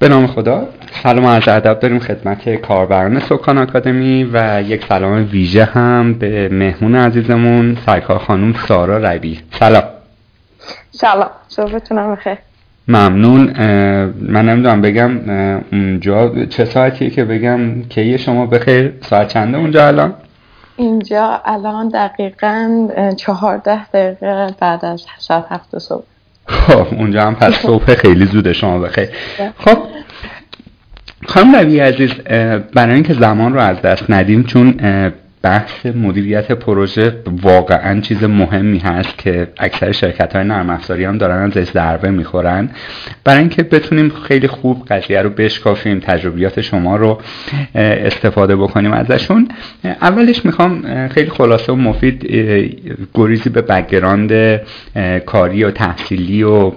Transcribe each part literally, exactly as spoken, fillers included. به نام خدا. سلام عرض ادب داریم خدمت کاربران سوکان آکادمی و یک سلام ویژه هم به مهمون عزیزمون سرکار خانم سارا ربیعی. سلام. سلام، صبحتون بخیر. ممنون. من نمیدونم بگم اونجا چه ساعتیه که بگم کی شما بخیر، ساعت چنده اونجا الان؟ اینجا الان دقیقاً چهارده دقیقه بعد از ساعت هفت صبح. خب اونجا هم پس صبح خیلی زوده، شما بخیر. خب خانم ربیعی عزیز، برای اینکه زمان رو از دست ندیم، چون بحث مدیریت پروژه واقعا چیز مهمی هست که اکثر شرکت‌های نرم افزاری هم دارن ازش ضربه میخورن، برای اینکه بتونیم خیلی خوب قضیه رو بشکافیم، تجربیات شما رو استفاده بکنیم ازشون، اولش میخوام خیلی خلاصه و مفید گریزی به بک‌گراند کاری و تحصیلی و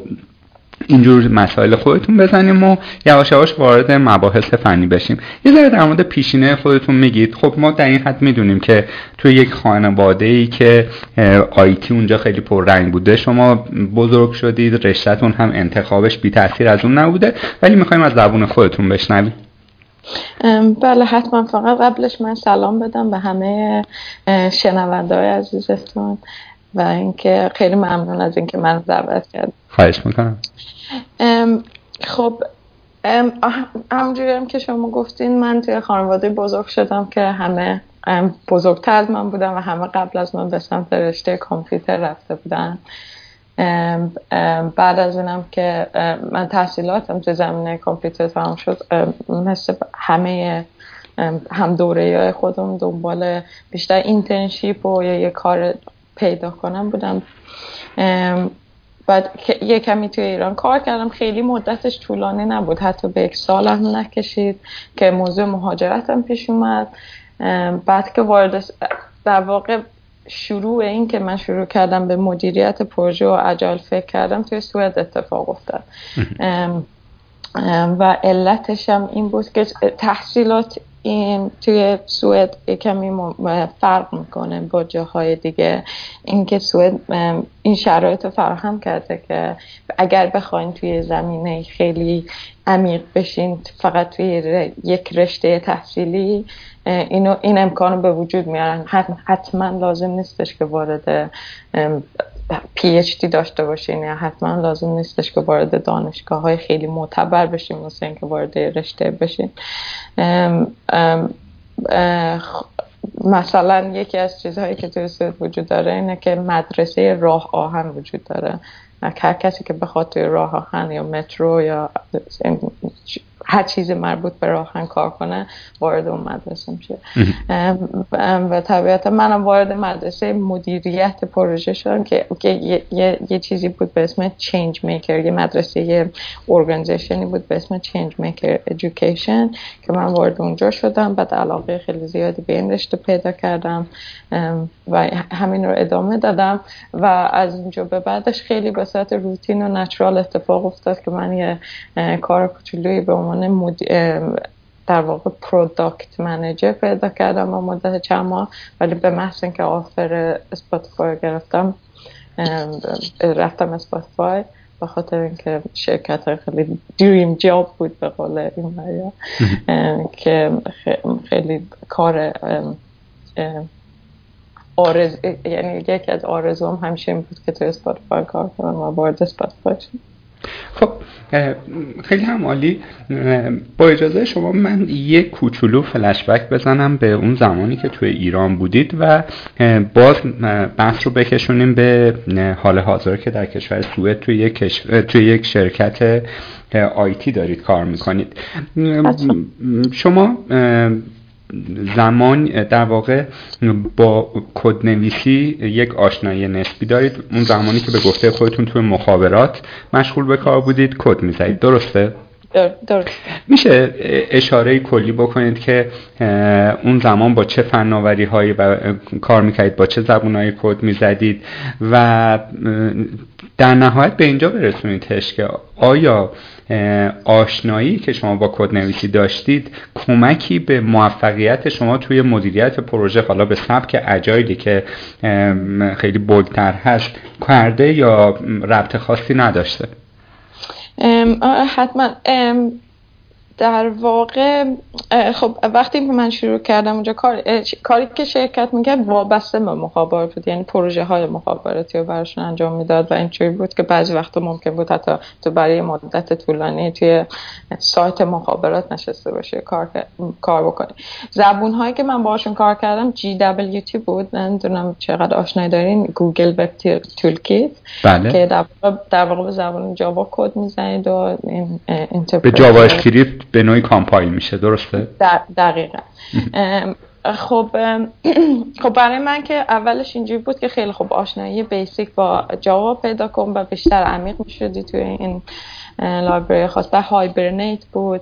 اینجور مسائل خودتون بزنیم و یواش یواش وارد مباحث فنی بشیم. یه ذره در مورد پیشینه خودتون میگید. خب ما در این حد میدونیم که توی یک خانواده‌ای که آیتی اونجا خیلی پررنگ بوده شما بزرگ شدید، رشته‌تون هم انتخابش بی تاثیر از اون نبوده، ولی میخوایم از زبون خودتون بشنویم. بله حتما. فقط قبلش من سلام بدم به همه شنونده‌های عزیزتون و اینکه خیلی ممنون از اینکه من دعوت کردید. خواهش میکنم. ام خب ام همونجوری هم که شما گفتین، من توی خانواده بزرگ شدم که همه بزرگتر از من بودن و همه قبل از من به سمت رشته کامپیوتر رفته بودن. ام ام بعد از اونم که من تحصیلاتم توی زمینه کامپیوتر تمام شد، مثل همه هم دوره خودم دنبال بیشتر اینترنشیپ و یه کار پیدا کنم بودم. بعد یه کمی توی ایران کار کردم، خیلی مدتش طولانی نبود، حتی به یک سال هم نکشید که موضوع مهاجرتم پیش اومد. بعد که وارد در واقع شروع این که من شروع کردم به مدیریت پروژه و اجایل فکر کردم توی سوئد اتفاق افتاد و علتش هم این بود که تحصیلات این توی سوئد کمی فرق میکنه با جاهای دیگه. اینکه سوئد این شرایط رو فراهم کرده که اگر بخواین توی زمینه خیلی عمیق بشین فقط توی یک رشته تحصیلی، اینو این امکانو به وجود میارن. حتما لازم نیستش که وارد پی اچ دی داشته باشین یا حتما لازم نیستش که وارد دانشگاه‌های خیلی معتبر بشین مثل اینکه وارد رشته بشین. ام ام مثلا یکی از چیزهایی که توی سوئد وجود داره اینه که مدرسه راه آهن وجود داره. هر کسی که بخواد توی راه آهن یا مترو یا هر چیز مربوط به راه آهن کار کنه وارد اون مدرسه میشه و طبیعتا منم وارد مدرسه مدیریت پروژه شدم که یه،, یه،, یه چیزی بود به اسم چینج میکر، یه مدرسه یه ارگانیزیشنی بود به اسم چینج میکر ایژوکیشن که من وارد اونجا شدم. بعد علاقه خیلی زیادی به این رشته پیدا کردم و همین رو ادامه دادم و از اونجا به بعدش خیلی به صورت روتین و نچرال اتفاق افتاد که من یه کار کوچولویی به من در واقع پروداکت منیجر پیدا کردم و مدت چند ماه، ولی به محض اینکه آفر اسپاتیفای گرفتم رفتم اسپاتیفای به خاطر اینکه شرکت خیلی دریم جاب بود به قول این ها که خیلی کار آرز، یعنی یکی از آرزوام همیشه بود که تو اسپاتیفای کار کنم و وارد اسپاتیفای شدم. خب خیلی هم عالی. با اجازه شما من یه کوچولو فلشبک بزنم به اون زمانی که توی ایران بودید و باز بحث رو بکشونیم به حال حاضر که در کشور سوئد توی یک کشور توی یک شرکت آیتی دارید کار میکنید. شما زمان در واقع با کدنویسی یک آشنایی نسبی دارید، اون زمانی که به گفته خودتون توی مخابرات مشغول به کار بودید کد می‌زدید، درسته؟ درست. میشه اشاره کلی بکنید که اون زمان با چه فناوری‌هایی کار می‌کردید، با چه زبون‌هایی کد می‌زدید و در نهایت به اینجا برسونیدش که آیا آشنایی که شما با کدنویسی داشتید کمکی به موفقیت شما توی مدیریت پروژه حالا به سبک اجایلی که خیلی بولدتر هست کرده یا ربط خاصی نداشته؟ ام حتما ام در واقع خب وقتی من شروع کردم اونجا کار، کاری که شرکت میکرد وابسته به مخابرات بود، یعنی پروژه های مخابراتی رو براشون انجام میداد و اینجوری بود که بعضی وقتا ممکن بود حتی تو برای مدت طولانی توی سایت مخابرات نشسته باشی کار کار بکنی. زبون هایی که من باهاشون کار کردم جی دبلیو تی بود، نمیدونم چقدر آشنایی دارین، گوگل وب تولکیت، بله. که در واقع در واقع زبون جاوا کد میزنید و به جاوا اسکریپت به نوعی کامپایل میشه، درسته؟ دقیقا. خب خب برای من که اولش اینجوری بود که خیلی خوب آشنایی بیسیک با جاوا پیدا کن و بیشتر عمیق میشدی توی این لایبرری خاص و هایبرنیت بود.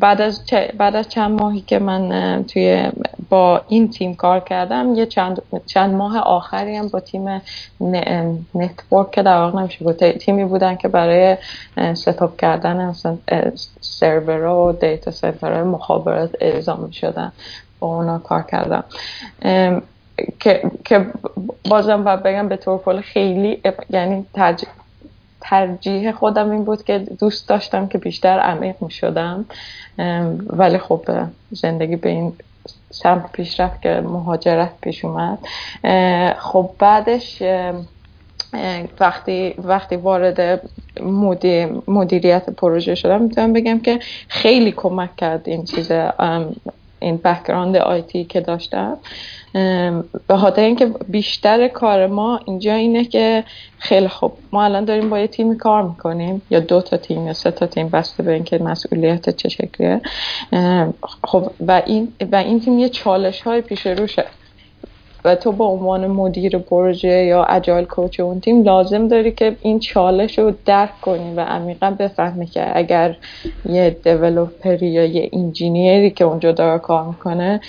بعد از بعد از چند ماهی که من توی با این تیم کار کردم، یه چند چند ماه آخری هم با تیم نتورک که در واقع نمیشه بود، تیمی بودن که برای ستاپ کردن مثلا سرورها و دیتا سنترهای مخابرات اعزام می‌شدن، با اونا کار کردم که که بازم باید بگم به طور کلی خیلی یعنی تج ترجیح خودم این بود که دوست داشتم که بیشتر عمیق می شدم، ولی خب زندگی به این سمت پیش رفت که مهاجرت پیش اومد. خب بعدش وقتی وقتی وارد مدیر مدیریت پروژه شدم، میتونم بگم که خیلی کمک کرد این چیز این بک‌گراند آیتی که داشتم، به خاطر اینکه بیشتر کار ما اینجا اینه که خیلی خوب ما الان داریم با یه تیمی کار میکنیم یا دو تا تیم یا سه تا تیم بسته به اینکه مسئولیت چه شکلیه. خب و این و این تیم یه چالش های پیش روشه و تو به عنوان مدیر پروژه یا اجایل کوچ اون تیم لازم داری که این چالش رو درک کنی و عمیقا بفهمی که اگر یه دیولپر یا یه انجینیری که اونجا داره کار میکنه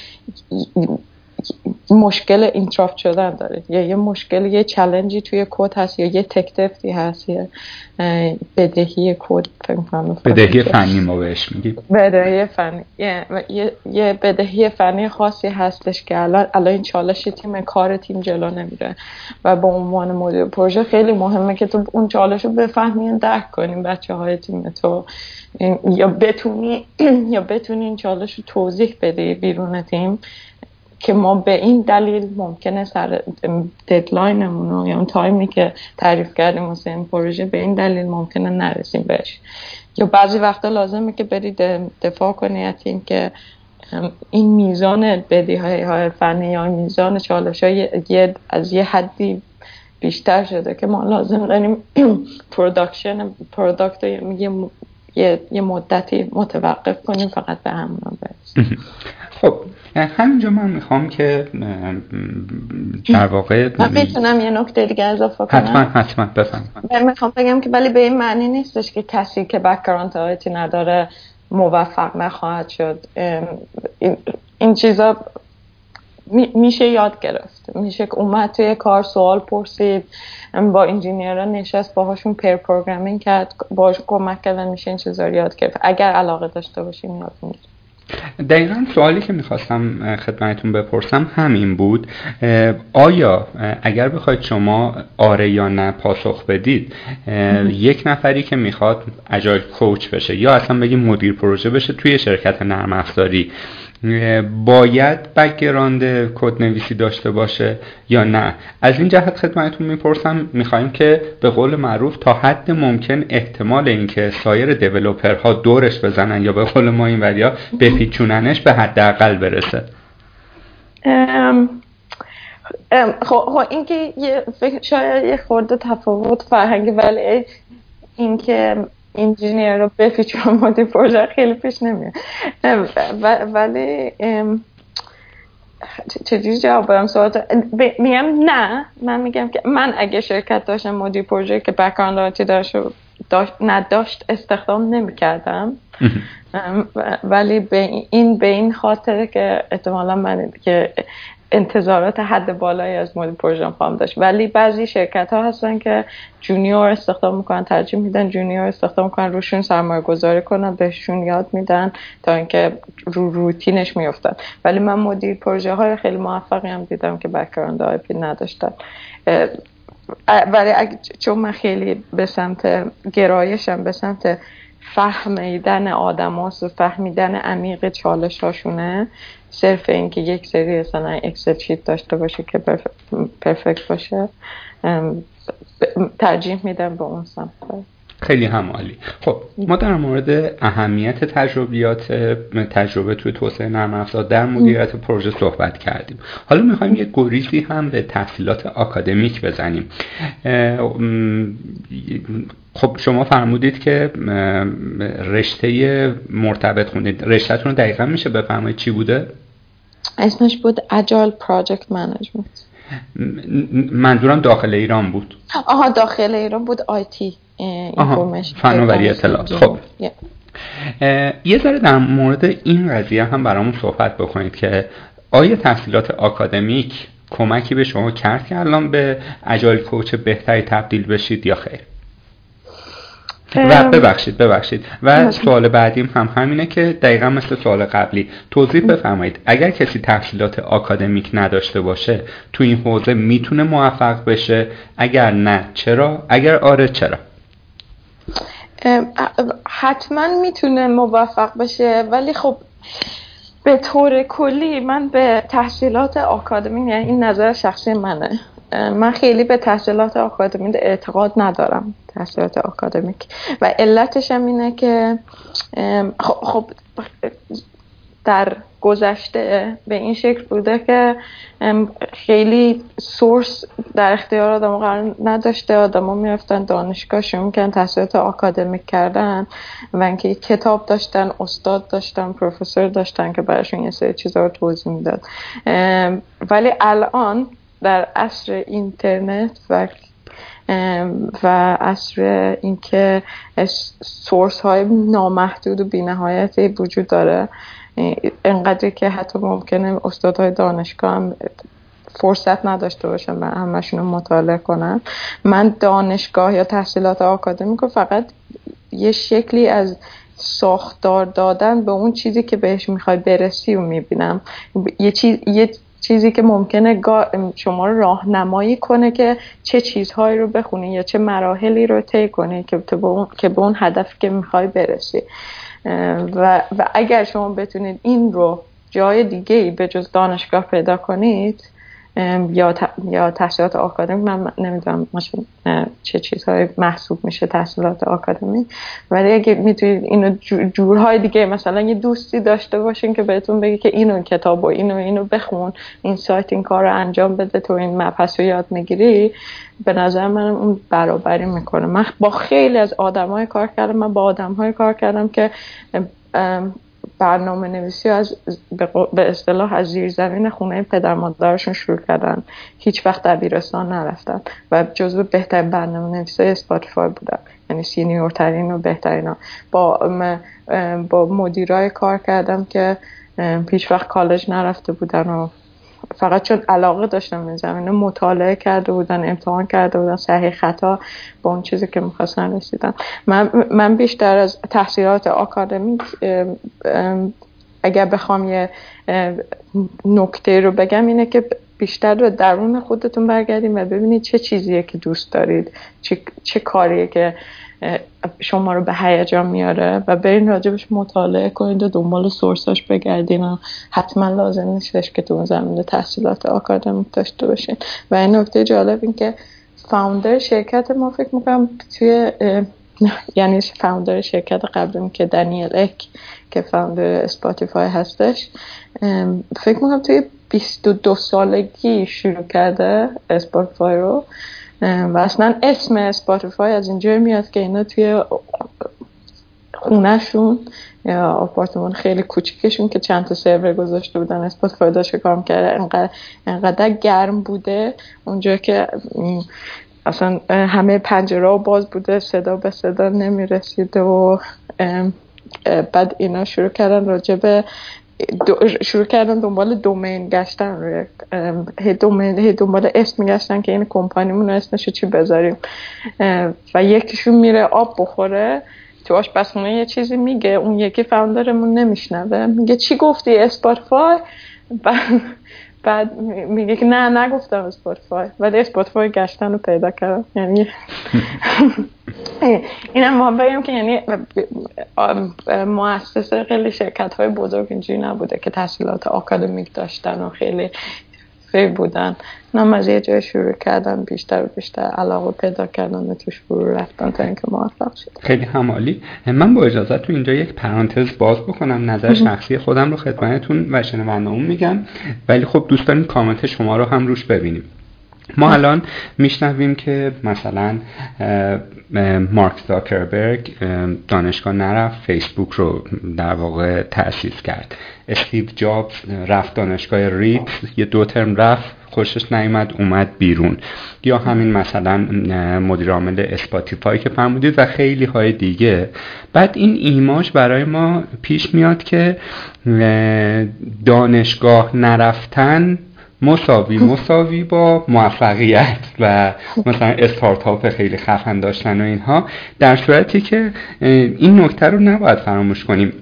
مشکل اینترافت شدن داره یا یه مشکل یه چالنجی توی کد هست یا یه تک دفتی هست یا بدهی کد، بدهی فنی ما بهش میگیم، بدهی فنی یه, یه،, یه بدهی فنی خاصی هستش که الان الان این چالش تیم کار تیم جلو نمیره و به عنوان مدیر پروژه خیلی مهمه که تو اون چالش رو بفهمین درک کنین بچه‌های تیم تو یا بتونی یا بتونی این چالش رو توضیح بدی بیرون تیم که ما به این دلیل ممکنه سر ددلاینمون یا اون تایمی که تعریف کردیم واسه این پروژه به این دلیل ممکنه نرسیم بهش، یا بعضی وقتا لازمه که برید دفاع کنی از این که این میزان بدیهی‌های فنی یا میزان چالش‌های از یه حدی بیشتر شده که ما لازم داریم پروداکشن پروداکت یه یه یه مدتی متوقف کنیم فقط به همون برسیم. خب همینجا من میخوام که در واقع من میتونم یه نکته دیگه اضافه کنم. حتما حتما بفرمایید. من میخوام بگم که ولی به این معنی نیستش که کسی که بک‌گراند آیتی نداره موفق نخواهد شد. این, این چیزا می، میشه یاد گرفت، میشه اومد توی کار سوال پرسید، با انجینیران نشست، باهاشون پیر پروگرامینگ کرد، باهاشون کمک کردن، میشه این چیزا رو یاد گرفت اگر علاقه داشته باشیم یاد میگیریم. دقیقاً سوالی که میخواستم خدمتتون بپرسم همین بود. آیا اگر بخواید شما آره یا نه پاسخ بدید، یک نفری که میخواد اجایل کوچ بشه یا اصلا بگیم مدیر پروژه بشه توی شرکت نرم افزاری، باید بک‌گراند کدنویسی داشته باشه یا نه؟ از این جهت خدمتتون میپرسم، میخوایم که به قول معروف تا حد ممکن احتمال اینکه سایر دیولپرها دورش بزنن یا به قول ما این وریا بپیچوننش به حداقل برسه. ام ام خب اینکه شاید یه خورده تفاوت فرهنگی، ولی اینکه انجینیر رو بفیچون مدیر پروژه خیلی پیش نمیاد. ولی چجوری جواب بدم سوالتو؟ میگم نه، من میگم که من اگه شرکت داشتم مدیر پروژه که بک‌گراند آیتی داشت نداشت استخدام نمی‌کردم. ولی به این به این خاطر که احتمالاً من که انتظارات حد بالایی از مدیر پروژه خواهم داشت، ولی بعضی شرکت ها هستن که جونیور استخدام میکنن، ترجیح میدن جونیور استخدام میکنن، روشون سرمایه گذاری کنن، بهشون یاد میدن تا اینکه رو روتینش میافتن. ولی من مدیر پروژه های خیلی موفقی هم دیدم که بک‌گراند آی پی نداشتن، ولی چون من خیلی به سمت گرایشم به سمت فهمیدن آدم هاست و فهمیدن عمیق چالش هاشونه. صرف این که یک سری اصلا اکسل شیت داشته باشه که پرفکت باشه ترجیح میدم به اون سمت. خیلی همالی. خب ما در مورد اهمیت تجربیات تجربه توی توسعه نرم افزار در مدیریت پروژه صحبت کردیم. حالا میخوایم یه گریزی هم به تحصیلات آکادمیک بزنیم. خب شما فرمودید که رشته مرتبط خوندید. رشته‌تون دقیقاً میشه بفرمایید چی بوده؟ اسمش بود اجایل پروجکت منیجمنت. منظورم داخل ایران بود. آها داخل ایران بود. آیتی فناوری اطلاعات. خب yeah. یه ذره در مورد این قضیه هم برامون صحبت بکنید که آیا تحصیلات آکادمیک کمکی به شما کرد که الان به اجایل کوچ بهتری تبدیل بشید یا خیر؟ و ببخشید ببخشید و سوال بعدیم هم همینه که دقیقا مثل سوال قبلی توضیح بفرمایید اگر کسی تحصیلات آکادمیک نداشته باشه تو این حوزه میتونه موفق بشه؟ اگر نه چرا؟ اگر آره چرا؟ حتما میتونه موفق بشه، ولی خب به طور کلی من به تحصیلات آکادمیک، یعنی این نظر شخصی منه، من خیلی به تحصیلات آکادمیک اعتقاد ندارم، تحصیلات آکادمیک، و علتش هم اینه که خب در گذشته به این شکل بوده که خیلی سورس در اختیار آدم قرار نداشته. آدم ها میرفتن دانشگاه شروع میکنن تحصیلات آکادمیک کردن و اینکه کتاب داشتن، استاد داشتن، پروفسور داشتن که براشون یه سری چیزها رو توضیح میداد. ولی الان در عصر اینترنت و و عصر اینکه سورس های نامحدود و بی‌نهایتی وجود داره، انقدر که حتی ممکنه استادهای دانشگاه هم فرصت نداشته باشن و همشون رو مطالعه کنن. من دانشگاه یا تحصیلات آکادمیک رو فقط یه شکلی از ساختار دادن به اون چیزی که بهش میخوای برسی و میبینم، یه چیز یه چیزی که ممکنه شما رو راهنمایی کنه که چه چیزهایی رو بخونی یا چه مراحلی رو طی کنی که به اون که به اون هدفی که می‌خوای برسی. و و اگر شما بتونید این رو جای دیگه‌ای به جز دانشگاه پیدا کنید یا یا تحصیلات آکادمیک، من نمیدونم چه چیزهایی محسوب میشه تحصیلات آکادمیک، ولی اگه میتونید اینو جورهای دیگه، مثلا یه دوستی داشته باشین که بهتون بگه که اینو کتاب و اینو اینو بخون، این سایت این کار رو انجام بده، تو این مبحث رو یاد میگیری، به نظر من اون برابری میکنه. من با خیلی از آدمای کار کردم، من با آدمهای کار کردم که برنامه نویسی از به اصطلاح از زیر زمین خونه پدر مادرشون شروع کردن، هیچ وقت دبیرستان نرفتن و جزو بهترین برنامه نویسای اسپاتیفای بودن، یعنی سینیورترین و بهترین ها. با با مدیرای کار کردم که هیچ وقت کالج نرفته بودن و فقط چون علاقه داشتم به زمینه مطالعه کرده بودن، امتحان کرده بودن، صحیح خطا با اون چیزی که می‌خواستن رسیدن. من من بیشتر از تحصیلات آکادمیک اگر بخوام یه نکته رو بگم اینه که بیشتر به درون خودتون برگردیم و ببینید چه چیزیه که دوست دارید، چه چه کاریه که شما رو به هیجان میاره و برین راجبش مطالعه کنید و دنبال سورساش بگردید. حتما لازم نیستش که تو زمینه تحصیلات آکادمیک داشته باشین. و این نکته جالب این که فاوندر شرکت ما فکر میکنم توی یعنی فاوندر شرکت قبلیم که دنیل اک که فاوندر اسپاتیفای هستش، فکر میکنم توی بیست و دو سالگی شروع کرده اسپاتیفای رو و اصلا اسم اسپاتیفای از اینجا میاد که اینا توی خونهشون یا آپارتمان خیلی کوچیکشون که چند تا سرور گذاشته بودن اسپاتیفای داشت کار میکرده، انقدر, انقدر گرم بوده اونجا که اصلا همه پنجره‌ها باز بوده، صدا به صدا نمیرسید و بعد اینا شروع کردن راجبه شروع کردن دنبال دومین گشتن روی هی دومین هی دنبال اسم میگشتن که این کمپانیمون اسمشو چی بذاریم و یکیشون میره آب بخوره تو آشپزخونه یه چیزی میگه، اون یکی فاوندرمون نمیشنوه، میگه چی گفتی اسپاتیفای؟ بعد میگه که نه نگفتم اسپاتیفای، ولی اسپاتیفای گشتن رو پیدا کردم. یعنی اینم ما بگیم که یعنی مؤسسه خیلی شرکت های بزرگ اینجوری نبوده که تحصیلات آکادمیک داشتن و خیلی فی بودن، نم از یه جای شروع کردن، بیشتر و بیشتر علاقه پیدا کردن و توش برو رفتن تا اینکه موفق شد. خیلی همالی. من با اجازت تو اینجا یک پرانتز باز بکنم، نظر شخصی خودم رو خدمتتون و شنونده‌ام میگم، ولی خب دوست داریم کامنت شما رو هم روش ببینیم. ما الان میشنویم که مثلا مارک زاکربرگ دانشگاه نرفت، فیسبوک رو در واقع تأسیس کرد. استیو جابز رفت دانشگاه ریدز، یه دو ترم رفت، خوشش نیامد، اومد بیرون. یا همین مثلا مدیر عامل اسپاتیفای که فرمودید و خیلی های دیگه. بعد این ایماج برای ما پیش میاد که دانشگاه نرفتن مساوی مساوی با موفقیت و مثلا استارتاپ خیلی خفن داشتن و اینها، در صورتی که این نکته رو نباید فراموش کنیم.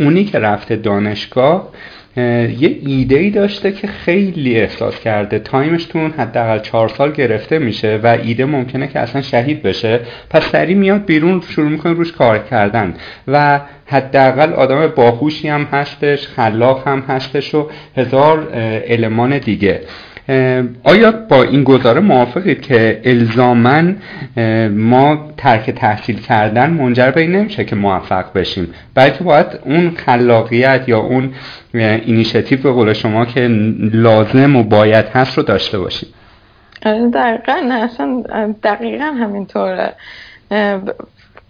اونی که رفته دانشگاه یه ایده‌ای داشته که خیلی احساس کرده، تایمش تو اون حداقل چهار سال گرفته میشه و ایده ممکنه که اصلا شهید بشه، پس سریع میاد بیرون، شروع میکنه روش کار کردن و حداقل آدم باهوشی هم هستش، خلاق هم هستش و هزار المان دیگه. آیا با این گزاره موافقید که الزاماً ما ترک تحصیل کردن منجر به این نمیشه که موفق بشیم، بلکه باید اون خلاقیت یا اون اینیشیتیو به قول شما که لازم و باید هست رو داشته باشیم؟ دقیقاً، اصلا دقیقاً همینطوره.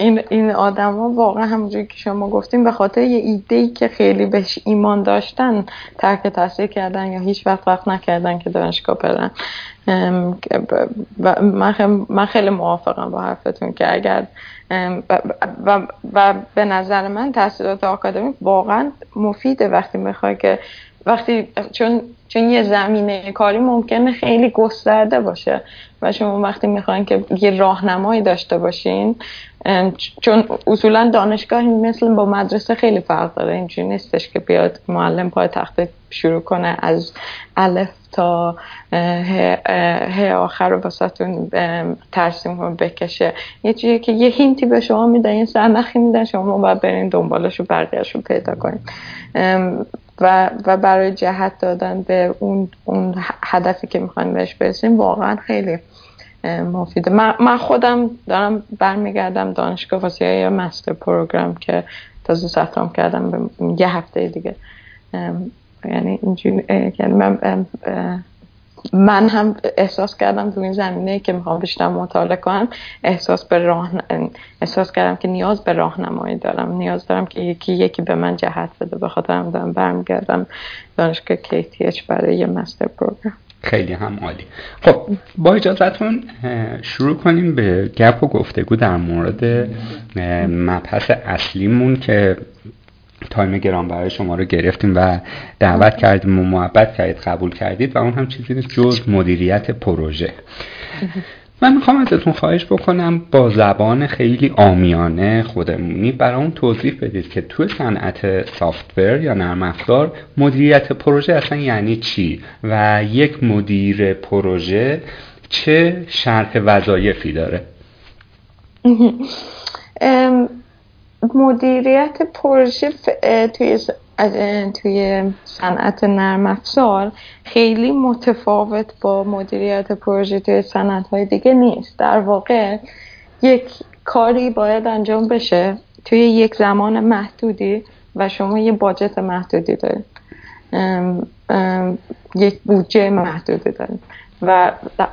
این این آدما واقعا همونجوری که شما گفتیم به خاطر یه ایده‌ای که خیلی بهش ایمان داشتن ترک تحصیل کردن یا هیچ وقت وقت نکردن که دانشگاه برن. من خیلی موافقم با حرفتون که اگر و, و, و به نظر من تحصیلات آکادمیک واقعا مفیده وقتی میخوای که وقتی چون چون یه زمینه کاری ممکنه خیلی گسترده باشه و شما وقتی میخواین که یه راهنمایی داشته باشین، چون اصولا دانشگاه مثل با مدرسه خیلی فرق داره، اینجوری نیستش که بیاد معلم پای تخته شروع کنه از الف تا ه آخر رو واسهتون ترسیم کنه بکشه. یه چیزی که یه هینتی به شما میدن، یه سرنخی میدن، شما باید برین دنبالش و بقیه‌اش رو پیدا کنین و و برای جهت دادن به اون اون هدفی که میخواین بهش برسین واقعا خیلی مفیده. من, من خودم دارم برمیگردم دانشگاه واسه یه مستر پروگرام که تازه ثبتم کردم به یه هفته دیگه. یعنی اینجوری یعنی من من هم احساس کردم تو این زمینه که میخوام بیشتر مطالعه کنم، احساس به راه احساس کردم که نیاز به راهنمایی دارم، نیاز دارم که یکی یکی به من جهت بده. به خاطرم دارم برمیگردم دانشگاه کی تی اچ برای یه مستر پروگرام. خیلی هم عالی. خب با اجازتون شروع کنیم به گپ و گفتگو در مورد مبحث اصلیمون که تایم گران برای شما رو گرفتیم و دعوت کردیم و محبت کردید، قبول کردید و اون هم چیزی نیست جز مدیریت پروژه. من میخوام ازتون خواهش بکنم با زبان خیلی عامیانه خودمونی برامون توضیح بدید که توی صنعت سافت‌ور یا نرم افزار مدیریت پروژه اصلا یعنی چی و یک مدیر پروژه چه شرح وظایفی داره؟ مدیریت پروژه توی توی صنعت نرم افزار خیلی متفاوت با مدیریت پروژه توی صنعت‌های دیگه نیست. در واقع یک کاری باید انجام بشه توی یک زمان محدودی و شما یه باجت محدودی دارید، یک بودجه محدودی دارید و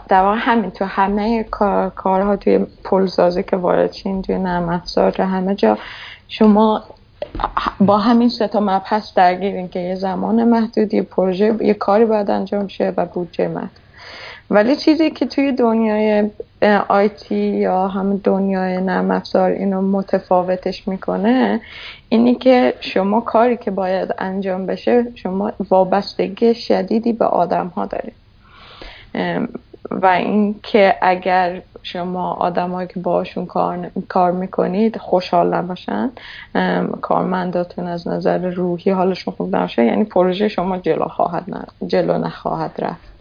در واقع همین تو همه کار، کارها توی پلسازی که وارد شین توی نرم افزار همه جا شما با همین سه تا مبحث درگیرین که یه زمان محدودی، پروژه، یه کاری باید انجام شه و بودجه محدود. ولی چیزی که توی دنیای آیتی یا هم دنیای نرم افزار اینو متفاوتش میکنه اینی که شما کاری که باید انجام بشه شما وابستگی شدیدی به آدم‌ها دارید. و این که اگر شما آدمایی که باشون کار کار میکنید خوشحال نباشن، کارمنداتون از نظر روحی حالشون خوب نشه، یعنی پروژه شما جلو خواهد نه جلو نخواهد رفت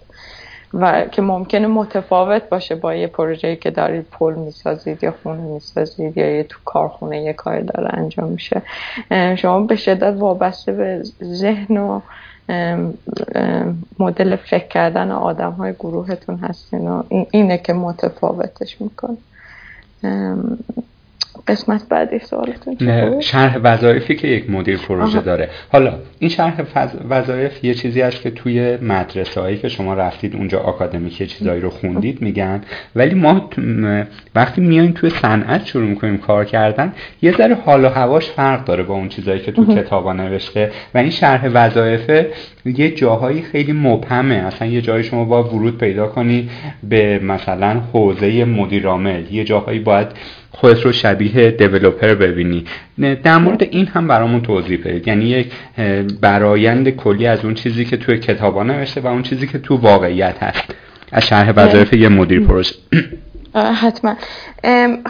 و که ممکنه متفاوت باشه با یه پروژه‌ای که دارید پل میسازید یا خونه میسازید یا یه تو کارخونه یه کار داره انجام میشه. شما به شدت وابسته به ذهن و مدل فکر کردن آدم‌های گروهتون هستین و اینه که متفاوتش میکنه. قسمت بعدی سوالتون چه بود؟ شرح وظایفی که یک مدیر پروژه داره. حالا این شرح وظایف یه چیزی هست که توی مدرسه‌ای که شما رفتید اونجا آکادمیک چیزایی رو خوندید میگن، ولی ما وقتی میایم توی صنعت شروع می‌کنیم کار کردن یه ذره حال و هواش فرق داره با اون چیزایی که تو کتابا نوشته و این شرح وظایف یه جاهایی خیلی مبهمه. اصلا یه جایی شما باید ورود پیدا کنی به مثلا حوزه مدیرعامل، یه جاهایی باید خودت رو شبیه دیولوپر ببینی. در مورد این هم برامون توضیح بدید، یعنی یک برآیند کلی از اون چیزی که توی کتابا نوشته و اون چیزی که تو واقعیت هست از شرح وظایف یه مدیر پروژه. حتما.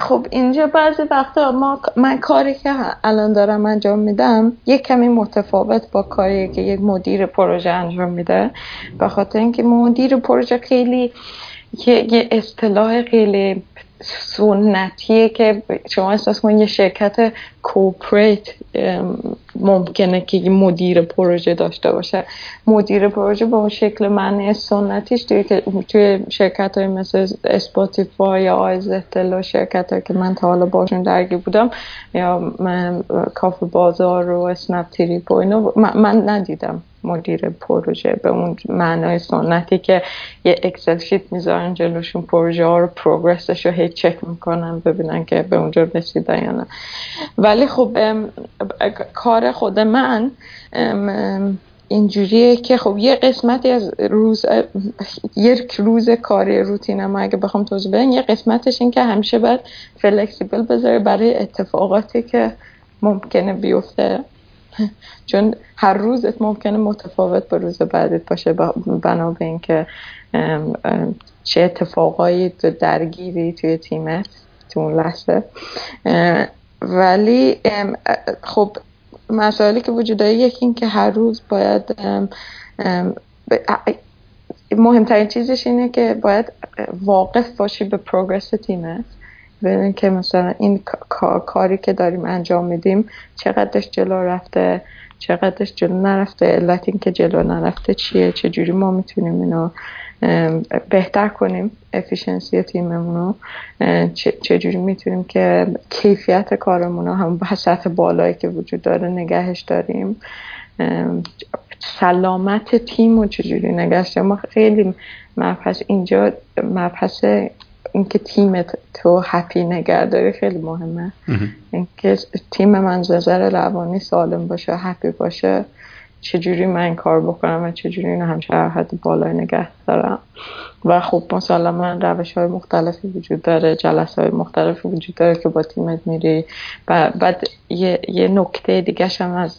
خب اینجا بعضی وقتا ما من کاری که الان دارم انجام میدم یک کمی متفاوت با کاری که یک مدیر پروژه انجام میده، به خاطر اینکه مدیر پروژه خیلی یه اصطلاح خیلی سنتیه که شما احساس کنید یه شرکت کوپریت ممکنه که مدیر پروژه داشته باشه. مدیر پروژه با اون شکل معنی سنتیش توی, توی شرکت های مثل اسپاتیفای یا iZettle و شرکت هایی که من تا حالا باشون درگیر بودم یا من کافه بازار و اسنپ تریپ و اینو من, من ندیدم مدیر پروژه به اون معنای سنتی که یه اکسل شیت میذارن جلوشون پروژه ها رو پروگرسش رو هی چک میکنن ببینن که به اونجا رسیدن یا نه. ولی خب کار خود من اینجوریه که خب یه قسمتی از روز یک روز کاری روتینم اگه بخوام توضیح بدم، یه قسمتش این که همیشه باید فلکسیبل بذاره برای اتفاقاتی که ممکنه بیفته، چون هر روزت ممکنه متفاوت به روز بعدت باشه بنا به اینکه چه اتفاقایی تو درگیری توی تیمت تو اون لحظه. ولی خب مسائلی که وجود داره یکی این که هر روز باید مهمترین چیزش اینه که باید واقف باشی به پروگرس تیمت، ببینیم که مثلا این کاری که داریم انجام میدیم چقدرش جلو رفته چقدرش جلو نرفته، علت این که جلو نرفته چیه، چجوری ما میتونیم اینو بهتر کنیم، افیشنسی تیممونو چجوری میتونیم که کیفیت کارمونو هم به سطح بالایی که وجود داره نگهش داریم، سلامت تیمو چجوری نگهش داریم. ما خیلی مبحث اینجا مبحث اینکه تیمت تو هپی نگهداری خیلی مهمه. اینکه تیم من از نظر روانی سالم باشه، هپی باشه، چجوری من کار بکنم و چجوری اینو همیشه حد بالای نگه دارم. و خب مسلماً روش‌های مختلفی وجود داره، جلسه‌های مختلفی وجود داره که با تیمت میری. بعد یه یه نکته دیگه‌ش هم از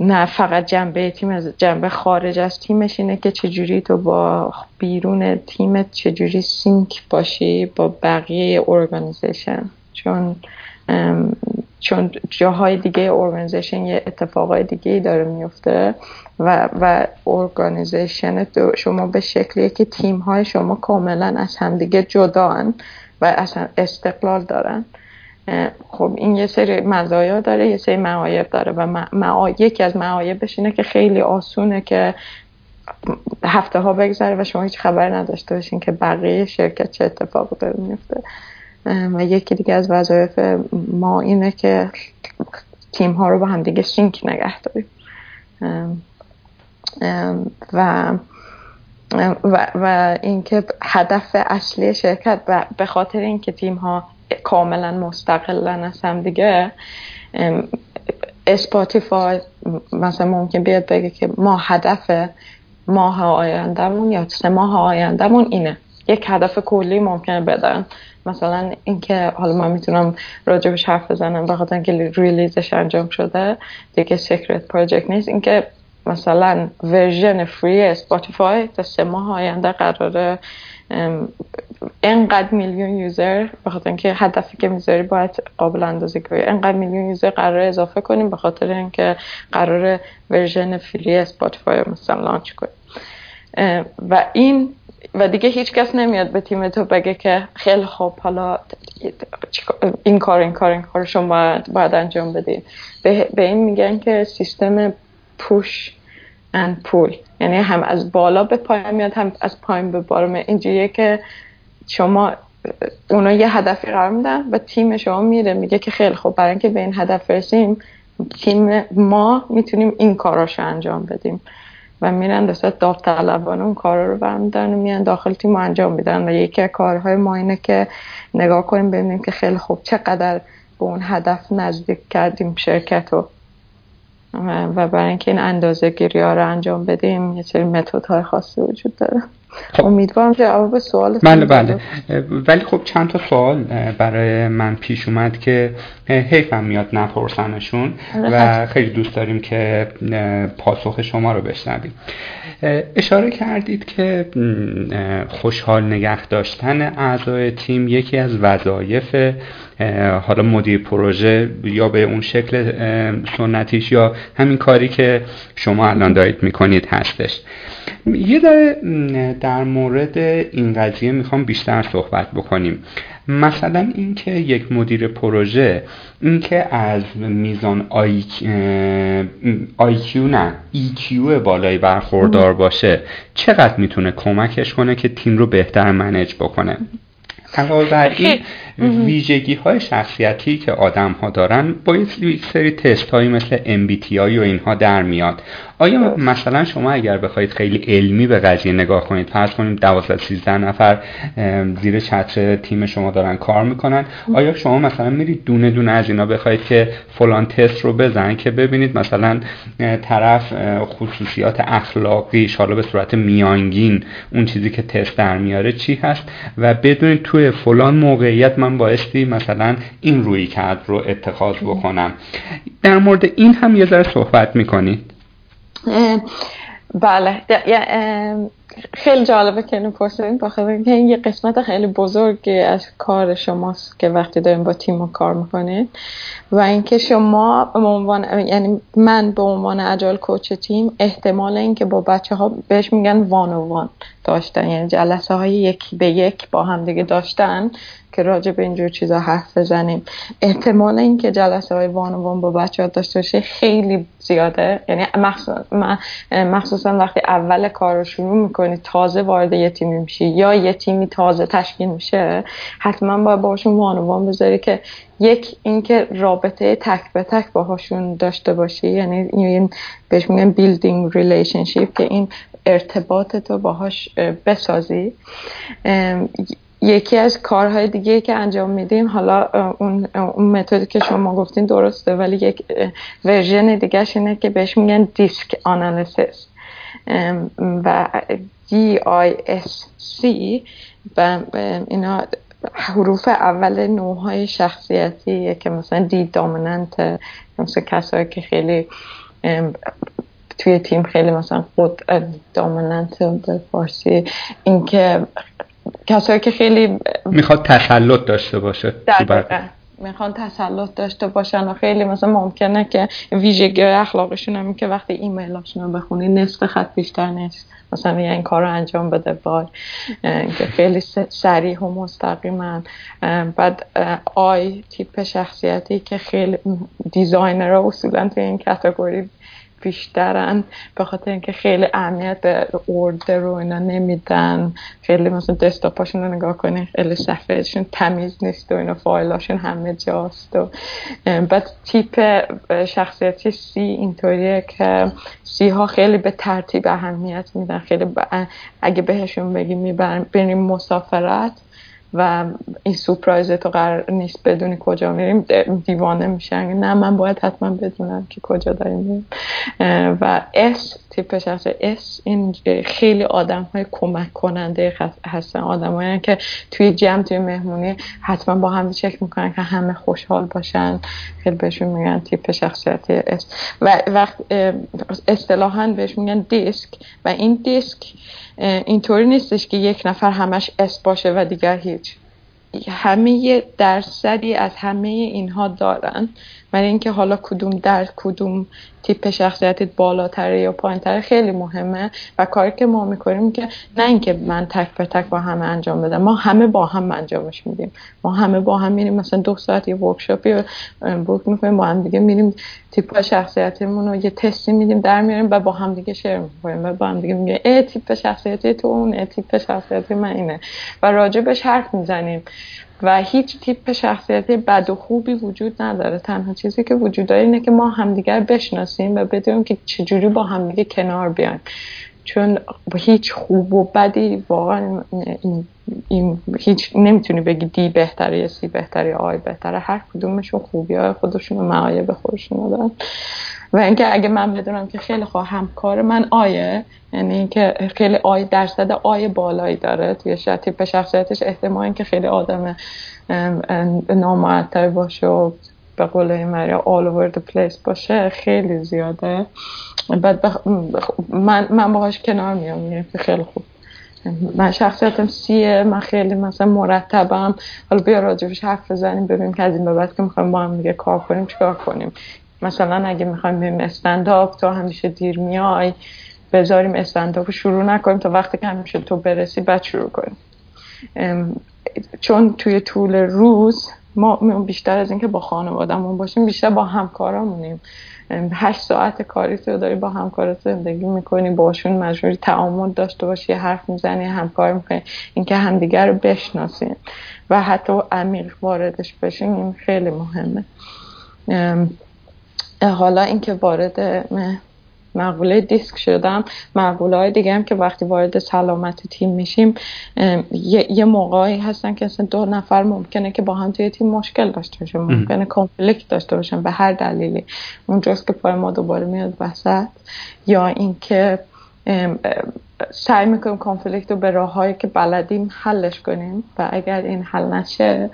نه فقط جنبه تیم، از جنبه خارج از تیمش اینه که چجوری تو با بیرون تیمت چجوری سینک باشی با بقیه ارگانیزیشن، چون چون جاهای دیگه ارگانیزیشن یه اتفاقای دیگه‌ای داره میفته و و ارگانیزیشن شما به شکلیه که تیم‌های شما کاملا از همدیگه جدان و اصلا استقلال دارن. خب این یه سری مزایا داره یه سری معایب داره و ما... ما... یکی از معایبش اینه که خیلی آسونه که هفته ها بگذره و شما هیچ خبر نداشته باشین که بقیه شرکت چه اتفاقی داره میفته. و یکی دیگه از وظایف ما اینه که تیم ها رو با هم دیگه سینک نگه داریم و و, و اینکه هدف اصلی شرکت و به خاطر اینکه تیم ها کاملا مستقلن از هم دیگه، اسپاتیفای مثلا ممکن بیاد بگه که ما هدف ماه آیندمون یا سه ماه آیندمون اینه، یک هدف کلی ممکنه بدن، مثلا اینکه حالا من میتونم راجبش حرف بزنم بخاطر اینکه ریلیزش انجام شده دیگه سیکرت پروژکت نیست، اینکه مثلا ورژن فری اسپاتیفای تا سه ماه آینده قراره اینقدر میلیون یوزر، بخاطر اینکه هدفی که میذاری باید قابل اندازه کنی، اینقدر میلیون یوزر قراره اضافه کنیم، بخاطر اینکه قراره ورژن فری اسپاتیفای مثلا لانچ کنیم. و این و دیگه هیچ کس نمیاد به تیم تو بگه که خیلی خوب حالا این کار این کار این کار شما باید انجام بدین. به این میگن که سیستم push and pull، یعنی هم از بالا به پایین میاد هم از پایین به بالا میاد. اینجوریه که شما اونا یه هدفی قرار میدن و تیم شما میره میگه که خیلی خوب برای اینکه به این هدف برسیم تیم ما میتونیم این کاراشو انجام بدیم و میرن دست داوطلبانه اون کارا رو برمیدارن و میان داخل تیم انجام میدن. و یکی از کارهای ما اینه که نگاه کنیم ببینیم که خیلی خوب چقدر به اون هدف نزدیک کردیم شرکت رو، و برای اینکه این اندازه گیری ها رو انجام بدیم یه سری متد های خاصی وجود داره. خب. امیدوارم جواب سوالت بله بله ولی خب چند تا سوال برای من پیش اومد که حیفم میاد نپرسنشون و خیلی دوست داریم که پاسخ شما رو بشنویم. اشاره کردید که خوشحال نگه داشتن اعضای تیم یکی از وظایف حالا مدیر پروژه یا به اون شکل سنتیش یا همین کاری که شما الان دارید میکنید هستش. یه داره در مورد این قضیه میخوام بیشتر صحبت بکنیم، مثلا اینکه یک مدیر پروژه اینکه از میزان آی کیو نه ای کیو بالایی برخوردار باشه چقدر میتونه کمکش کنه که تیم رو بهتر منیج بکنه؟ علاوه بر این ویژگی‌های شخصیتی که آدم‌ها دارن با یک سری تست‌هایی مثل ام بی تی آی و اینها در میاد. آیا مثلا شما اگر بخواید خیلی علمی به قضیه نگاه کنید، فرض کنیم دوازده سیزده نفر زیر چتر تیم شما دارن کار میکنن، آیا شما مثلا میرید دونه دونه از اینا بخواید که فلان تست رو بزن که ببینید مثلا طرف خصوصیات اخلاقیش حالا به صورت میانگین اون چیزی که تست در میاره چی هست و بدونید توی فلان موقعیت من بایستی مثلا این رویکرد رو اتخاذ بکنم؟ در مورد این هم یه ذره صحبت میکنید؟ بله، خیلی جالبه که اینو پرسیدین، بخاطر اینکه این یه قسمت خیلی بزرگی از کار شماست که وقتی دارین با تیم کار میکنید. و اینکه شما به عنوان، یعنی من به عنوان اجایل کوچ تیم، احتمال اینکه با بچه‌ها بهش میگن وان و وان داشتن، یعنی جلسه های یکی به یک با هم دیگه داشتن که راجع به اینجور چیزا حرف بزنیم، احتمال اینکه جلسه های وان و وان با بچه‌ها داشته باشه خیلی زیاده. یعنی مخصوصا وقتی اول کار رو شروع میکنی، تازه وارد یه تیمی میشی یا یه تیمی تازه تشکیل میشه، حتما باید باشون وان و وان بذاری که یک اینکه رابطه تک به تک باهاشون داشته باشی، یعنی این بهش میگن بیلدینگ ریلیشنشیپ، که این ارتباط تو باهاش بسازی. یکی از کارهای دیگه که انجام میدیم، حالا اون اون متدی که شما گفتین درسته، ولی یک ورژن دیگه‌ش اینه که بهش میگن دیسک آنالیسیس و دی آی اس سی و اینا حروف اول نوع‌های شخصیتیه که مثلا دی دامیننت، مثلا کسایی که خیلی توی تیم خیلی مثلا خود دامیننت به فارسی، این که کسایی که خیلی میخواد تسلط داشته باشه، دقیقا میخوان تسلط داشته باشن و خیلی مثلا ممکنه که ویژگی اخلاقشون هم که وقتی ایمیلاشون رو بخونی نصف خط بیشتر نیست، مثلا میگن این کار رو انجام بده بای که خیلی سریع و مستقیما. بعد آی تیپ شخصیتی که خیلی دیزاینرها اصولا توی این کاتگوری بیشترن، به خاطر اینکه خیلی اهمیت به اوردر رو اینا نمیدن، خیلی مثلا دسکتاپشون رو نگاه کنین خیلی صفحهشون تمیز نیست و اینا فایلاشون همه جاست. و بعد تیپ شخصیتی سی اینطوریه که سی ها خیلی به ترتیب اهمیت میدن، خیلی ب... اگه بهشون بگیم میبرن بریم مسافرت و این سورپرایز تو قرار نیست بدونی کجا میریم، دیوانه میشن، نه من باید حتما بدونم که کجا داریم میریم. و S تیپ شخص S این خیلی آدم های کمک کننده هستن، آدم هایی که توی جمع توی مهمونی حتما با هم چک میکنن که همه خوشحال باشن، خیلی بهشون میگن تیپ شخصیتی S. و وقت اصطلاحاً بهش میگن دیسک، و این دیسک اینطوری نیستش که یک نفر همش S باشه و دیگر هیچ، همه درصدی از همه اینها دارن، ولی اینکه حالا کدوم در کدوم تیپ شخصیتت بالاتره یا پایین‌تره خیلی مهمه. و کاری که ما میکنیم که نه اینکه من تک به تک با همه انجام بدم، ما همه با هم انجامش میدیم، ما همه با هم میریم مثلا دو ساعت یه ورکشاپی بوک میکنیم با هم دیگه، میریم تیپ شخصیتمون رو یه تستی میدیم در میاریم و با هم دیگه شیر میکنیم و با هم دیگه میگیم ای تیپ شخصیتی تو اون، تیپ شخصیتی من اینه، و راجبش حرف میزنیم. و هیچ تیپ شخصیتی بد و خوبی وجود نداره، تنها چیزی که وجود داره اینه که ما همدیگر بشناسیم و بدونیم که چجوری با همدیگه کنار بیایم، چون هیچ خوب و بدی واقعا این, این هیچ نمیتونی بگی دی بهتره یا سی بهتره یا آی بهتره، هر کدومشون خوبی‌های خودشون و معایب خودشون دارن. و اینکه اگه من بدونم که خیلی خواه همکار من آیه، یعنی اینکه خیلی آی درصد آی بالایی داره توی تیپ شخصیتش، احتمال اینکه خیلی آدم نامعطل باشه و به قول این مریا all over the place باشه خیلی زیاده، بعد بخ... من من باهاش کنار میام، میگم که خیلی خوب من شخصیتم سیه، من خیلی مثلا مرتبم، حالا بیا راجبش حرف بزنیم ببینیم که از این به بعد که میخوایم با هم دیگه کار کنیم چیکار کنیم. مثلا اگه میخوایم بریم استنداپ، تو همیشه دیر میای، بذاریم استنداپو شروع نکنیم تا وقتی که همیشه تو برسی بعد شروع کنیم، چون توی طول روز ما بیشتر از اینکه با خانواده‌مون باشیم بیشتر با همکارامونیم. هشت ساعت کاری تو داری با همکارات زندگی میکنی، باشون مجبوری تعامل داشته باشی، حرف میزنی، همکار میکنی، اینکه همدیگر رو بشناسیم و حتی عمیق واردش بشیم این خیلی مهمه. حالا اینکه وارد مقوله دیسک شدم، مقوله های دیگه هم که وقتی وارد سلامت تیم میشیم یه, یه موقعی هستن که اصلا دو نفر ممکنه که با هم توی تیم مشکل داشته باشن، ممکنه کانفلیکت داشته باشن به هر دلیلی، اونجاست که پای ما دوباره میاد وسط، یا اینکه سعی میکنیم کانفلیکت رو به راه هایی که بلدیم حلش کنیم و اگر این حل نشه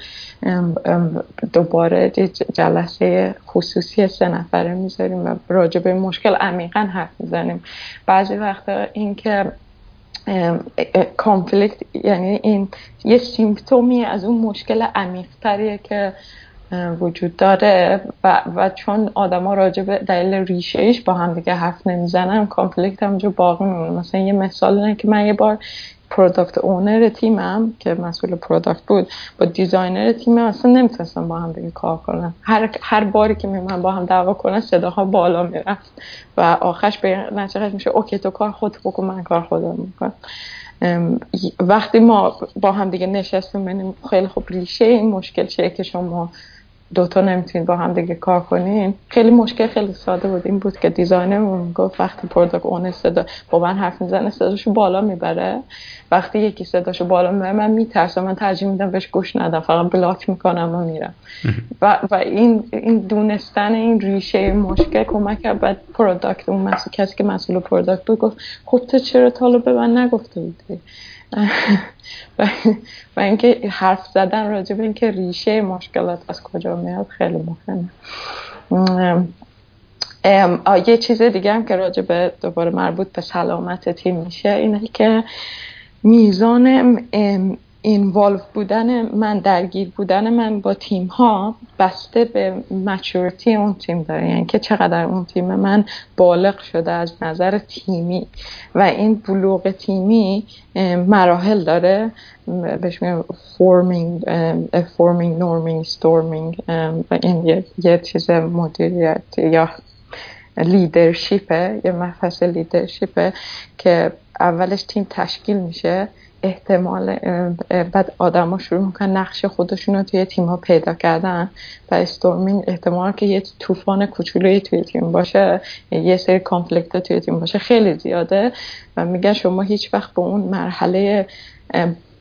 دوباره جلسه خصوصی سه نفره میذاریم و راجع به مشکل عمیقا حرف میزنیم. بعضی وقتا این که کانفلیکت یعنی این یه سیمپتومی از اون مشکل عمیق‌تریه که وجود داره و, و چون آدم ها راجع به دلیل ریشه ایش با هم دیگه حرف نمیزنن کانفلیکت همونجا باقی میمونه. مثلا یه مثال اینه که من یه بار پروداکت اونر تیمم که مسئول پروداکت بود با دیزاینر تیمم اصلا نمیتونستم با هم دیگه کار کنم، هر هر باری که میمونم با هم دعوا کنن صداها بالا میرفت و آخرش به نتیجه میشه اوکی تو کار خودت بکن من کار خودم میکنم. وقتی ما با هم دیگه نشستیم ببینیم خیلی خوب ریشه این مشکل چیه که شما دوتا نمیتونید با هم دیگه کار کنین، خیلی مشکل خیلی ساده بود، این بود که دیزاینرمون گفت وقتی پروداکت اونر صدا با من حرف میزنه صداشو بالا میبره، وقتی یکی صداشو بالا میبره من میترسم، من ترجیح میدم بهش گوش ندم، فقط بلاک میکنم و میرم. و, و این, این دونستن این ریشه مشکل کمک کرد. بعد پروداکت اون مسئول کسی که مسئول پروداکت بود گفت خب تو چرا تا حالا به من نگفته بودی؟ و اینکه حرف زدن راجع به اینکه ریشه مشکلات از کجا میاد خیلی مهمه. یه چیز دیگه هم که راجع به دوباره مربوط به سلامت تیم میشه اینه که میزان اینوالو بودن من، درگیر بودن من با تیم ها بسته به مچورتی اون تیم داره، یعنی که چقدر اون تیم من بالغ شده از نظر تیمی و این بلوغ تیمی مراحل داره، بهش میگم فورمینگ فورمینگ نورمینگ استورمینگ و این یه, یه چیز مدیریت یا لیدرشیپه، یه مفصل لیدرشیپه که اولش تیم تشکیل میشه احتمال، بعد آدم ها شروع میکنن نقش خودشون رو توی تیم ها پیدا کردن و استورمینگ احتمال که یه طوفان کوچولویی توی تیم باشه، یه سری کانفلیکت توی تیم باشه خیلی زیاده و میگن شما هیچ وقت به اون مرحله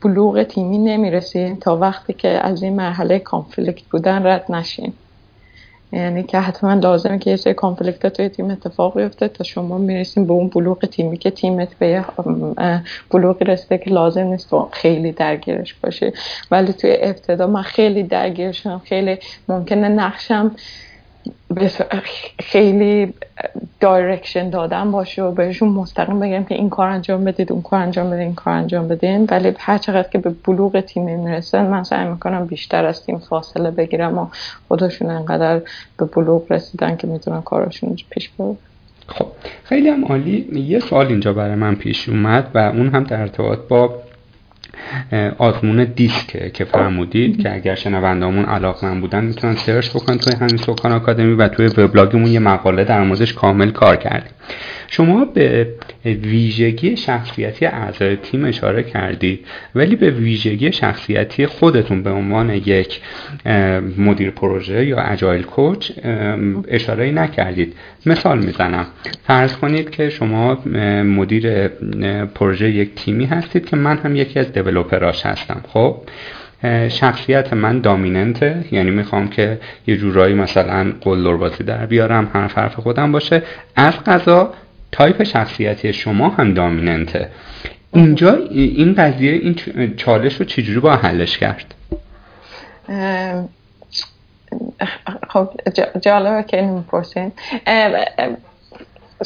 بلوغ تیمی نمیرسین تا وقتی که از این مرحله کانفلیکت بودن رد نشین. یعنی که حتما لازمه که یه سری کانفلیکت توی تیم اتفاق بیفته تا شما میرسیم به اون بلوغ تیمی که تیمت به بلوغی رسیده که لازم نیست و خیلی درگیرش باشی. ولی توی ابتدا من خیلی درگیرشم، خیلی ممکنه نقشم خیلی دایرکشن دادن باشه و بهشون مستقیم بگم که این کار انجام بدید، اون کار انجام بدید، این کار انجام بدید. ولی هر چقدر که به بلوغ تیم میرسن من سعی میکنم بیشتر از تیم فاصله بگیرم و خودشون انقدر به بلوغ رسیدن که میتونن کارشون پیش ببرن. خب خیلی هم عالی. یه سوال اینجا برای من پیش اومد و اون هم در ارتباط با آزمون دیسک که فرمودید که اگر شنوندهامون علاقه‌مند بودن میتونن سرچ بکنن توی همین سوکان آکادمی و توی وبلاگمون یه مقاله در موردش کامل کار کردیم. شما به ویژگی شخصیتی اعضای تیم اشاره کردید، ولی به ویژگی شخصیتی خودتون به عنوان یک مدیر پروژه یا اجایل کوچ اشاره نکردید. مثال میزنم، فرض کنید که شما مدیر پروژه یک تیمی هستید که من هم یکی از دیولوپراش هستم. خب شخصیت من دامیننته، یعنی میخوام که یه جورایی مثلا قلدربازی در بیارم، حرف حرف خودم باشه. از قضا تایپ شخصیتی شما هم دامیننته. اینجا این قضیه، این چالش رو چجوری با حلش کرد؟ خب جالبه که اینو میپرسین.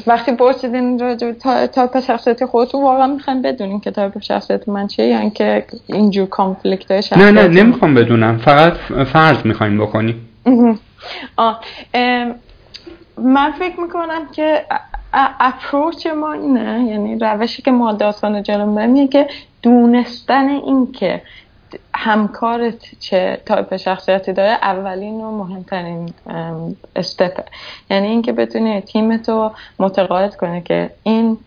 وقتی پرسیدین راجع به تایپ شخصیتی خودتون، واقعا میخوام بدونین که تایپ شخصیت من چیه، یعنی که اینجور کانفلیکت های شخصیتی؟ نه نه نمیخوام بدونم، فقط فرض میخوایم بکنیم. آه من فکر میکنم که اپروچ ما اینه، یعنی روشی که ما داستان جلو میبریم اینه که دونستن این که همکارت چه تایپ شخصیتی داره اولین و مهمترین استپه. یعنی اینکه بتونی تیمتو متقاعد کنه که این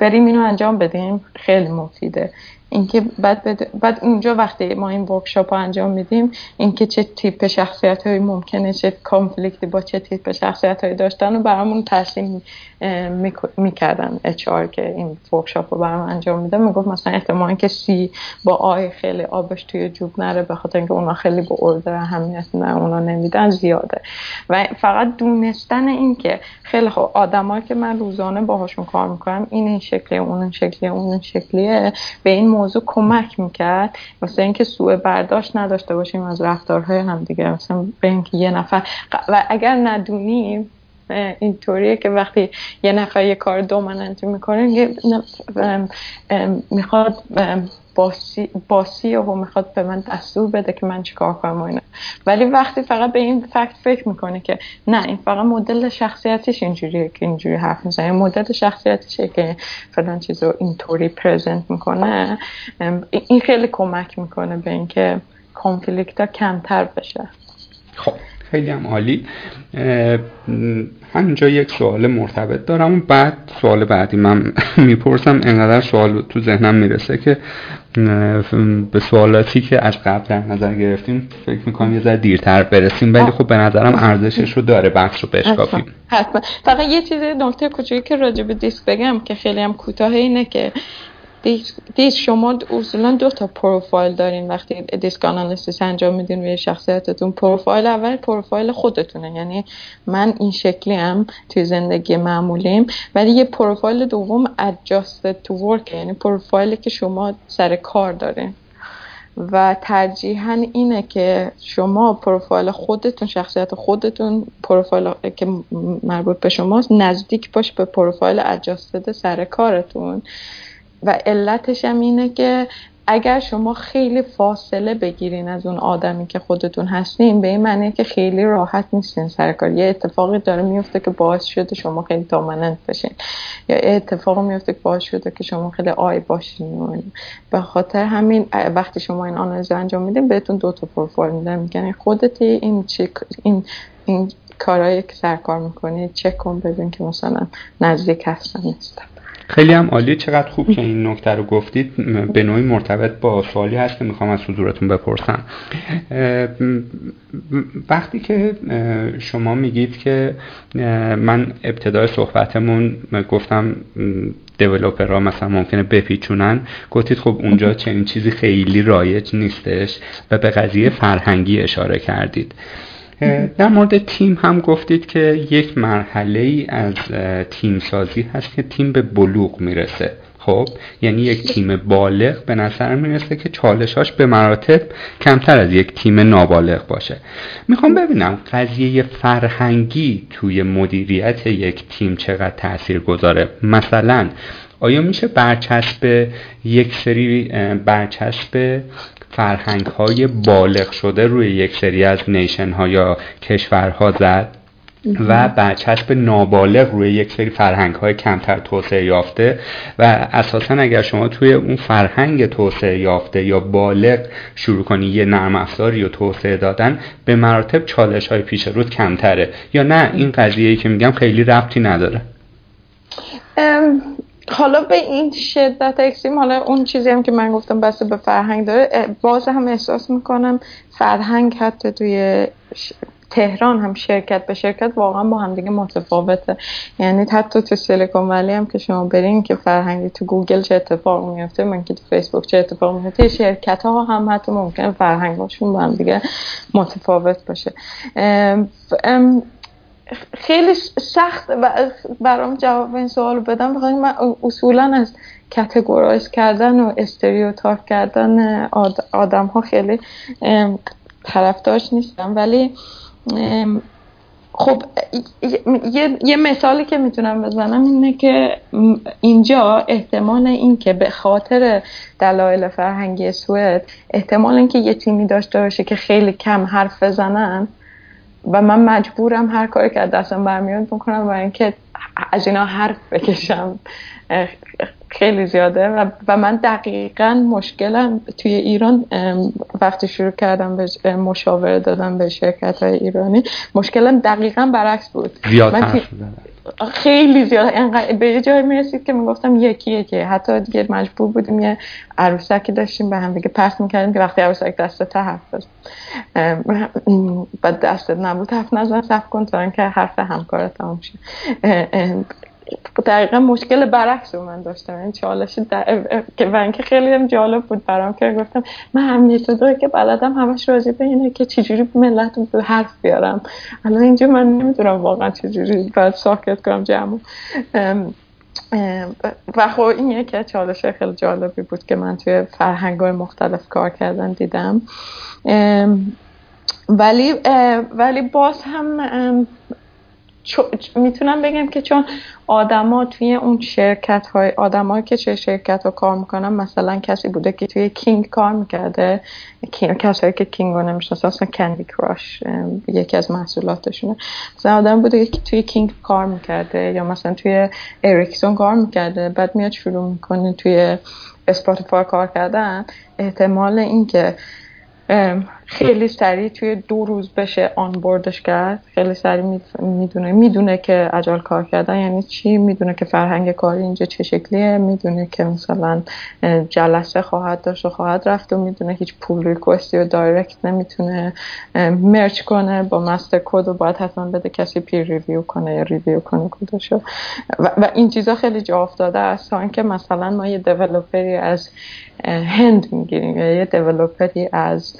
بریم اینو انجام بدیم خیلی مفیده. اینکه بعد بد... بعد اونجا وقتی ما این ورکشاپ رو انجام میدیم اینکه چه تیپ شخصیت‌هایی ممکنه، چه کانفلیکتی با چه تیپ شخصیت‌هایی داشتن و برامون تسلیم میکردن. اچ آر که این ورکشاپ رو برام انجام میده میگفت مثلا احتمالاً که سی با آی خیلی آبش توی جوب نره، به خاطر اینکه اونا خیلی به اوردر اهمیت نه، اونا نمیدن زیاده. و فقط دونستن این که خیلی خب آدمایی که من روزانه باهاشون کار میکنم این این شکلی، اون این شکلی، اون این شکلیه، به این موضوع کمک میکرد مثلا اینکه سوء برداشت نداشته باشیم از رفتارهای هم دیگه. مثلا به اینکه یه نفر و اگر ندونیم اینطوریه که وقتی یه نفر یه کار دو من انجام میکنه میخواد باسی باسی و میخواد به من دستور بده که من چیکار کنم و اینا. ولی وقتی فقط به این فکت فکر میکنه که نه این فقط مدل شخصیتیش اینجوریه که اینجوری حرف میزنه، مدل شخصیتیشه که فلان چیزو اینطوری پرزنت میکنه، این خیلی کمک میکنه به اینکه کانفلیکت ها کمتر بشه. خب خیلی هم عالی. همینجا یک سوال مرتبط دارم و بعد سوال بعدی من میپرسم. انقدر سوال تو ذهنم میرسه که به سوالاتی که از قبل در نظر گرفتیم فکر میکنم یه ذره دیرتر برسیم، ولی خب به نظرم ارزشش رو داره بخش رو بشکافیم. حتما. فقط یه چیز نکته کوچیکی که راجع به دیسک بگم که خیلی هم کوتاه، اینه که دیسک شما اصولا دو تا پروفایل دارین وقتی دیسک آنالیزیس انجام میدین روی شخصیتتون. پروفایل اول پروفایل خودتونه، یعنی من این شکلیم توی زندگی معمولیم، ولی یه پروفایل دوم adjusted to work، یعنی پروفایلی که شما سر کار دارین و ترجیحاً اینه که شما پروفایل خودتون، شخصیت خودتون، پروفایل که مربوط به شماست نزدیک باش به پروفایل adjusted سر کارتون. و علتش هم اینه که اگر شما خیلی فاصله بگیرین از اون آدمی که خودتون هستین، به این معنیه که خیلی راحت نیستین سر کار. یه اتفاقی داره میفته که باعث شده شما خیلی دامننت بشین، یا اتفاقی میفته که باعث شده که شما خیلی آی باشین. به خاطر همین وقتی شما این آنالیز انجام میدین بهتون دو تا پروفایل میدن، میگن خودتی این چی، این این کارایی که سر کار میکنی چک کن ببین که مثلا نزدیک هستن نیستن. خیلی هم عالی. چقدر خوب که این نکته رو گفتید، به نوعی مرتبط با سوالی هست که میخوام از حضورتون بپرسم. وقتی که شما میگید که من ابتدای صحبتمون گفتم دیولوپرها مثلا ممکنه بپیچونن، گفتید خب اونجا چنین چیزی خیلی رایج نیستش و به قضیه فرهنگی اشاره کردید. در مورد تیم هم گفتید که یک مرحله‌ای از تیم سازی هست که تیم به بلوغ میرسه. خب یعنی یک تیم بالغ به نظر میرسه که چالشاش به مراتب کمتر از یک تیم نابالغ باشه. میخوام ببینم قضیه فرهنگی توی مدیریت یک تیم چقدر تأثیر گذاره. مثلا آیا میشه برچسب یک سری برچسب فرهنگ های بالغ شده روی یک سری از نیشن ها یا کشورها زد و برچسب نابالغ روی یک سری فرهنگ های کمتر توسعه یافته؟ و اساسا اگر شما توی اون فرهنگ توسعه یافته یا بالغ شروع کنی یه نرم افزاری رو توسعه دادن، به مراتب چالش های پیش رو کمتره، یا نه این قضیه‌ای که میگم خیلی ربطی نداره؟ ام حالا به این شدت اکستریم، حالا اون چیزی هم که من گفتم بسته به فرهنگ داره. باز هم احساس میکنم فرهنگ حتی توی ش... تهران هم شرکت به شرکت واقعا با هم دیگه متفاوته. یعنی حتی تو سیلیکون ولی هم که شما برین که فرهنگی تو گوگل چه اتفاق میفته، من که تو فیسبوک چه اتفاق میفته، شرکت ها هم حتی ممکنه فرهنگاشون با هم دیگه متفاوت باشه. ام ام خیلی سخت برام جواب این سوالو بدم، بخاطر من اصولا از کاتگورایز کردن و استریوتایپ کردن آدم ها خیلی طرفدارش نیستم. ولی خب یه،, یه مثالی که میتونم بزنم اینه که اینجا احتمال این که به خاطر دلایل فرهنگی سوئد احتمال این که یه تیمی داشته باشه که خیلی کم حرف بزنن و من مجبورم هر کاری که دستم برمیاد بکنم برای اینکه از اینا حرف بکشم خیلی زیاده. و, و من دقیقاً مشکلم توی ایران وقتی شروع کردم به مشاوره دادم به شرکت‌های ایرانی، مشکلم دقیقاً برعکس بود. زیاد حرف زدم خیلی زیاد، به یه جایی میرسید که میگفتم یکی یکی حتی دیگه مجبور بودیم یه عروسکی داشتیم به هم دیگه پس میکردیم که وقتی عروسک دستت حرف بزن و دستت نبود حرف نزن، صف کن تا اینکه حرف همکارت تمام شه. دقیقا مشکل برعکس رو من داشتم. این چالش در... و اینکه خیلی هم جالب بود برام که گفتم من همیشه دوره که بلدم همش راجع به اینه که چجوری ملت رو حرف بیارم، الان اینجا من نمیدونم واقعا چجوری باید ساکت کنم جمعو. و خب این یکی چالش خیلی جالبی بود که من توی فرهنگ‌های مختلف کار کردن دیدم. ولی ولی باز هم چو... میتونم بگم که چون آدما توی اون شرکت های آدمایی که چه شرکت ها کار میکنن، مثلا کسی بوده که توی کینگ کار میکرده، کسایی که کینگ رو نمیشناسن اصلا کندی کراش یکی از محصولاتشونه، مثلا آدم بوده که توی کینگ کار میکرده یا مثلا توی اریکسون کار میکرده، بعد میاد شروع میکنه توی اسپاتیفای کار کردن، احتمال این که خیلی سریع توی دو روز بشه آن بوردش کرد، خیلی سریع میدونه میدونه که اجایل کار کردن یعنی چی، میدونه که فرهنگ کاری اینجا چه شکلیه، میدونه که مثلا جلسه خواهد داشت و خواهد رفت و میدونه هیچ پول ریکوئستی و دایرکت نمیتونه مرچ کنه با مستر کد و باید حتما بده کسی پیر ریویو کنه یا ریویو کنه کدشو. و, و این چیزا خیلی جا افتاده است. اون که مثلا ما یه دیولپری از هند میگیریم، یه دیولپری از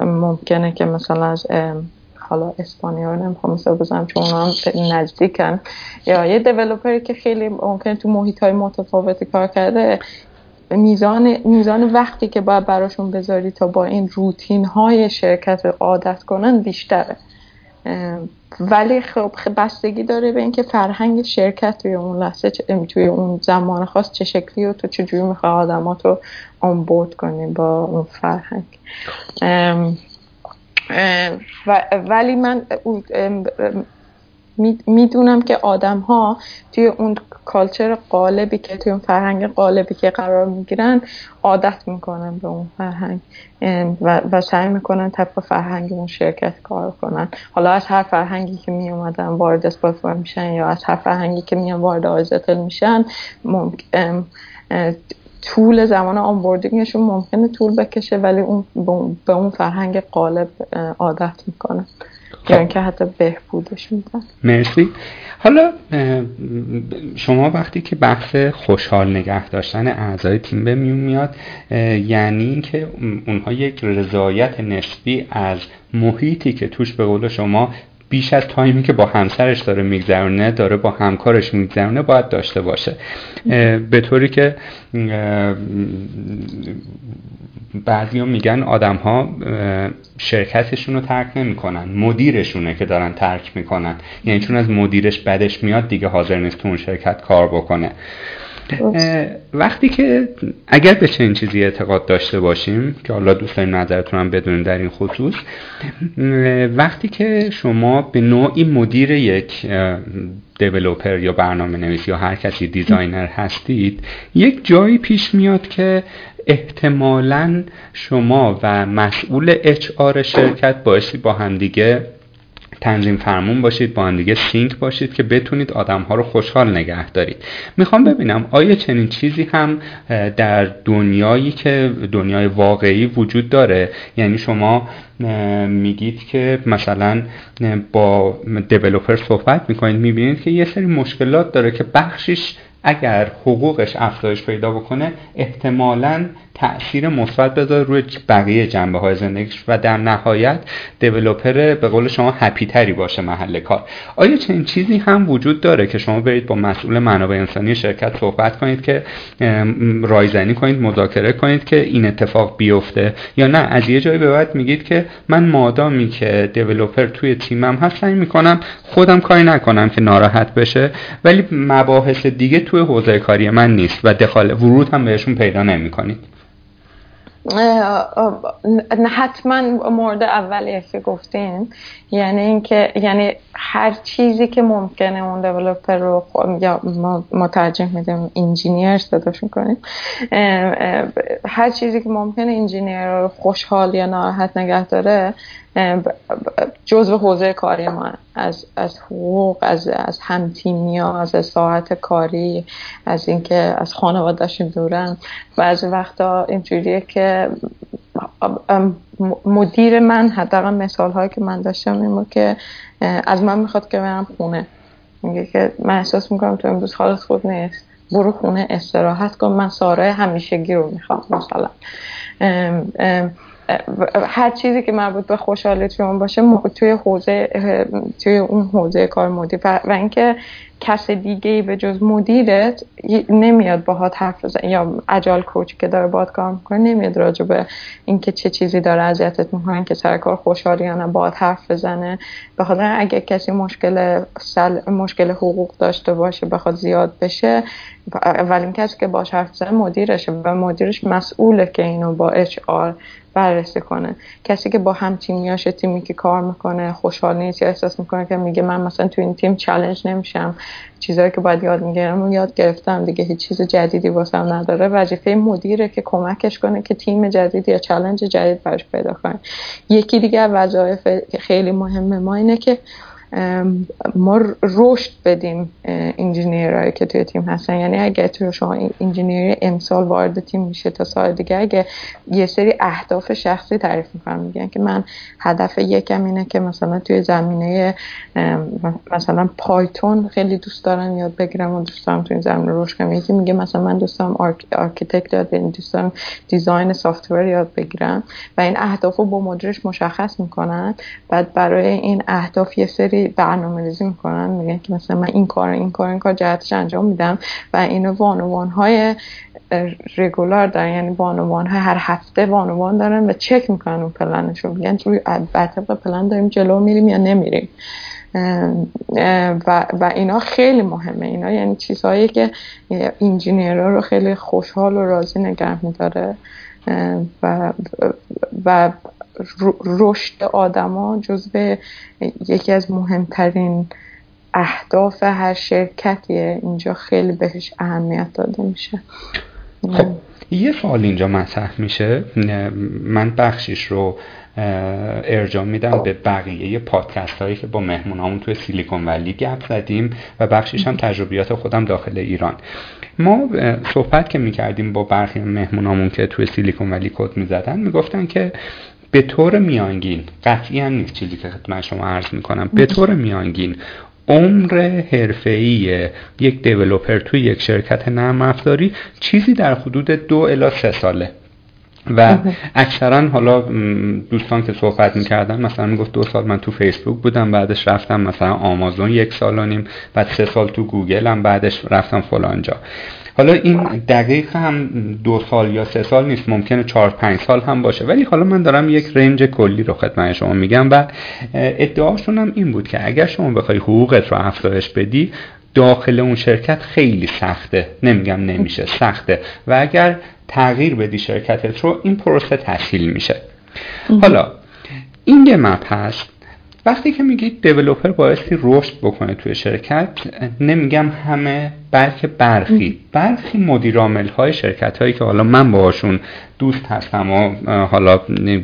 ممکنه که مثلا از حالا اسپانیا رو نمیخوام مثال بزنم چون اونا هم نزدیکن، یا یه دیولوپری که خیلی ممکنه تو محیط‌های متفاوتی کار کرده، میزان میزان وقتی که باید براشون بذاری تا با این روتین‌های شرکت عادت کنن بیشتره. ولی خب بستگی داره به اینکه فرهنگ شرکت توی اون لحظه توی اون زمان خاص چه شکلی و تو چجوری میخوای آدمات رو آنبورد کنی با اون فرهنگ. ام ام و ولی من میدونم که آدم ها توی اون کالچر قالبی که توی اون فرهنگ قالبی که قرار میگیرن عادت میکنن به اون فرهنگ و, و سعی میکنن طبق فرهنگ اون شرکت کار کنن. حالا از هر فرهنگی که می اومدن وارد اسپاتیفای میشن یا از هر فرهنگی که میان وارد آیزتل میشن، ممکن طول زمان آنبوردینگشون ممکنه طول بکشه ولی اون به اون فرهنگ قالب عادت میکنن. خب. یا اینکه حتی بهبودش میدن. مرسی. حالا شما وقتی که بحث خوشحال نگه داشتن اعضای تیم به میون میاد، یعنی که اونها یک رضایت نسبی از محیطی که توش به قول شما بیش از تایمی که با همسرش داره میگذرونه، داره با همکارش میگذرونه باید داشته باشه، به طوری که بعضی میگن آدم ها شرکتشون رو ترک نمی کنن، مدیرشونه که دارن ترک میکنن، یعنی چون از مدیرش بدش میاد دیگه حاضر نیست تو اون شرکت کار بکنه. وقتی که اگر به چنین چیزی اعتقاد داشته باشیم که حالا دوست داریم نظرتون هم بدونیم در این خصوص، وقتی که شما به نوعی مدیر یک دیولوپر یا برنامه نویس یا هر کسی دیزاینر هستید، یک جایی پیش میاد که احتمالاً شما و مسئول اچ آر شرکت باشی با همدیگه تنظیم فرمون باشید، با هم دیگه سینک باشید که بتونید آدم‌ها رو خوشحال نگه دارید. میخوام ببینم آیا چنین چیزی هم در دنیایی که دنیای واقعی وجود داره؟ یعنی شما میگید که مثلا با دیولوپر صحبت میکنید، میبینید که یه سری مشکلات داره که بخشش اگر حقوقش افزایش پیدا بکنه احتمالاً تأثیر مثبت بذاره روی بقیه جنبه‌های زندگیش و در نهایت دیولپر به قول شما هپی تری باشه محل کار. آیا چنین چیزی هم وجود داره که شما برید با مسئول منابع انسانی شرکت صحبت کنید که رایزنی کنید، مذاکره کنید که این اتفاق بیفته، یا نه از یه جایی به بعد میگید که من مادامی که دیولپر توی تیمم هست سعی می‌کنم خودم کاری نکنم که ناراحت بشه، ولی مباحث دیگه توی حوزه کاری من نیست و دخالت ورود هم بهشون پیدا نمی‌کنید؟ حتما مورد اولیه که گفتین، یعنی اینکه یعنی هر چیزی که ممکنه اون دیولپر رو یا ما, ما ترجیح میدیم انجینیر صداش میکنیم، هر چیزی که ممکنه انجینیر رو خوشحال یا ناراحت نگه داره جزء حوزه کاری من، از از حقوق، از از همتیمیا، از ساعت کاری، از اینکه از خانواده‌شون دورن. بعضی وقتا اینجوریه که مدیر من، حداقل مثال‌هایی که من داشتم اینو که از من میخواد که برم خونه، میگه که من احساس میکنم تو امروز حالت خوب نیست، برو خونه استراحت کن، من سارای همیشگی رو میخوام مثلا. ام ام هر چیزی که مربوط به خوشحالی شما باشه توی حوزه توی اون حوزه کار مدیر، و اینکه کس دیگه‌ای به جز مدیرت نمیاد باهات حرف بزنه یا اجایل کوچ که داره باهات کار می‌کنه نمیاد راجع به اینکه چه چیزی داره اذیتت می‌کنه که سر کار خوشحالی یا نه باهات حرف بزنه. بخاطر اگه کسی مشکل سل... مشکل حقوق داشته باشه بخواد زیاد بشه، اولین کسی که باهاش حرف بزنه مدیرشه و مدیرش مسئوله که اینو با اچ آر بررسی کنه. کسی که با هم تیمیاش، تیمی که کار میکنه خوشحال نیست یا احساس میکنه که میگه من مثلا تو این تیم چالش نمیشم، چیزایی که باید یاد میگیرم و یاد گرفتم دیگه، هیچ چیز جدیدی واسم نداره، وظیفه مدیره که کمکش کنه که تیم جدید یا چالش جدید براش پیدا کنه. یکی دیگه وظایف خیلی مهمه ما اینه که ما رشد بدیم انجینیرایی که توی تیم هستن. یعنی اگه توی شما انجینیری امسال وارد تیم میشه تا سال دیگه، اگه یه سری اهداف شخصی تعریف میکنم، میگن که من هدف یکم اینه که مثلا توی زمینه مثلا پایتون خیلی دوست دارم یاد بگیرم و دوست دارم توی این زمینه رشد کنم، یکی میگه مثلا من دوست دارم آرک... آرکیتکت یاد بگیرم، دوست دارم دیزاین سافت‌ور یاد بگیرم، و این اهدافو با مدیرش مشخص میکنن. بعد برای این اهداف یه سری برنامه‌ریزی میکنن، میگن که مثلا من این کار این کار این کار جهتش انجام میدم، و اینو وانوان های رگولار دارن، یعنی وانوان های هر هفته وانوان دارن و چک میکنن اون پلنشو، میگن روی طبق پلن داریم جلو میریم یا نمیریم، و و اینا خیلی مهمه. اینا یعنی چیزهایی که انجینیرها رو خیلی خوشحال و راضی نگه میداره، و و رشد آدما جزو یکی از مهمترین اهداف هر شرکتیه، اینجا خیلی بهش اهمیت داده میشه. خب یه سوال اینجا مطرح میشه، من بخشش رو ارجاع میدم به بقیه پادکست هایی که با مهمونامون توی سیلیکون ولی گپ زدیم و بخشش هم تجربیات خودم داخل ایران. ما صحبت که میکردیم با برخی مهمونامون که توی سیلیکون ولی کد میزدن، میگفتن که به طور میانگین، قطعی هم نیست چیزی که خدمت شما عرض میکنم، به طور میانگین عمر حرفه‌ای یک دیولپر توی یک شرکت نرم افزاری چیزی در حدود دو الی سه ساله و اکثرا حالا دوستان که صحبت میکردن مثلا میگفت دو سال من تو فیسبوک بودم، بعدش رفتم مثلا آمازون یک سال و نیم، بعد سه سال تو گوگل هم، بعدش رفتم فلان جا. حالا این دقیق هم دو سال یا سه سال نیست، ممکنه چهار پنج سال هم باشه، ولی حالا من دارم یک رنج کلی رو خدمت شما میگم و ادعاشون هم این بود که اگر شما بخوای حقوقت رو افزایش بدی داخل اون شرکت خیلی سخته، نمیگم نمیشه، سخته و اگر تغییر بدی شرکتت رو این پروسه تسهیل میشه. حالا این یه مپ هست. وقتی که میگید دیولپر بایستی رشد بکنه توی شرکت، نمیگم همه بلکه برخی برخی مدیر عامل های شرکت هایی که حالا من باهاشون دوست هستم و حالا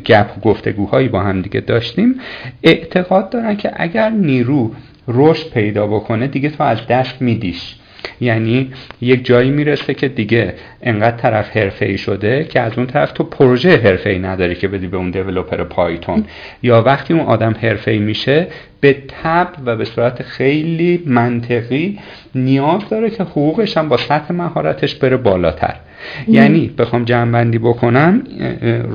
گپ و گفتگوهایی با هم دیگه داشتیم، اعتقاد دارن که اگر نیرو رشد پیدا بکنه دیگه تو از دست میدیش، یعنی یک جایی میرسه که دیگه انقدر طرف حرفه‌ای شده که از اون طرف تو پروژه حرفه‌ای نداری که بدی به اون دیولپر پایتون، یا وقتی اون آدم حرفه‌ای میشه به تبع و به صورت خیلی منطقی نیاز داره که حقوقش هم با سطح مهارتش بره بالاتر. یعنی بخوام جمع‌بندی بکنم،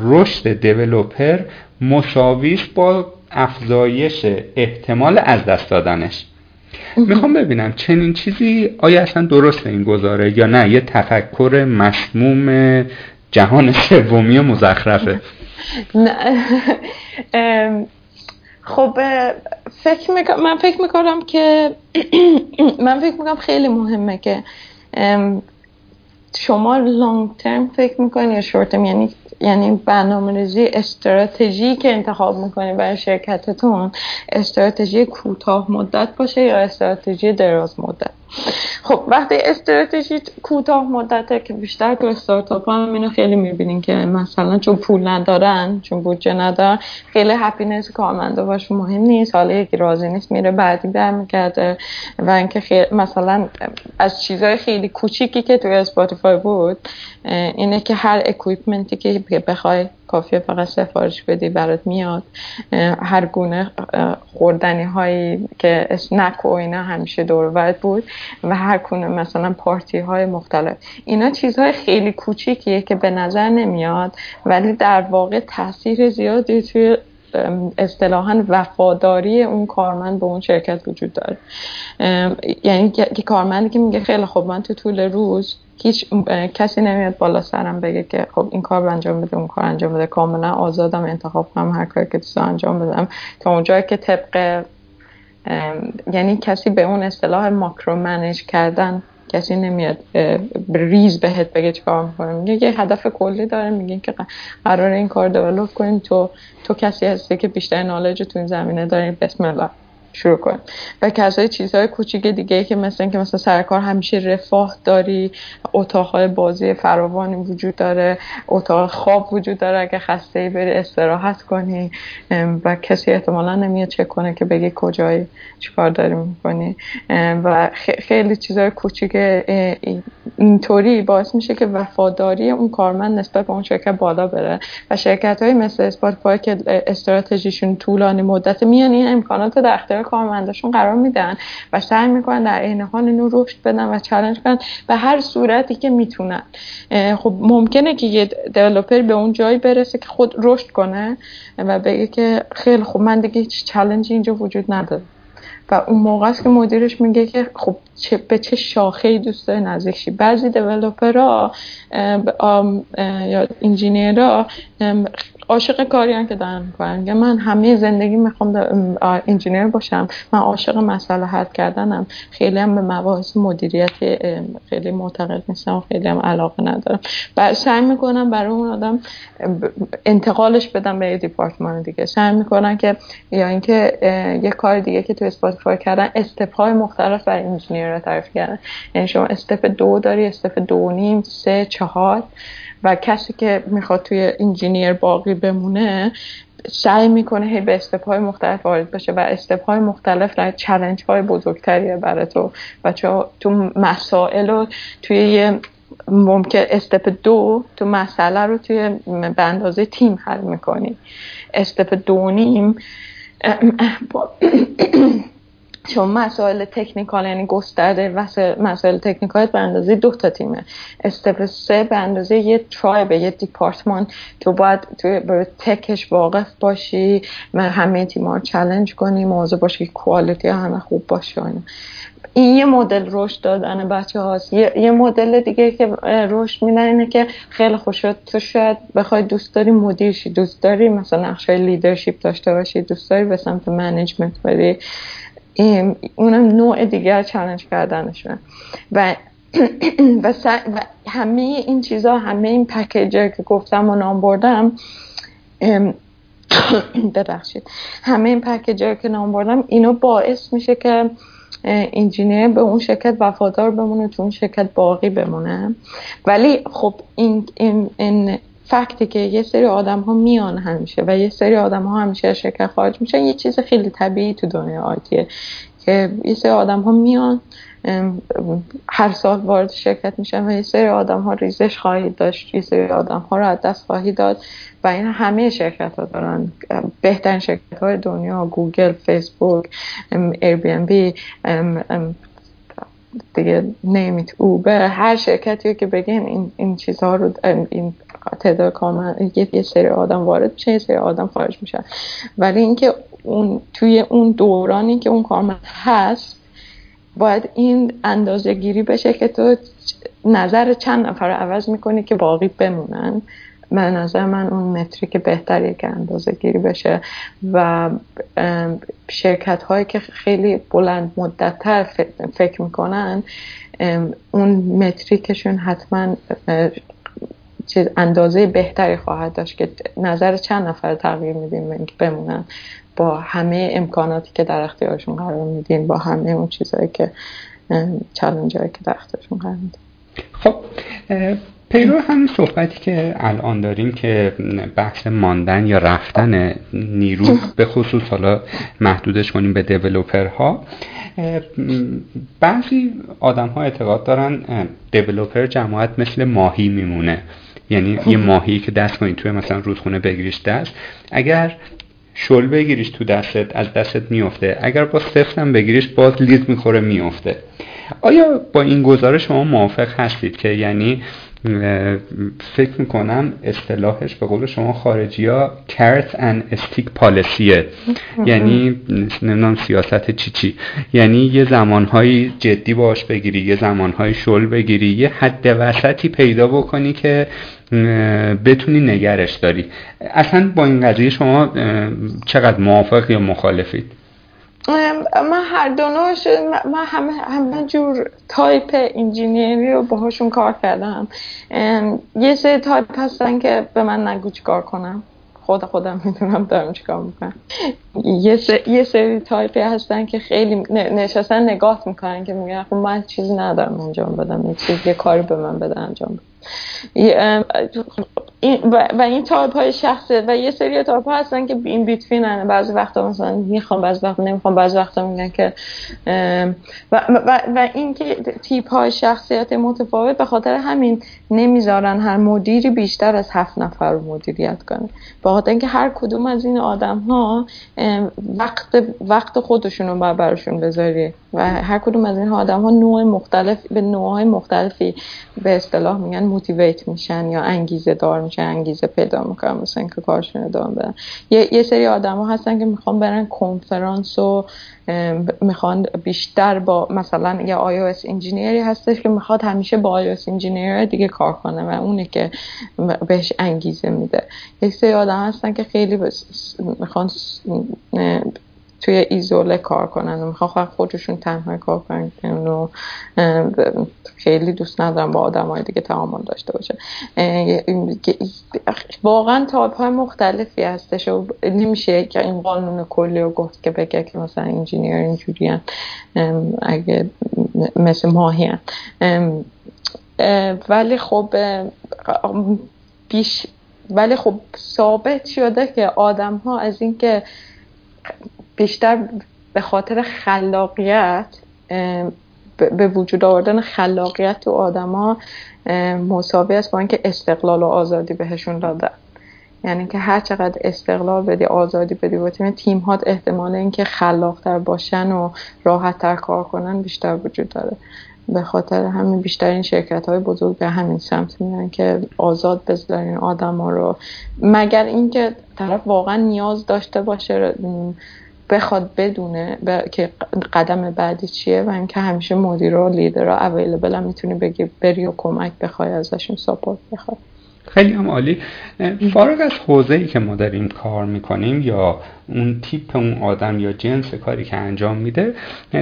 رشد دیولپر مساویش با افزایش احتمال از دست دادنش. میخوام ببینم چنین چیزی آیا اصلا درسته این گزاره یا نه یه تفکر مسموم جهان سومی مزخرفه؟ خب فکر میکنم من فکر میکنم که من فکر میکنم خیلی مهمه که شما لانگ ترم فکر میکنین یا شورت ترم، یعنی یعنی برنامه‌ریزی استراتژی که انتخاب میکنین برای شرکتتون استراتژی کوتاه مدت باشه یا استراتژی دراز مدت. خب وقتی استراتژی کوتاه مدته که بیشتر تو استارتاپ‌ها هم اینو خیلی میبینین که مثلا چون پول ندارن، چون بودجه ندارن، خیلی هپینس کارمندا باشه مهم نیست، حالا یکی راضی نیست میره بعدی برمیگرده و اینکه خیلی مثلا از چیزای خیلی کوچیکی که توی اسپاتیفای بود اینه که هر اکویپمنتی که بخوای کافیه فقط سفارش بدی برات میاد، هر گونه خوردنی هایی که اسنک و اینا همیشه دور ورد بود و هر گونه مثلا پارتی های مختلف. اینا چیزهای خیلی کوچیکیه که به نظر نمیاد ولی در واقع تاثیر زیادی توی اصطلاحاً وفاداری اون کارمند به اون شرکت وجود داره. یعنی که کارمندی که میگه خیلی خب من تو طول روز هیچ کسی نمیاد بالا سرم بگه که خب این کار رو انجام بده اون کار انجام بده، کاملا آزادم انتخاب کنم هر کاری که دوست انجام بدم تا اونجایی که طبق یعنی کسی به اون اصطلاح ماکرو منیج کردن کسی نمیاد ریز بهت بگه چیکار می‌کنی، میگه یه هدف کلی داره، میگه که قراره این کار دیولپ کنیم، تو تو کسی هستی که بیشتر نالج تو این زمینه داری، بسم الله شروع کن. و کسای چیزهای کوچیک دیگه که مثلا که مثلا سرکار همیشه رفاه داری، اتاق‌های بازی فراوانی وجود داره، اتاق خواب وجود داره، اگه خسته‌ای بری استراحت کنی و کسی احتمالاً نمیاد چک کنه که بگی کجایی چیکار داری می‌کنی و خیلی چیزهای کوچیک اینطوری باعث میشه که وفاداری اون کارمند نسبت به اون شرکت بالا بره و شرکت‌های مثل اسپاتیفای که استراتژیشون طولانی مدت میان این امکانات در اختیار کارمنداشون قرار میدن و سعی میکنن در عین حال اینو رشد بدن و چالش کنن به هر صورتی که میتونن. خب ممکنه که یه دیولپر به اون جایی برسه که خود رشد کنه و بگه که خیلی خب من دیگه هیچ چالشی اینجا وجود نداره و اون موقع است که مدیرش میگه که خب چه به چه شاخه‌ای دوست داری نزدیک شی. بعضی دیولپرها یا انجینیرها عاشق کاریان که دارن میکنن، میگه من همه زندگی میخوام انجینیر باشم، من عاشق مسئله حل کردنم، خیلی هم به مباحث مدیریتی خیلی معتقد نیستم و خیلی هم علاقه ندارم. سعی میکنم برای اون آدم انتقالش بدم به یه دیپارتمان دیگه، سعی میکنن که یا اینکه یه کار دیگه که تو اسپاتیفای کردن استپ‌های مختلف برای انجینیرها تعریف کردن، یعنی شما استپ دو داری، استپ دو نیم، سه، چهار و کسی که میخواد توی انجینیر باقی بمونه سعی میکنه هی به استپ‌های مختلف وارد بشه و استپ‌های مختلف را چالش‌های بزرگتریه برای تو و تو مسائل رو توی یه ممکن استپ دو تو مسئله رو توی به اندازه تیم حل میکنی، استپ دو نیم چون مسائل تکنیکال یعنی گسترده مسائل تکنیکال به اندازه دو تا تیمه، استپ سه به اندازه یه ترایب، یه دیپارتمان. تو باید توی برای تکش واقف باشی، همه تیم‌ها رو چالش کنی، موضوع باشه که کوالیتی همه خوب باشه. این یه مدل رشد دادن بچه‌هاست. یه, یه مدل دیگه که رشد میدن اینه که خیلی خوشت، تو شاید بخوای دوست داری مدیر شی، دوست داری مثلا نقشای لیدرشپ داشته باشی، دوست داری به سمت منیجمنت بری، اونم نوع دیگه چالش کردنشونه. و و, و همه این چیزا، همه این پکیجا که گفتم و نام بردم، ببخشید، همه این پکیجا که نام بردم اینو باعث میشه که انجینیر به اون شرکت وفادار بمونه، تو اون شرکت باقی بمونه. ولی خب این این, این فکتی که یه سری آدم ها میان همیشه و یه سری آدم ها همیشه از شرکت خارج میشن، یه چیز خیلی طبیعی تو دنیا آیتیه که یه سری آدم ها میان هر سال وارد شرکت میشن و یه سری آدم ها ریزش خواهید داشت، یه سری آدم ها رو از دست خواهید داد و این همه شرکت ها دارن. بهترین شرکت های دنیا، گوگل، فیسبوک، ایر بی ام بی، دیگه نیمیت، اوبر، هر شرکتی که بگین این این چیزها رو، این تعداد کاملا یه سری آدم وارد میشه، یه سری آدم خارج میشن. ولی اینکه اون توی اون دورانی که اون کارمند هست باید این اندازه گیری بشه که تو نظر چند نفر رو عوض میکنی که باقی بمونن. به نظر من اون متریک بهتریه که اندازه گیری بشه و شرکت هایی که خیلی بلند مدت تر فکر میکنن اون متریکشون حتما چیز اندازه بهتری خواهد داشت که نظر چند نفر تغییر میدیم که بمونن، با همه امکاناتی که در اختیارشون قرار میدیم، با همه اون چیزایی که چالنج هایی که در اختیارشون قرار میدیم. خب پیرو همین صحبتی که الان داریم که بحث ماندن یا رفتن نیرو، به خصوص حالا محدودش کنیم به دیولوپرها، بعضی آدم ها اعتقاد دارن دیولوپر جماعت مثل ماهی میمونه، یعنی یه ماهی که دست کنی توی مثلا رودخونه بگیریش دست، اگر شل بگیریش تو دستت از دستت میفته، اگر با سفتم بگیریش باز لیز میخوره میفته. آیا با این گزارش شما موافق هستید که یعنی فکر میکنم اصطلاحش به قول شما خارجی ها carrot and stick پالیسیه، یعنی نمیدونم سیاست چی چی، یعنی یه زمانهایی جدی باش بگیری، یه زمانهایی شل بگیری، یه حد وسطی پیدا بکنی که بتونی نگرش داری. اصلا با این قضیه شما چقدر موافق یا مخالفید؟ من هر دونوش، من همه, همه جور تایپ انجینیری رو باهاشون کار کردم. یه سری تایپ هستن که به من نگو چی کار کنم، خود خودم میدونم دارم چی کار میکنم. یه, سر، یه سری تایپی هستن که خیلی نشستن نگاه میکنن که میگن خب من چیزی ندارم انجام بدم، یه چیز یه کاری به من بده انجام بدم. و این تایپ های شخصه و یه سری تایپ ها هستن که این بیتوینن، بعضی وقتا مثلا میخوام، بعضی وقتا نمیخوام، بعضی وقتا میگن که و, و, و این که تیپ های شخصیت متفاوت، به خاطر همین نمیذارن هر مدیری بیشتر از هفت نفر رو مدیریت کنه، به خاطر اینکه هر کدوم از این آدم ها وقت وقت خودشون رو باید براشون بذاری و هر کدوم از این آدم ها نوع مختلف به نوعهای مختلفی به اصطلاح میگن موتیویت میشن یا انگیزه دار میشن، انگیزه پیدا میکنن مثلا اینکه کارشون ادامه بدن. یه, یه سری آدم ها هستن که میخوان برن کنفرانس و میخوان بیشتر با مثلا یه آی او اس انجینیری هستش که میخواد همیشه با آی او اس انجینیر دیگه کار کنه و اونه که بهش انگیزه میده. یه سری آدم هستن که خیلی میخوان توی ایزوله کار کنن و میخوان خودشون تنها کار کنن و خیلی دوست ندارن با آدم های دیگه تعامل داشته باشه. واقعا تایپ های مختلفی هستش و نمیشه که این قانون کلی رو گفت که بگه که مثلا انجینیر اینجوری هست، اگه مثل ماهی هست. ولی خب بیش ولی خب ثابت شده که آدم ها از این که بیشتر به خاطر خلاقیت، به وجود آوردن خلاقیت تو آدما مساوی است با اینکه استقلال و آزادی بهشون دادن. یعنی که هر چقدر استقلال بدی، آزادی بدی و تیم تیم‌هات احتمال اینکه خلاق‌تر باشن و راحت‌تر کار کنن بیشتر وجود داره. به خاطر همین بیشترین شرکت‌های بزرگ به همین سمت میرن که آزاد بذارین آدم‌ها رو، مگر اینکه طرف واقعا نیاز داشته باشه، بخواد بدونه ب... که قدم بعدی چیه. و اینکه همیشه مدیر و لیدر رو اویلیبل هم میتونی بگی بری و کمک بخوای ازشون، ساپورت بخوای. خیلی هم عالی. فارغ از حوزه‌ای که ما داریم کار میکنیم یا اون تیپ اون آدم یا جنس کاری که انجام میده،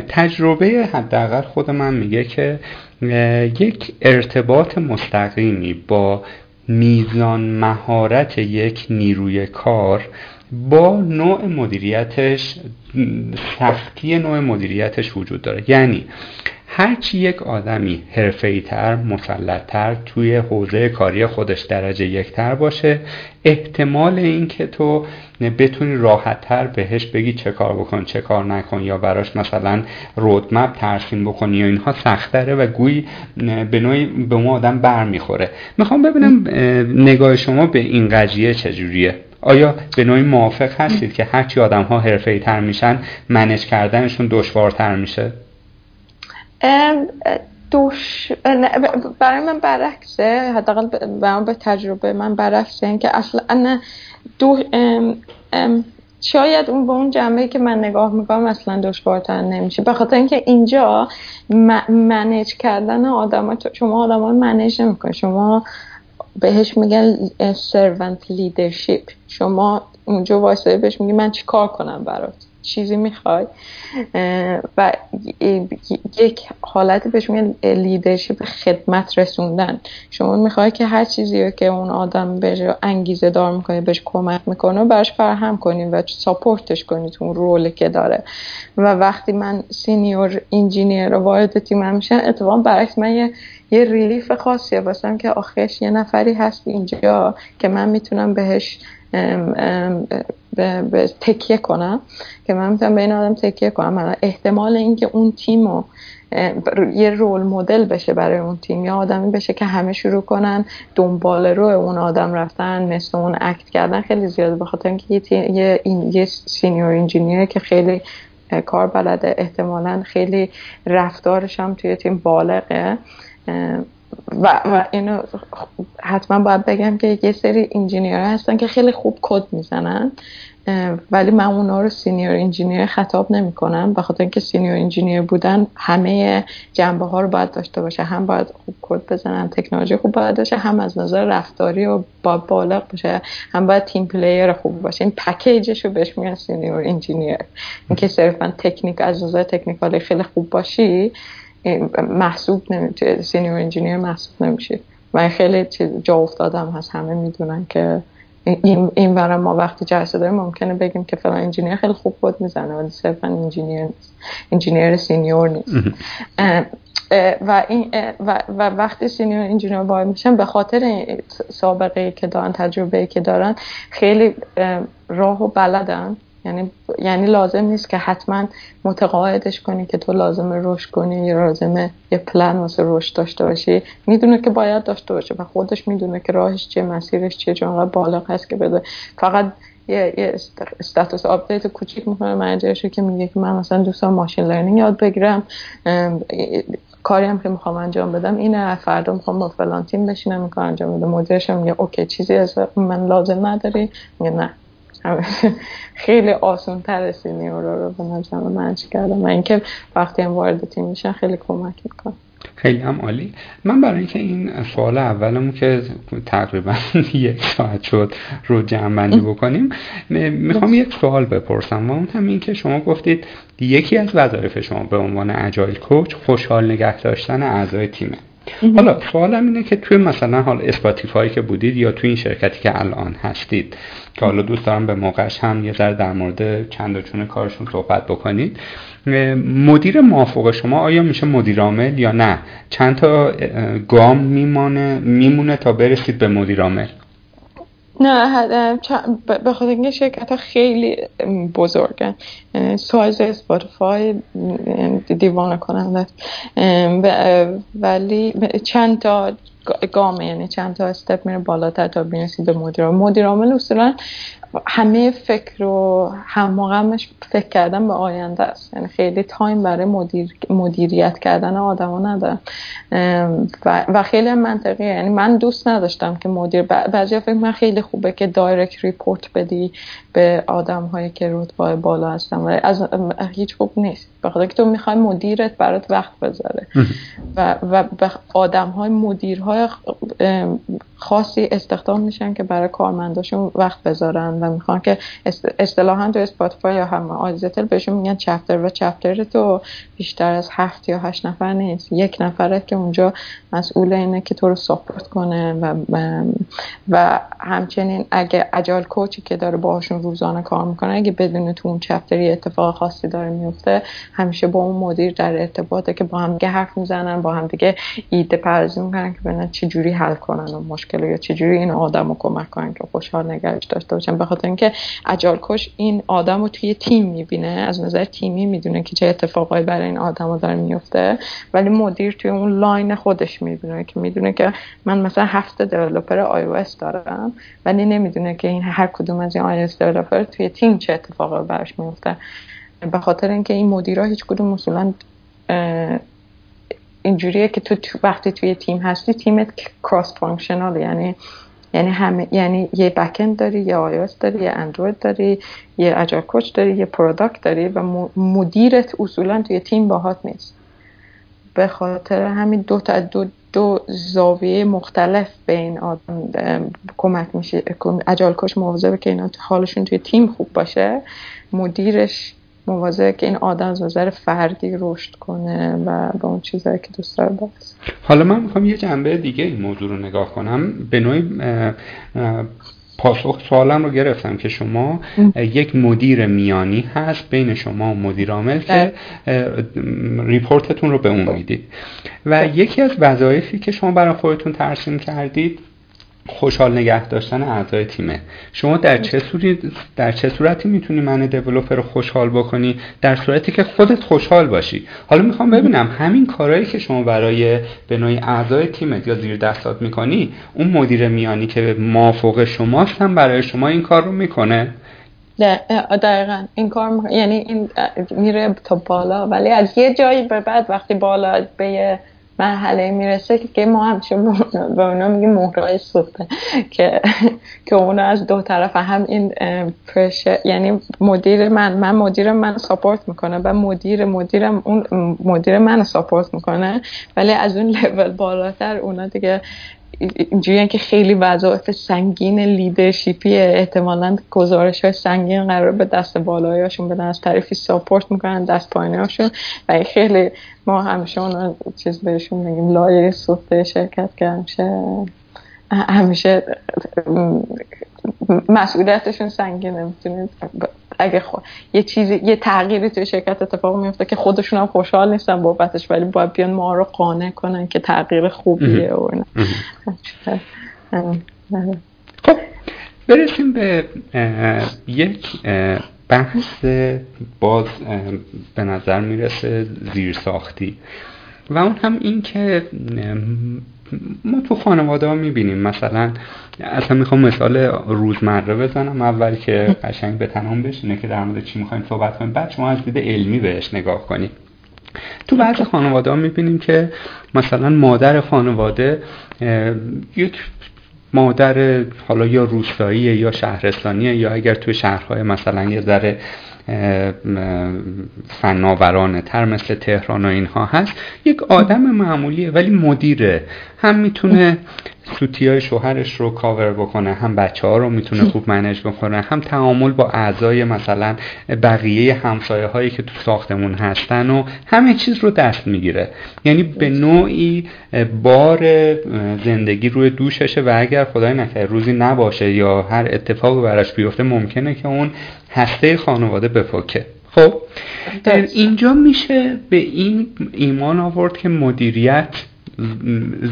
تجربه حداقل خود من میگه که یک ارتباط مستقیمی با میزان مهارت یک نیروی کار با نوع مدیریتش، سختی نوع مدیریتش وجود داره. یعنی هرچی یک آدمی حرفه‌ای‌تر، مسلط‌تر توی حوزه کاری خودش درجه یکتر باشه، احتمال این که تو بتونی راحت‌تر بهش بگی چه کار بکن چه کار نکن یا براش مثلا رودمپ ترسیم بکنی یا اینها سخت‌تره و گویی به نوعی به اون آدم برمیخوره. میخوام ببینم نگاه شما به این قضیه چجوریه؟ آیا به نوعی موافق هستید که هرچی آدم ها حرفه‌ای‌تر میشن منیج کردنشون دشوارتر میشه؟ دوش... برای من برعکسه، حداقل به تجربه من برعکسه، این که اصلا دو... شاید اون به اون جنبه‌ای که من نگاه میکنم اصلا دشوارتر نمیشه، به خاطر اینکه اینجا م... منیج کردن آدم ها، شما آدم ها منیج نمیکنید، شما بهش میگن سرونت لیدرشپ. شما اونجا واسه بهش میگی من چی کار کنم برات، چیزی میخوای، و یک حالتی بهش میگن لیدرشپ، خدمت رسوندن. شما میخوای که هر چیزی رو که اون آدم بهش انگیزه دار میکنه، بهش کمک میکنه و براش فراهم کنی و ساپورتش کنی تو اون رولی که داره. و وقتی من سینیور انجینیر رو وارد تیمم میشن، اتفاقا برعکس من یه یه ریلیف خاصیه واسم که آخرش یه نفری هست اینجا که من میتونم بهش ام ام به, به تکیه کنم، که من میتونم به این آدم تکیه کنم. احتمال اینکه اون تیمو یه رول مدل بشه برای اون تیم، یا آدمی بشه که همه شروع کنن دنبال رو اون آدم رفتن، مثل اون اکت کردن، خیلی زیاده. بخاطر اینکه یه, تیم، یه, این، یه سینیور انجینیر که خیلی کار بلده، احتمالاً خیلی رفتارش هم توی تیم بالغه. و, و اینو حتما باید بگم که یه سری انجینیر هستن که خیلی خوب کد میزنن، ولی من اونا رو سینیور انجینیر خطاب نمی کنم، بخاطر اینکه سینیور انجینیر بودن همه جنبه ها رو باید داشته باشه. هم باید خوب کد بزنن، تکنولوژی خوب باید باشه، هم از نظر رفتاری و باید بالغ باشه، هم باید تیم پلیر خوب باشه. این پکیجش رو بهش میگن سینیور انجینیر. اینکه صرفا تکنیک، از نظر تکنیکالی خیلی خوب باشی، محسوب نمیشه سینیور انجینیر، محسوب نمیشه. من خیلی جا افتادم هست، همه میدونن که این این برای ما وقتی جلسه داریم ممکنه بگیم که فلان انجینیر خیلی خوب بود میزنه، ولی صرفا انجینیر نیست، انجینیر سینیور نیست. اه اه و این و, و وقتی سینیور انجینیر باید میشن، به خاطر سابقه که دارن، تجربه که دارن، خیلی راهو بلدن. یعنی یعنی لازم نیست که حتما متقاعدش کنی که تو لازمه رشد کنی یا لازمه یه پلن واسه رشد داشته باشی. میدونه که باید داشته باشه و خودش میدونه که راهش چیه، مسیرش چیه، چون انقدر بالغ هست که بده. فقط یه یه استاتوس آپدیت کوچیک میکنه منجرشو که میگه که من مثلا دوستام ماشین لرنینگ یاد بگیرم، کاری هم که میخوام انجام بدم اینه، فردا میخوام با فلان تیم بشینم این کار انجام بدم. مدیرش میگه اوکی، چیزی از من لازم نداری؟ میگه نه. خیلی آسان تر سینیور رو به نظر من کردم، من اینکه وقتی هم وارد تیم میشن خیلی کمک میکنه. خیلی هم عالی. من برای اینکه این سوال اولمون که تقریبا یک ساعت شد رو جمع‌بندی بکنیم، میخوام یک سوال بپرسم و اون هم این که شما گفتید یکی از وظایف شما به عنوان اجایل کوچ خوشحال نگه داشتن اعضای تیمه. حالا سوالم اینه که توی مثلا حال اسپاتیفای که بودید یا توی این شرکتی که الان هستید، که حالا دوست دارم به موقعش هم یه ذره در مورد چند و چون کارشون صحبت بکنید، مدیر موافق شما آیا میشه مدیر عامل یا نه؟ چند تا گام میمونه میمونه تا برسید به مدیر عامل؟ نه به خاطر اینکه شرکت‌ها خیلی بزرگن، سایز اسپاتیفای دیوانه کننده ولی چند تا گامه، یعنی چند تا استپ میره بالاتر تا برسی به مدیر عامل. مدیر عامل اصولا همه فکر و هم‌غمش فکر کردن به آینده است، یعنی خیلی تایم برای مدیر، مدیریت کردن آدما نداره و, و خیلی منطقیه. یعنی من دوست نداشتم که مدیر، بعضیا فکر من خیلی خوبه که دایرکت ریپورت بدی به آدم‌هایی که رتبه بالا هستن، ولی از هیچ خوب نیست، بخاطر اینکه تو می‌خوای مدیرت برات وقت بذاره و و آدم‌های مدیرهای خاصی استخدام میشن که برای کارمنداشون وقت بذارن و میخوان که اصطلاحاً تو اسپاتیفای یا هم آیزتل بهشون میگن چپتر، و چپتر تو بیشتر از هفت یا هشت نفر نیست، یک نفره که اونجا مسئول اینه که تو رو ساپورت کنه و و همچنین اگه اجایل کوچی که داره باهاشون روزانه کار میکنه اگه بدونه تو اون چپتری اتفاق خاصی داره میفته همیشه با اون مدیر در ارتباطه که با هم دیگه حرف میزنن، با هم دیگه ایده پردازی میکنن که ببینن چه جوری حل کنن و مشکل یا چه جوری این آدمو کمک کنن که خوشحال نگهش داشته باشن. به خاطر اینکه اجایل کوچ این آدمو توی تیم میبینه، از نظر تیمی میدونه که چه اتفاقایی برای این آدمو داره میفته، ولی مدیر توی اون لاین خودش میبینه که میدونه که من مثلا هفت دیولپر آی او اس دارم ولی نمیدونه که این هر کدوم از این آی او اس دیولپر توی تیم چه اتفاقی براش میفته. به خاطر اینکه این مدیرها هیچ کدوم اصولا اینجوریه که تو وقتی توی تیم هستی تیمت کراس فانکشنال، یعنی یعنی همه، یعنی یه بک اند داری، یه آی او اس داری، یه اندروید داری، یه اجایل کوچ داری، یه پروداکت داری و مدیرت اصولا توی تیم باهات نیست. به خاطر همین دو تا دو دو زاویه مختلف به این آدم کمک میشه. اجایل کوچ مواظبه که اینا حالشون توی تیم خوب باشه، مدیرش مواظبه که این آدم از نظر فردی رشد کنه و به اون چیزایی که دوست داره برسه. حالا من میخوام یه جنبه دیگه این موضوع رو نگاه کنم. به نوعی پاسخ سوالم رو گرفتم که شما یک مدیر میانی هست بین شما و مدیر عامل که ریپورتتون رو به اون میدید و یکی از وظایفی که شما برای خودتون ترسیم کردید خوشحال نگه داشتن اعضای تیمه. شما در چه صورتی در چه صورتی میتونی من دیولپر رو خوشحال بکنی؟ در صورتی که خودت خوشحال باشی. حالا میخوام ببینم همین کارهایی که شما برای به نوعی اعضای تیمت یا زیر دستات میکنی اون مدیر میانی که مافوق شماست هم برای شما این کار رو میکنه؟ دقیقا این کار م... یعنی این میره تا بالا، ولی از یه جایی به بعد وقتی بالا به مرحله میرسه که ما همچه به اونا میگیم مهرهای سوخته که که اونا از دو طرف هم این پرشر، یعنی مدیر من من مدیر من ساپورت میکنه و مدیر مدیرم اون مدیر من ساپورت میکنه، ولی از اون لول بالاتر اونا دیگه اینجوریه که خیلی وظایف سنگین لیدرشیپی احتمالاً گزارش‌های سنگین قرار به دست بالایی‌هاشون بدن، از طرفی ساپورت می‌کنن دست پایین‌هاشون و خیلی ما همیشه اون چیز بهشون میگیم لایه سوخته شرکت که همیشه همیشه مسئولیتشون سنگینه. می‌تونید اگه خو... یه چیزی یه تغییری توی شرکت اتفاق میفته که خودشون هم خوشحال نیستن بابتش ولی باید بیان ما رو قانع کنن که تغییر خوبیه و اینا. خب برسیم به یک بحث باز به نظر میرسه زیرساختی و اون هم این که ما تو خانواده ها میبینیم، مثلا اصلا میخوام مثال روزمره بزنم اول که قشنگ به تمام بشینه که در مورد چی میخوایم صحبت کنیم، بعد شما از دید علمی بهش نگاه کنیم. تو بعضی خانواده ها میبینیم که مثلا مادر خانواده یک مادر حالا یا روستاییه یا شهرستانیه یا اگر تو شهرهای مثلا یه ذره فناورانه تر مثل تهران و اینها هست یک آدم معمولیه ولی مدیره، هم میتونه سوتیای شوهرش رو کاور بکنه، هم بچه ها رو میتونه خوب منیج بکنه، هم تعامل با اعضای مثلا بقیه همسایه هایی که تو ساختمون هستن و همه چیز رو دست میگیره، یعنی به نوعی بار زندگی روی دوششه و اگر خدای نکرده روزی نباشه یا هر اتفاقی براش بیفته ممکنه که اون هسته خانواده بپکه. خب در اینجا میشه به این ایمان آورد که مدیریت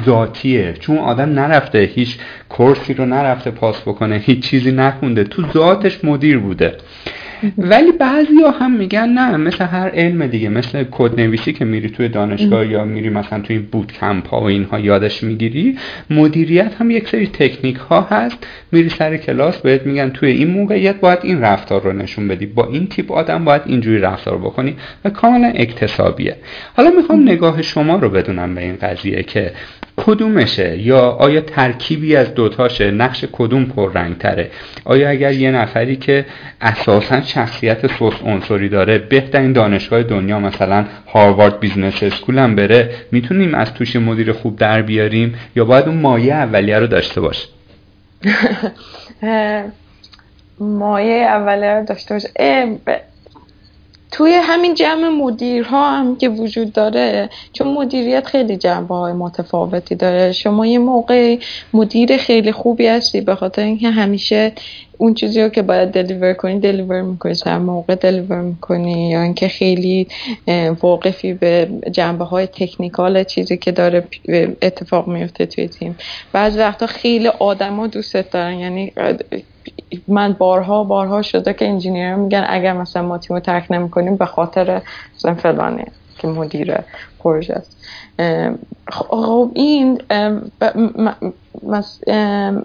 ذاتیه، چون آدم نرفته هیچ کورسی رو نرفته پاس بکنه، هیچ چیزی نخونده، تو ذاتش مدیر بوده. ولی بعضیا هم میگن نه، مثل هر علم دیگه، مثل کدنویسی که میری توی دانشگاه یا میری مثلا توی بوت کمپ ها و اینها یادش میگیری، مدیریت هم یک سری تکنیک ها هست. میری سر کلاس بهت میگن توی این موقعیت باید این رفتار رو نشون بدی، با این تیپ آدم باید اینجوری رفتار بکنی و کاملا اکتسابیه. حالا میخوام نگاه شما رو بدونم به این قضیه که کدومشه، یا آیا ترکیبی از دوتاشه، نقش کدوم پررنگ‌تره؟ آیا اگر یه نفری که اساساً شخصیت سوس عنصری داره بهترین دانشگاه دنیا مثلا هاروارد بیزنس اسکول هم بره میتونیم از توش مدیر خوب در بیاریم، یا باید اون مایه اولیه رو داشته باشه؟ مایه اولیه رو داشته باشه. توی همین جمع مدیرها هم که وجود داره، چون مدیریت خیلی جنبه‌های متفاوتی داره، شما یه موقع مدیر خیلی خوبی هستی به خاطر اینکه همیشه اون چیزی رو که باید دلیور کنی دلیور میکنی، سر موقع دلیور میکنی، یا اینکه خیلی واقفی به جنبه‌های تکنیکال چیزی که داره اتفاق میفته توی تیم. بعضی وقتا خیلی آدما دوستت دارن، یعنی من بارها بارها شده که انجینیر میگن اگر مثلا ما تیمو ترک نمیکنیم به خاطر مثلا فلانه که مدیر پروژه است. خب این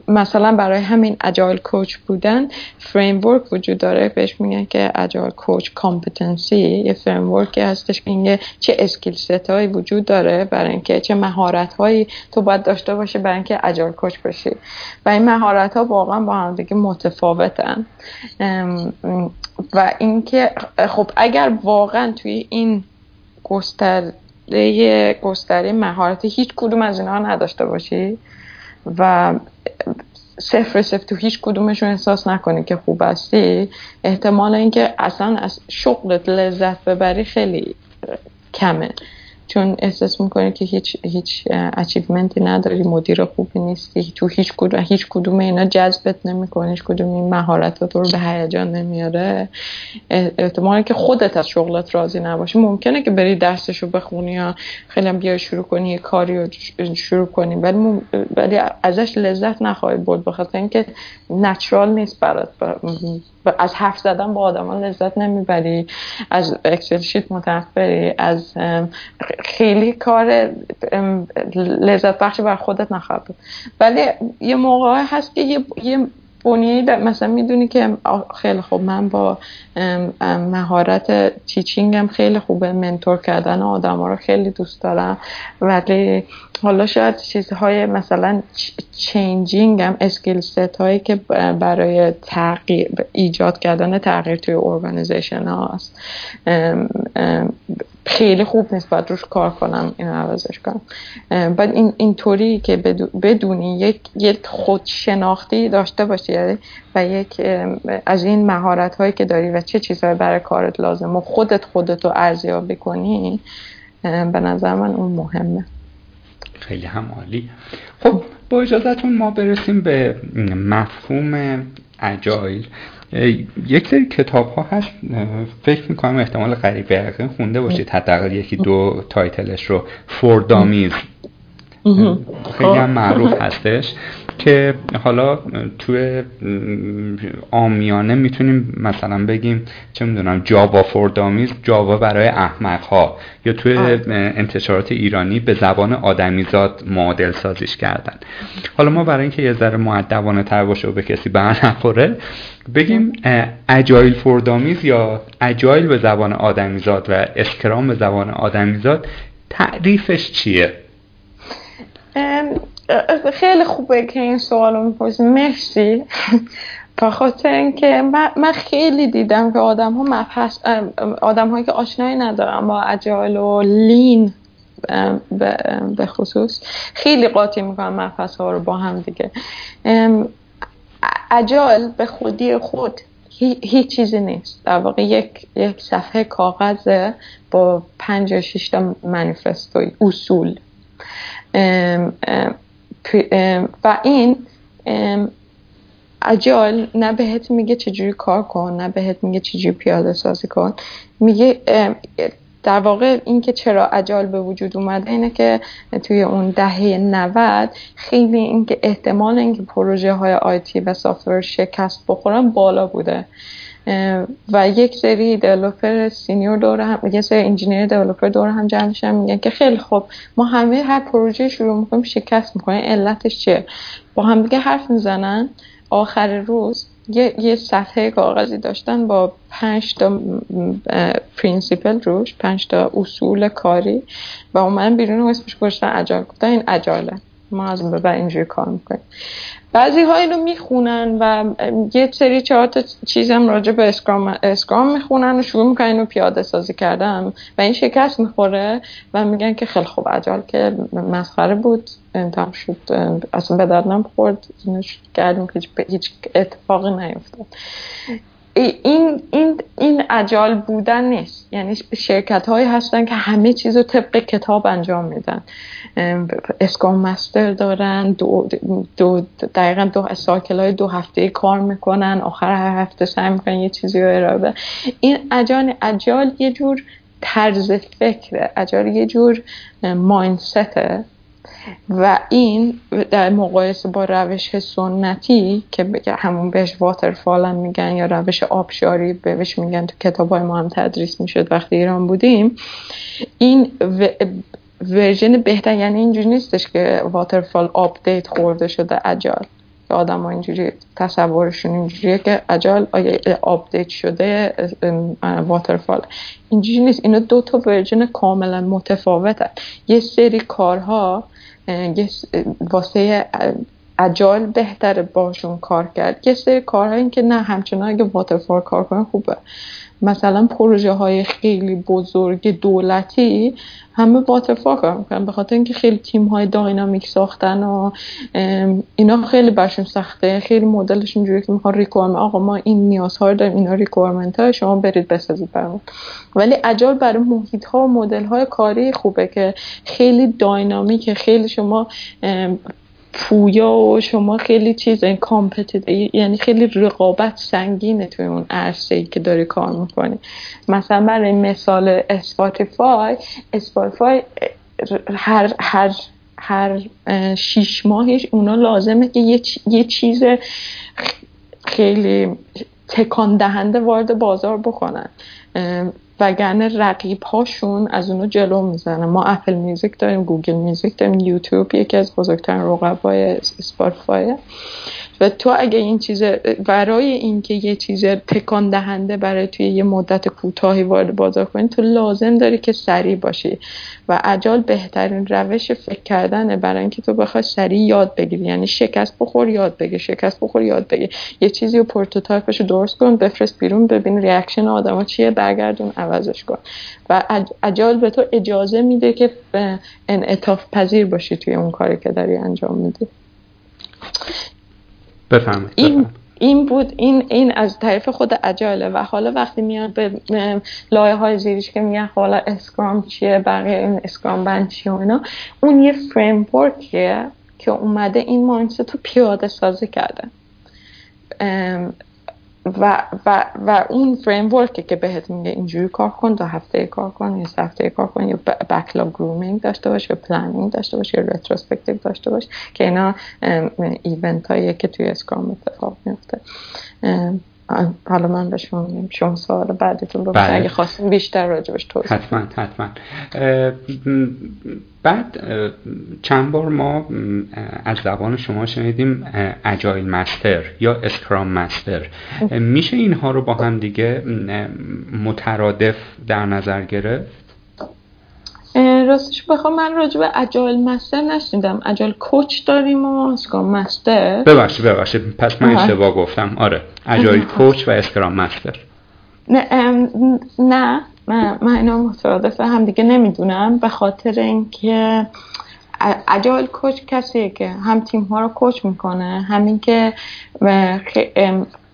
مثلا برای همین اجایل کوچ بودن فریم ورک وجود داره، بهش میگن که اجایل کوچ کامپتنسی. یه فریم ورکی هستش که میگه چه اسکیل ست هایی وجود داره، برای اینکه چه مهارت هایی تو باید داشته باشه برای اینکه اجایل کوچ بشی، و این مهارت ها واقعا با هم دیگه متفاوتن. و اینکه خب اگر واقعا توی این گستره گستره مهارتی هیچ کدوم از اینها نداشته باشی و صفر صفر تو هیچ کدومشون احساس نکنی که خوب هستی، احتمال اینکه اصلا از شغلت لذت ببری خیلی کمه، چون احساس میکنی که هیچ هیچ اچیومنتی نداری، مدیر خوبی نیستی، تو هیچ کدوم هیچ کدوم اینا جذبت نمیکنه، هیچ کدوم این مهارتات رو به هیجان نمیاره. احتمالی که خودت از شغلت راضی نباشی، ممکنه که بری درسشو بخونی یا خیلی بیا شروع کنی یه کاری رو شروع کنی، ولی مم... ولی ازش لذت نخواهی برد، بخاطر اینکه نچرال نیست برات. از حرف زدن با آدما لذت نمیبری، از اکسل شیت متنفری، از خیلی کار لذت بخش بر خودت نخواهد بود. ولی یه موقع هست که یه, یه بنیه مثلا میدونی که خیلی خوب من با مهارت تیچینگم خیلی خوبه، منتور کردن آدم ها رو خیلی دوست دارم، ولی حالا شاید چیزهای مثلا چینجینگ هم اسکیل ست هایی که برای تغییر ایجاد کردن تغییر توی ارگانیزیشن ها هست خیلی خوب نیست، باید روش کار کنم، اینو عوضش کنم. بعد این اینطوری که بدونی یک یک خودشناختی داشته باشی و یک از این مهارت هایی که داری و چه چیزهایی برای کارت لازمه خودت خودت رو ارزیابی کنی، به نظر من اون مهمه. خیلی هم عالی. خب با اجازتون ما برسیم به مفهوم اجایل. یک سری کتاب ها هست، فکر میکنم احتمال قریب به یقین خونده باشید حداقل یکی دو تایتلش رو. فور دامیز خیلی هم معروف هستش که حالا توی عامیانه میتونیم مثلا بگیم چه میدونم جاوا فور دامیز، جاوا برای احمق‌ها، یا توی انتشارات ایرانی به زبان آدمیزاد معادل سازیش کردن. حالا ما برای اینکه یه ذره مؤدبانه تر باشه و به کسی برنخوره بگیم اجایل فور دامیز یا اجایل به زبان آدمیزاد و اسکرام به زبان آدمیزاد تعریفش چیه؟ خیلی خوبه که این سوال رو میپرسی، مرسی. بخاطر اینکه من, من خیلی دیدم که آدم ها مبحث آدم هایی که آشنایی ندارن با اجایل و لین به خصوص خیلی قاطی میکنن مبحث ها رو با هم دیگه. اجایل به خودی خود هی، هیچ چیزی نیست، در واقع یک یک صفحه کاغذه با پنج یا شش تا منیفستوی اصول، ام ام ام و این اجایل نه بهت میگه چجوری کار کن، نه بهت میگه چجوری پیاده سازی کن، میگه در واقع این که چرا اجایل به وجود اومده اینه که توی اون دهه نود خیلی این که احتمال اینکه پروژه های آیتی و سافتور شکست بخورن بالا بوده و یک سری دیولپر سینیور دور هم، یک سری انجینیر دیولپر دور هم جمع میشن میگن که خیلی خوب ما همه هر پروژه شروع میکنیم شکست میکنیم، علتش چیه؟ با هم دیگه حرف میزنن، آخر روز یه یه صفحه کاغذی داشتن با پنج تا پرینسیپل روش، پنج تا اصول کاری و اومدن بیرون و اسمش گذاشتن اجایل، گفتن این اجایله، ما از اون به بعد اینجوری کار میکنیم. بعضی ها اینو میخونن و یه سری چهار تا چیزم راجع به اسکرام اسکرام میخونن و شروع میکنن اینو پیاده سازی کردن و این شکست میخوره و میگن که خیلی خوب اجایل که مسخره بود، انتام شد، اصلا به درد نمیخورد، اینوش کردیم که هیچ اتفاقی نیفتاد. این این این اجایل بودن نیست، یعنی شرکت هایی هستن که همه چیز رو طبق کتاب انجام میدن، اسکرام مستر دارن، دو دو دقیقاً دو سایکل های دو هفته‌ای کار میکنن، آخر هر هفته سعی میکنن یه چیزی رو ارائه بدن. این اجایل اجایل یه جور طرز فکره، اجایل یه جور مایندسته و این در مقایسه با روش سنتی که همون بهش واترفال هم میگن یا روش آبشاری بهش میگن، تو کتابای ما هم تدریس میشد وقتی ایران بودیم، این ورژن بهتر، یعنی اینجوری نیستش که واترفال آپدیت خورده شده اجایل، که آدم ها اینجوری تصورشون اینجوریه که اجایل آپدیت شده واترفال، اینجوری نیست. اینا دو تا ورژن کاملا متفاوتن. یه سری کارها واسه اجایل بهتره باشون کار کرد، یه سری کارها این که نه، همچنان اگه واترفال کار کنن خوبه. مثلا پروژه های خیلی بزرگ دولتی همه واترفال کار میکنن، به خاطر اینکه خیلی تیم های داینامیک ساختن و اینا خیلی برشون سخته، خیلی مدلش اینجوریه که میخوان ریکوایرمنت، آقا ما این نیازها رو داریم، اینا ریکوایرمنت ها شما برید بسازید برامون. ولی اجایل برای محیط ها و مدل های کاری خوبه که خیلی داینامیکه، خیلی شما پویا و شما خیلی چیز این کامپتیتیو، یعنی خیلی رقابت سنگینه توی اون عرصه‌ای که داری کار می‌کنی. مثلا برای مثال اسپاتیفای، اسپاتیفای هر هر هر شش ماهش اونا لازمه که یه, یه چیز خیلی تکان دهنده وارد بازار بکنن، وگرنه رقیب هاشون از اونو جلو میزنن. ما اپل میوزیک داریم، گوگل میوزیک داریم، یوتیوب یکی از بزرگترین رقبای اسپاتیفای و تو اگه این چیز برای اینکه یه چیز تکان دهنده برای توی یه مدت کوتاهی وارد بازار کنی، تو لازم داری که سریع باشی و اجایل بهترین روش فکر کردنه برای اینکه تو بخوای سریع یاد بگیری، یعنی شکست بخور یاد بگیر، شکست بخور یاد بگیر، یه چیزی رو پروتوتایپش رو درست کن، بفرست بیرون، ببین ریاکشن آدما چیه، برگردون عوضش کن و اجایل به تو اجازه میده که انعطاف پذیر باشی توی اون کاری که داری انجام میدی. بفهم. این این بود این این از تعریف خود اجایله. و حالا وقتی میاد به لایه های زیرش که میگن حالا اسکرام چیه، بقیه این اسکرام بند چیه و اینا، اون یه فریم ورکیه که اومده این مایندست رو پیاده سازی کرده و و و اون فریم ورکه که بهت میگه اینجوری کار کن، دو هفته کار کن، یه هفته کار کن، یا بکلاگ گرومینگ داشته باش، یا پلنینگ داشته باش، یا رتروسپکتیو داشته باش، که اینا ایونت هایی که توی اسکرام اتفاق میفته. حالا من به شما میگم شما سوال بعدتون بپرسید اگه خواستین بیشتر راجبش توضیح. حتما حتما. بعد چند بار ما از زبان شما شنیدیم اجایل مستر یا اسکرام مستر، میشه اینها رو با هم دیگه مترادف در نظر گرفت؟ راستش بخوام من راجع به اجایل مستر نشنیدم، اجایل کوچ داریم و اسکرام مستر. ببخشید ببخشید پس من اشتباه گفتم. آره، اجایل کوچ و اسکرام مستر. نه نه من من اینا مترادف هم دیگه نمیدونم، به خاطر اینکه اجایل کوچ کسیه که هم تیم ها رو کوچ میکنه، همین که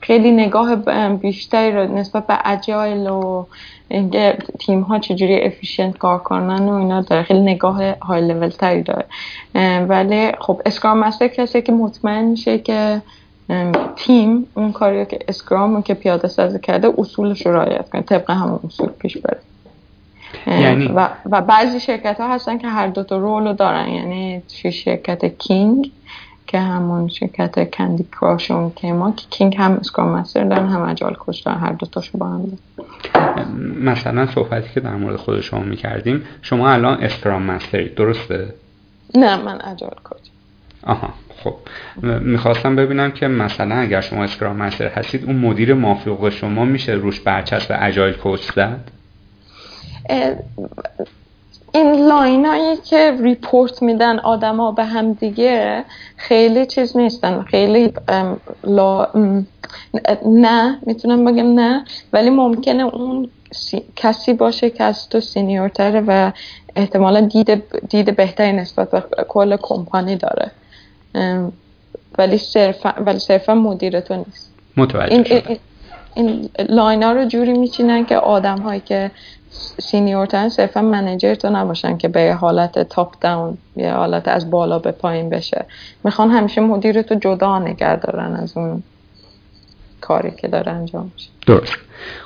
خیلی نگاه بیشتری رو نسبت به اجایل و اینکه تیم ها چجوری افیشنت کار کنن و اینا داره، خیلی نگاه های لول تری داره. ولی خب اسکرام مستر کسی که مطمئن میشه که تیم اون کاری که اسکرام که پیاده سازی کرده اصولش رو رعایت کنه، طبق همون اصول پیش بره. یعنی و, و بعضی شرکت ها هستن که هر دو تا رولو دارن، یعنی شرکت کینگ که همون شرکت کندی کراشون که ما که کینگ هم اسکرام مستر دارن هم اجایل کوچ دارن، هر دو تاشو با هم دارن. مثلا صحبتی که در مورد خود شما می‌کردیم، شما الان اسکرام مستری درسته؟ نه، من اجایل کوچ. آها خب میخواستم ببینم که مثلا اگر شما اسکرام مستر هستید، اون مدیر مافوق شما میشه روش برچسب اجایل کوچ زد؟ این لاینایی که ریپورت میدن آدما به هم دیگه خیلی چیز نیستن، خیلی لا... نه میتونم بگم نه، ولی ممکنه اون سی... کسی باشه که از تو سینیورتره و احتمالا دید دید بهتری نسبت به کل کمپانی داره، ولی صرفا ولی صرفا مدیر تو نیست. متوجه شدم. این... این لاینا رو جوری میچینن که آدم هایی که سینیورتن صرفا منیجر تو نباشن که به حالت تاپ داون یا حالت از بالا به پایین بشه، میخوان همیشه مدیر تو جدا نگه دارن از اون کاری که داره انجام میشه. درست.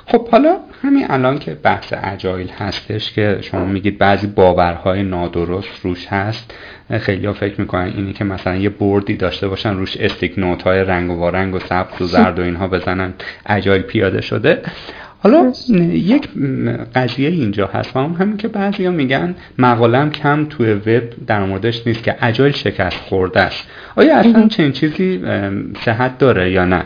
خب حالا همین الان که بحث اجایل هستش که شما میگید بعضی باورهای نادرست روش هست، خیلی ها فکر میکنن اینی که مثلا یه بوردی داشته باشن روش استیک نوت های رنگ و وارنگ و سبز و زرد و اینها بزنن اجایل پیاده شده. حالا یک قضیه اینجا هست و هم همین که بعضی ها میگن مقالم کم توی وب در موردش نیست که اجایل شکست خورده است، آیا اصلا چنین چیزی صحت داره یا نه؟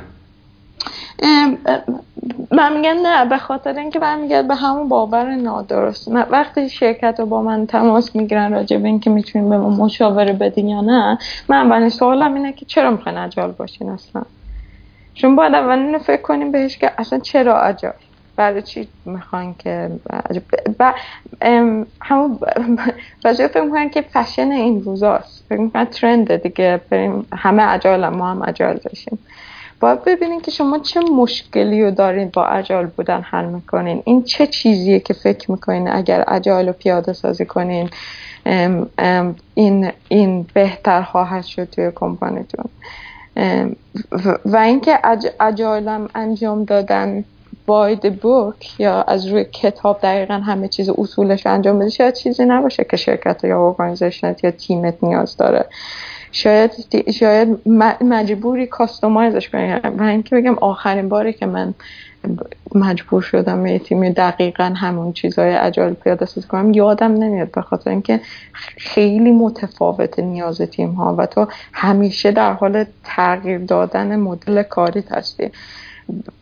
من میگم نه، به خاطر اینکه برمیگرد به همون باور نادرست. وقتی شرکت رو با من تماس میگیرن راجع به اینکه میتونیم به ما مشاوره بدین یا نه، من اولین سوالم اینه که چرا میخواین اجایل باشین اصلا؟ چون باید اولین رو فکر کنیم بهش که اصلا چرا اجایل، برای چی میخوان که ب... همون وجه فکر میکنن که فشن این روزاست، فکر میکنن ترنده دیگه، همه اجایل هم ما هم اجایل باشیم. باید ببینین که شما چه مشکلی رو دارین با اجایل بودن حل میکنین، این چه چیزیه که فکر میکنین اگر اجایل رو پیاده سازی کنین ام ام این این بهتر خواهد شد توی کمپانیتون. و اینکه اجایل هم انجام دادن by the book یا از روی کتاب دقیقا همه چیز اصولش رو انجام بده، شاید چیزی نباشه که شرکت یا ارگانیزیشنت یا تیمت نیاز داره، شاید شاید مجبوری کاستومایزش کنیم. و اینکه بگم آخرین باری که من مجبور شدم یه تیمی دقیقاً همون چیزهای اجایل پیاده سازی کنم یادم نمیاد، به خاطر اینکه خیلی متفاوت نیاز تیم ها و تو همیشه در حال تغییر دادن مدل کاری هستی.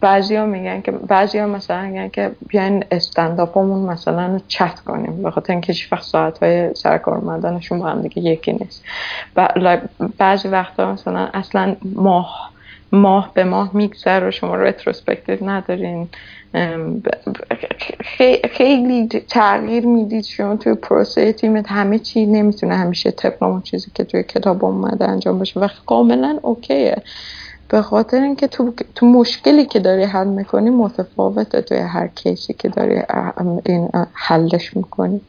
بعضیا میگن که بعضیا مثلا میگن که بیاین استنداپمون مثلا چت کنیم، به خاطر اینکه هیچ وقت ساعت‌های سر کار اومدنشون با هم دیگه یکی نیست. بعضی وقتا مثلا اصلا ماه ماه به ماه میگذره و شما رتروسپکتیو ندارین، خیلی تغییر میدید شما توی پروسه تیمت، همه چی نمیتونه همیشه طبق اون چیزی که توی کتاب اومده انجام بشه و کاملا اوکیه، به خاطر اینکه تو تو مشکلی که داری حل میکنی متفاوته توی هر کیسی که داری این حلش میکنی.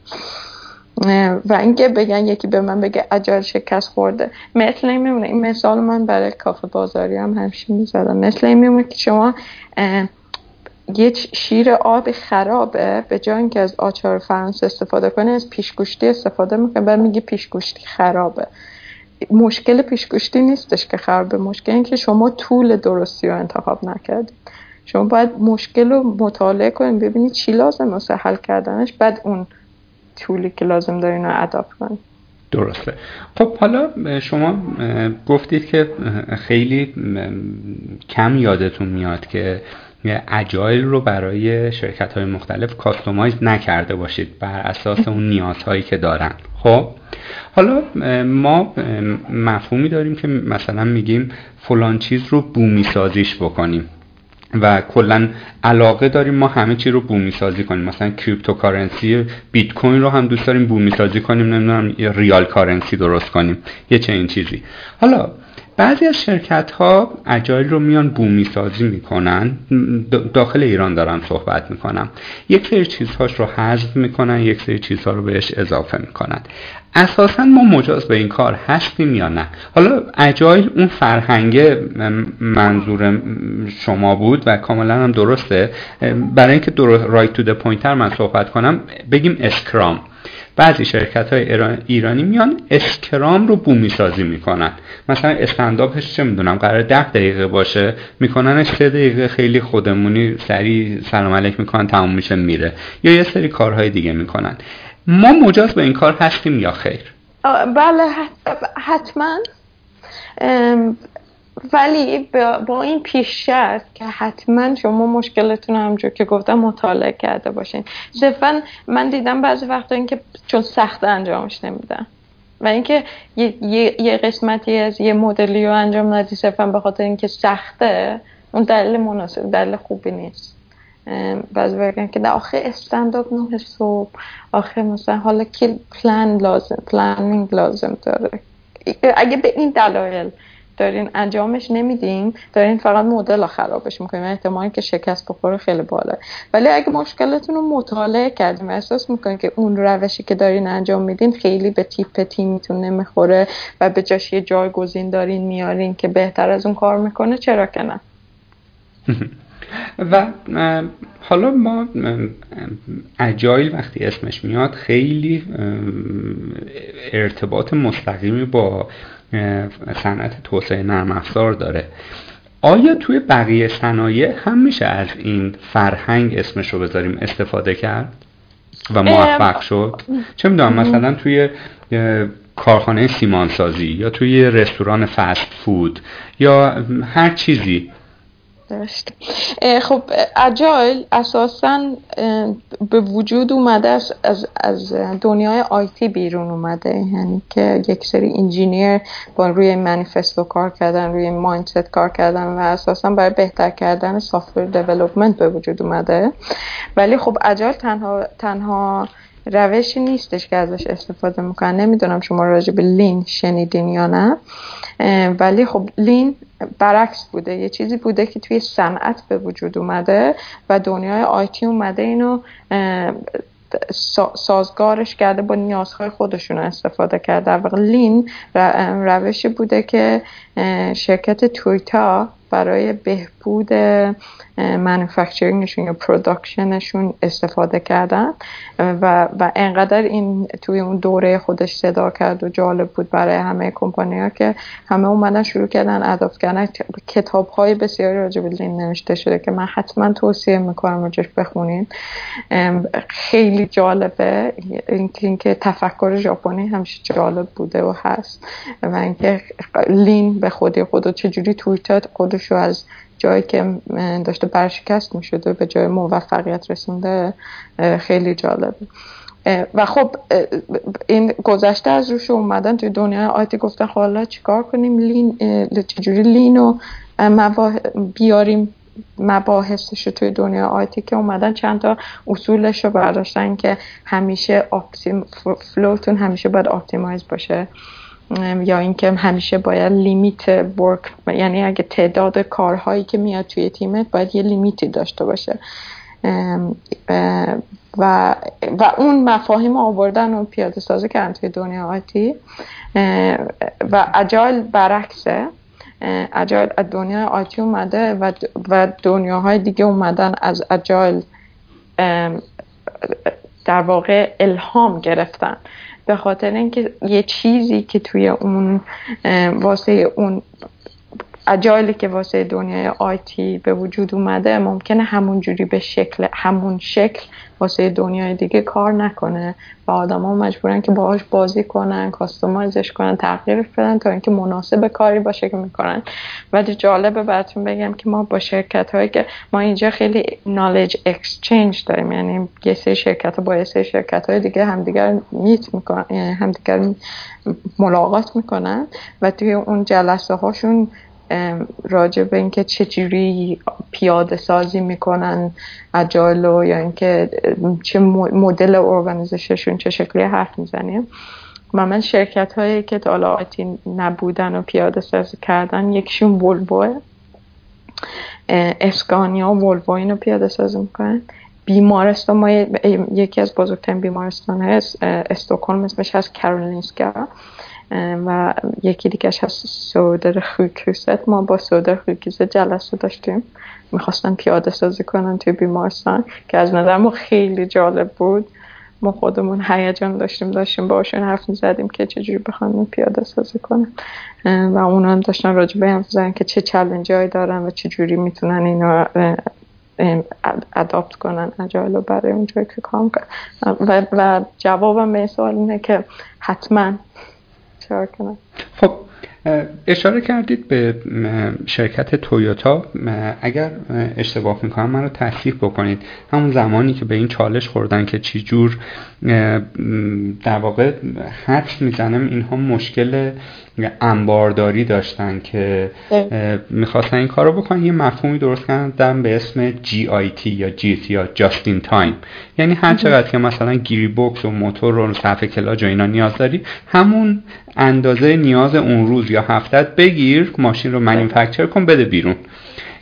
و اینکه بگن یکی به من بگه اجایل شکست خورده، مثل این میمونه، این مثال من برای کافه بازاری هم همیشه میزدم، مثل این میمونه که شما یه شیر آب خرابه، به جای اینکه از آچار فرانسه استفاده کنی از پیشگوشتی استفاده میکنی، بعد میگی پیشگوشتی خرابه. مشکل پیشگوشتی نیستش که خرابه، مشکل این که شما طول درستی رو انتخاب نکردید. شما باید مشکل رو مطالعه کنید، ببینید چی لازم واسه حل کردنش، بعد اون طولی که لازم دارین رو اداپت کنید. درسته. خب حالا شما گفتید که خیلی کم یادتون میاد که اجایل رو برای شرکت‌های مختلف کاستومایز نکرده باشید بر اساس اون نیازهایی که دارن. خب حالا ما مفهومی داریم که مثلا میگیم فلان چیز رو بومی سازیش بکنیم و کلا علاقه داریم ما همه چی رو بومی سازی کنیم، مثلا کریپتوکارنسی بیت کوین رو هم دوست داریم بومی سازی کنیم، نمیدونم ریال کارنسی درست کنیم، یه چنین چیزی. حالا بعضی از شرکت‌ها اجایل رو میان بومی سازی میکنن. داخل ایران دارم صحبت میکنم. یک سری چیزهاش رو حذف میکنن، یک سری چیزها رو بهش اضافه میکنن. اساساً ما مجاز به این کار هستیم یا نه؟ حالا اجایل اون فرهنگ منظور شما بود و کاملا هم درسته. برای اینکه رایت تو د پوینتر من صحبت کنم بگیم اسکرام. بعضی شرکت‌های ایرانی میان اسکرام رو بومی سازی میکنن. مثلا استنداپش چه میدونم قرار ده دقیقه باشه، میکننش سه دقیقه خیلی خودمونی سریع سلام علیک میکنن، تموم میشه میره، یا یه سری کارهای دیگه میکنن. ما مجاز به این کار هستیم یا خیر؟ بله حتما، ولی با این پیش‌شرط که حتما شما مشکلتون رو همونجور که گفتم مطالعه کرده باشین. صرفا من دیدم بعضی وقتا این که چون سخت انجامش نمیدن و اینکه یه, یه،, یه قسمتی از یه مدلی رو انجام ندی صرفا به خاطر اینکه سخته، اون دلیل مناسب دلیل خوبی نیست. بعضی بگن که در آخه استنداپ نه صبح، آخه مثلا حالا کی پلان لازم پلانینگ لازم داره. اگه به این دلایل دارین انجامش نمیدین، دارین فقط مدل خرابش میکنین و احتمالی که شکست بخوره خیلی بالا. ولی اگه مشکلتون رو مطالعه کردیم، احساس میکنین که اون روشی که دارین انجام میدین خیلی به تیپ تیمیتون نمیخوره و به جاش یه جایگزین دارین میارین که بهتر از اون کار میکنه، چرا که نه؟ و حالا ما اجایل وقتی اسمش میاد خیلی ارتباط مستقیمی با صنعت توسعه نرم افزار داره. آیا توی بقیه صنایع هم میشه از این فرهنگ اسمش رو بذاریم استفاده کرد و موفق شد؟ چه میدونم مثلا توی کارخانه سیمانسازی یا توی رستوران فست فود یا هر چیزی داشت. خب اجایل اساساً به وجود اومده از از دنیای آیتی بیرون اومده، یعنی که یک سری انجینیر با روی مانیفستو کار کردن، روی مایندست کار کردن و اساساً برای بهتر کردن سافت‌ور دیولپمنت به وجود اومده. ولی خب اجایل تنها تنها روشی نیستش که ازش استفاده میکنن. نمیدونم شما راجع به لین شنیدین یا نه، ولی خب لین برعکس بوده، یه چیزی بوده که توی صنعت به وجود اومده و دنیای آیتی اومده اینو سازگارش کرده با نیازهای خودشون استفاده کرده. و لین روشی بوده که شرکت تویوتا برای بهبود مانیفکتچرینگشون یا پروداکشنشون استفاده کردن و و انقدر این توی اون دوره خودش صدا کرد و جالب بود برای همه کمپانی‌ها که همه اومدن شروع کردن اداپت کردن. کتاب‌های بسیاری راجع به لین نوشته شده که من حتما توصیه می‌کنم راجعش بخونین، خیلی جالبه. اینکه اینکه تفکر ژاپنی همیشه جالب بوده و هست و اینکه لین به خودی خود چجوری توییتات خودشو از جایی که داشته برشکست می شده به جای موفقیت رسونده، خیلی جالبه. و خب این گذشته از روش اومدن توی دنیای آیتی گفتن حالا چیکار کنیم، لین چجوری لینو بیاریم مباحثش رو توی دنیا آیتی، که اومدن چند تا اصولش رو برداشتن که همیشه اپتیم فلوتون همیشه باید اپتیمایز باشه، یا اینکه همیشه باید لیمیت ورک، یعنی اگه تعداد کارهایی که میاد توی تیمت باید یه لیمیتی داشته باشه و و اون مفاهیم آوردن و پیاده سازی کردن توی دنیا آیتی. و اجایل برعکسه، اجایل از دنیا آیتی اومده و و دنیاهای دیگه اومدن از اجایل در واقع الهام گرفتن، به خاطر اینکه یه چیزی که توی اون واسه اون اجایلی که واسه دنیای آیتی به وجود اومده ممکنه همون جوری به شکل همون شکل واسه دنیای دیگه کار نکنه و آدما مجبورن که باهاش بازی کنن، کاستومایزش کنن، تغییرش بدن تا اینکه مناسب کاری باشه که میکنن. ولی جالبه براتون بگم که ما با شرکت‌هایی که ما اینجا خیلی نالج اکسچنج داریم، یعنی یه سری شرکت‌ها با یه سری شرکت‌های دیگه همدیگر میت میکنن، یعنی همدیگر ملاقات میکنن و توی اون جلسه هاشون راجع به اینکه چجوری پیاده سازی میکنن اجایل یا اینکه چه مدل ارگانایزیشنشون چه شکلی حرف میزنیم. و من شرکت هایی که تا حالا آیتی نبودن و پیاده سازی کردن، یکشون ولووه، اسکانیا و ولوو اینو پیاده سازی میکنن. بیمارستان ما یکی از بزرگترین بیمارستان های استکهلم اسمش هست کارولینسکا و یکی دیگهش هست سودر خوکوست. ما با سودر خوکوست جلسه داشتیم، میخواستن پیاده سازی کنن توی بیمارستان که از نظر ما خیلی جالب بود. ما خودمون هیجان داشتیم داشتیم باشون حرف میزدیم که چجوری بخوانیم پیاده سازی کنن و اونا هم داشتن راجع به هم زدن که چه چالنج هایی دارن و چجوری میتونن اینا ادابت کنن اجایلو برای اونجایی که کام کنن. و, و جوابم به این سوال اینه که حتما چهار کنن. خب اشاره کردید به شرکت تویوتا، اگر اشتباه میکنم من رو تصحیح بکنید، همون زمانی که به این چالش خوردن که چی جور در واقع حدس میزنم اینها مشکل انبارداری داشتن که میخواستن این کار رو بکنن، یه مفهومی درست کردن به اسم جی آی تی یا جی تی یا Just in Time، یعنی هر چقدر که مثلا گیری بوکس و موتور رو صفحه کلاج و اینا نیاز داری همون اندازه نیاز اون روز یا هفتت بگیر، ماشین رو منیفکچر کن بده بیرون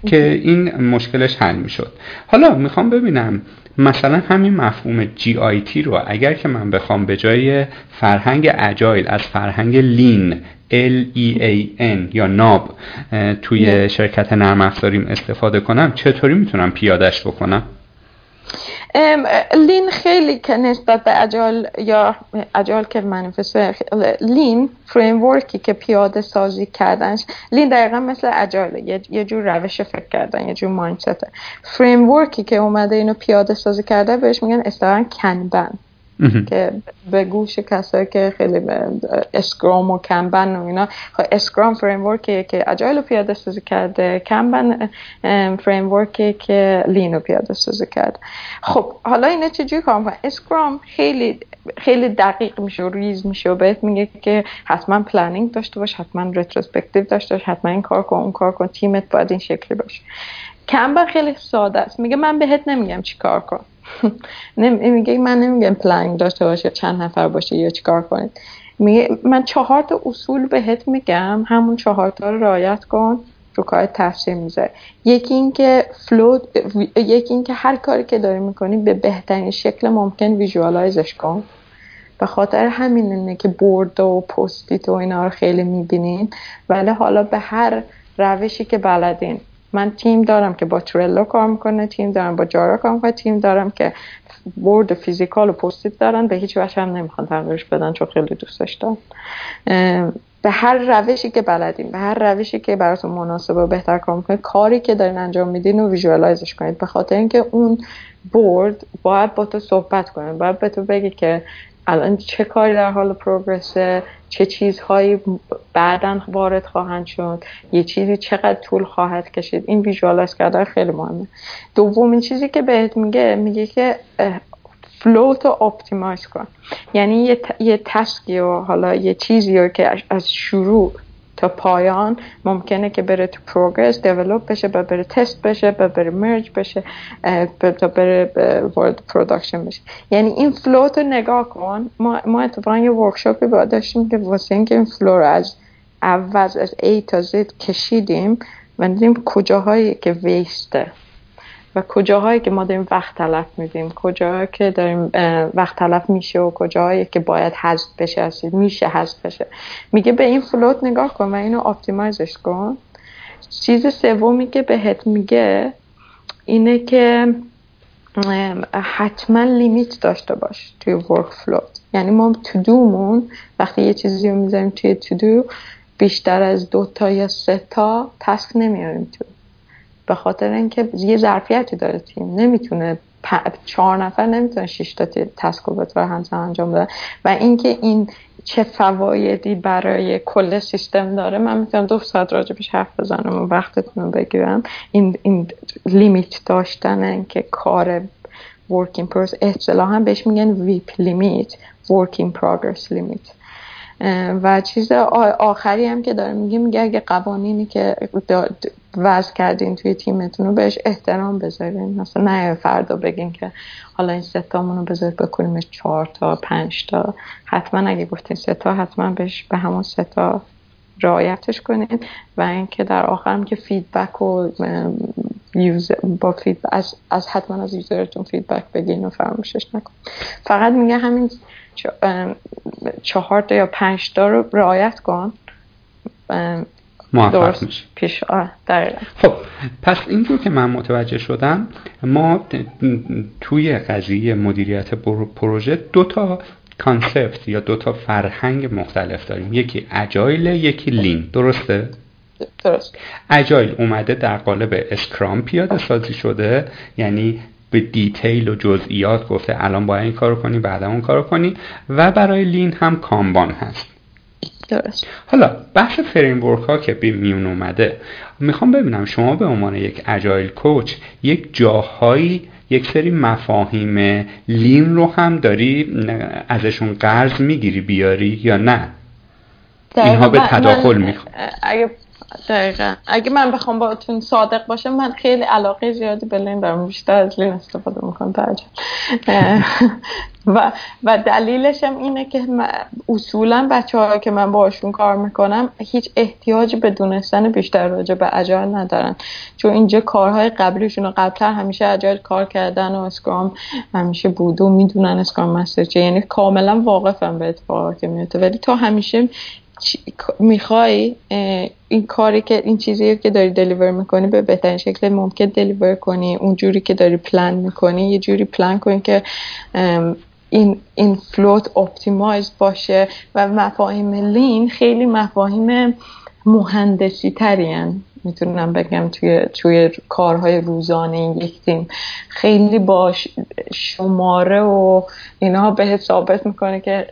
که این مشکلش حل میشد. حالا میخوام ببینم مثلا همین مفهوم جی آی تی رو اگر که من بخوام به جای فرهنگ اجایل از فرهنگ لین ال ای ای ان یا ناب توی شرکت نرم افزاریم استفاده کنم، چطوری میتونم پیادهش بکنم؟ لین خیلی که نسبت به اجایل یا اجایل که منفسه لین فریم ورکی که پیاده سازی کردنش، لین دقیقا مثل اجایل یه جور روش فکر کردن، یه جور مایندست. فریم ورکی که اومده اینو پیاده سازی کرده بهش میگن اصطلاحاً کنبان که به گوش کسایی که خیلی اسکرام و کمبن و اینا، اسکرام فریم ورکیه که اجایل رو پیاده سازی کرده، کمبن فریم ورکیه که لین رو پیاده سازی کرده. خب حالا اینا چجوری کار میکنن؟ اسکرام خیلی خیلی دقیق میشه و ریز میشه و بهت میگه که حتما پلنینگ داشته باش، حتما رتروسپکتیو داشته باش، حتما این کار کن اون کار کن، تیمت باید این شکلی باشه. کمبن خیلی ساده است، میگه من بهت نمیگم چی کار کن. نمیگه من نمیگم پلنگ داشته باشه چند نفر باشه یا چیکار کنید، میگه من چهار تا اصول بهت میگم، همون چهار تا رو رعایت کن رو کارت تاثیر میذاره. یکی این که فلو، یکی این که هر کاری که داری میکنی به بهترین شکل ممکن ویژوالایزش کن، به خاطر همین اینه که بورد و پستیت و اینا رو خیلی میبینین، ولی حالا به هر روشی که بلدین. من تیم دارم که با ترلو کار میکنه، تیم دارم با جارا کار میکنه، تیم دارم که بورد فیزیکال و پستیت دارن به هیچ وجه هم نمیخوان تغییرش بدن چون خیلی دوستش دارم. به هر روشی که بلدین، به هر روشی که براتون مناسبه و بهتر کار میکنه، کاری که دارین انجام میدین رو ویژوالایزش کنید، به خاطر اینکه اون بورد باید با تو صحبت کنه، باید به تو بگه که الان چه کاری در حال پروگرسه، چه چیزهایی بعداً وارد خواهند شد، یه چیزی چقدر طول خواهد کشید. این ویژوالایز کردن خیلی مهمه. دومین چیزی که بهت میگه میگه که فلوت رو اپتیمایز کن، یعنی یه, ت... یه تسکی و حالا یه چیزی رو که از شروع تا پایان ممکنه که بره تو پروگرس دیولپ بشه، بره تست بشه، بره مرج بشه، بره وارد پروداکشن بشه، یعنی این فلو تو نگاه کن. ما ما اتفاقا یه ورکشاپی با داشتیم که واسه اینکه این فلو رو از اول از A تا Z کشیدیم و دیدیم کجاهایی که ویسته و کجاهایی که ما داریم وقت تلف میدیم، کجاهایی که داریم وقت تلف میشه و کجاهایی که باید حذف بشه میشه حذف بشه. میگه به این فلوت نگاه کن و اینو آپتیمایزش کن. چیز سومی که بهت میگه اینه که حتما لیمیت داشته باش توی ورک فلوت، یعنی ما تو دومون وقتی یه چیزی رو میذاریم توی تو دو بیشتر از دو تا یا سه تا تسک نمیاریم توی، به خاطر اینکه یه ظرفیتی داره تیم، نمیتونه پ... چهار نفر نمیتونه شش تا تسک رو بتونه همزمان انجام بده و اینکه این چه فوایدی برای کل سیستم داره من میتونم دو ساعت راجبش حرف بزنم و وقتتون رو بگیرم. این این لیمیت داشتن، اینکه کار ورکینگ پروگرس اصطلاحا بهش میگن ویپ لیمیت، ورکینگ پروگرس لیمیت. و چیز آخری هم که داره میگه میگه اگه قوانینی که وضع کردین توی تیمتون رو بهش احترام بذارین. مثلا نه فردا بگین که حالا این سه تامون رو بذار بکنیمش چهار تا پنج تا. حتما اگه گفتین سه تا حتما بهش به همون سه تا رعایتش کنین. و اینکه در آخرم که فیدبک و یوزر با فیدبک از, از حتما از یوزرتون فیدبک بگیرین و فراموشش نکنین. فقط میگه همین چهار تا یا پنج تا رو رعایت کن. موفق میشه. پیش در. خب پس اینجور که من متوجه شدم ما توی قضیه مدیریت پروژه دو تا کانسپت یا دو تا فرهنگ مختلف داریم، یکی اجایل یکی لین، درسته؟ درست. اجایل اومده در قالب اسکرام پیاده سازی شده، یعنی به دیتیل و جزئیات گفته الان باید این کارو کنی بعدا اون کارو کنی، و برای لین هم کانبان هست. درست. حالا بحث فریم ورک ها که بیمیون اومده، میخوام ببینم شما به عنوان یک اجایل کوچ یک جاهایی یک سری مفاهیم لین رو هم داری ازشون قرض میگیری بیاری یا نه؟ اینها به تداخل میخوام. اگه دقیقا اگه من بخوام با اتون صادق باشم، من خیلی علاقه زیادی به لین دارم، بیشتر از لین استفاده میکنم ترجم و, و دلیلش هم اینه که اصولا بچه ها که من باشون کار میکنم هیچ احتیاج به دونستن بیشتر راجع به اجایل ندارن، چون اینجا کارهای قبلیشون رو قبلتر همیشه اجایل کار کردن و اسکرام همیشه بود و میدونن اسکرام مستر چیه، یعنی کاملا واقفم به اتفاقات که میفته. ولی تو همیشه میخوای این کاری که این چیزی که داری دلیور میکنی به بهترین شکل ممکن دلیور کنی، اون جوری که داری پلان میکنی یه جوری پلان کنی که این این فلوت اپتیمایز باشه. و مفاهیم لین خیلی مفاهیم مهندسی ترین میتونم بگم توی توی کارهای روزانه یک تیم، خیلی با شماره و اینا به حسابت میکنه که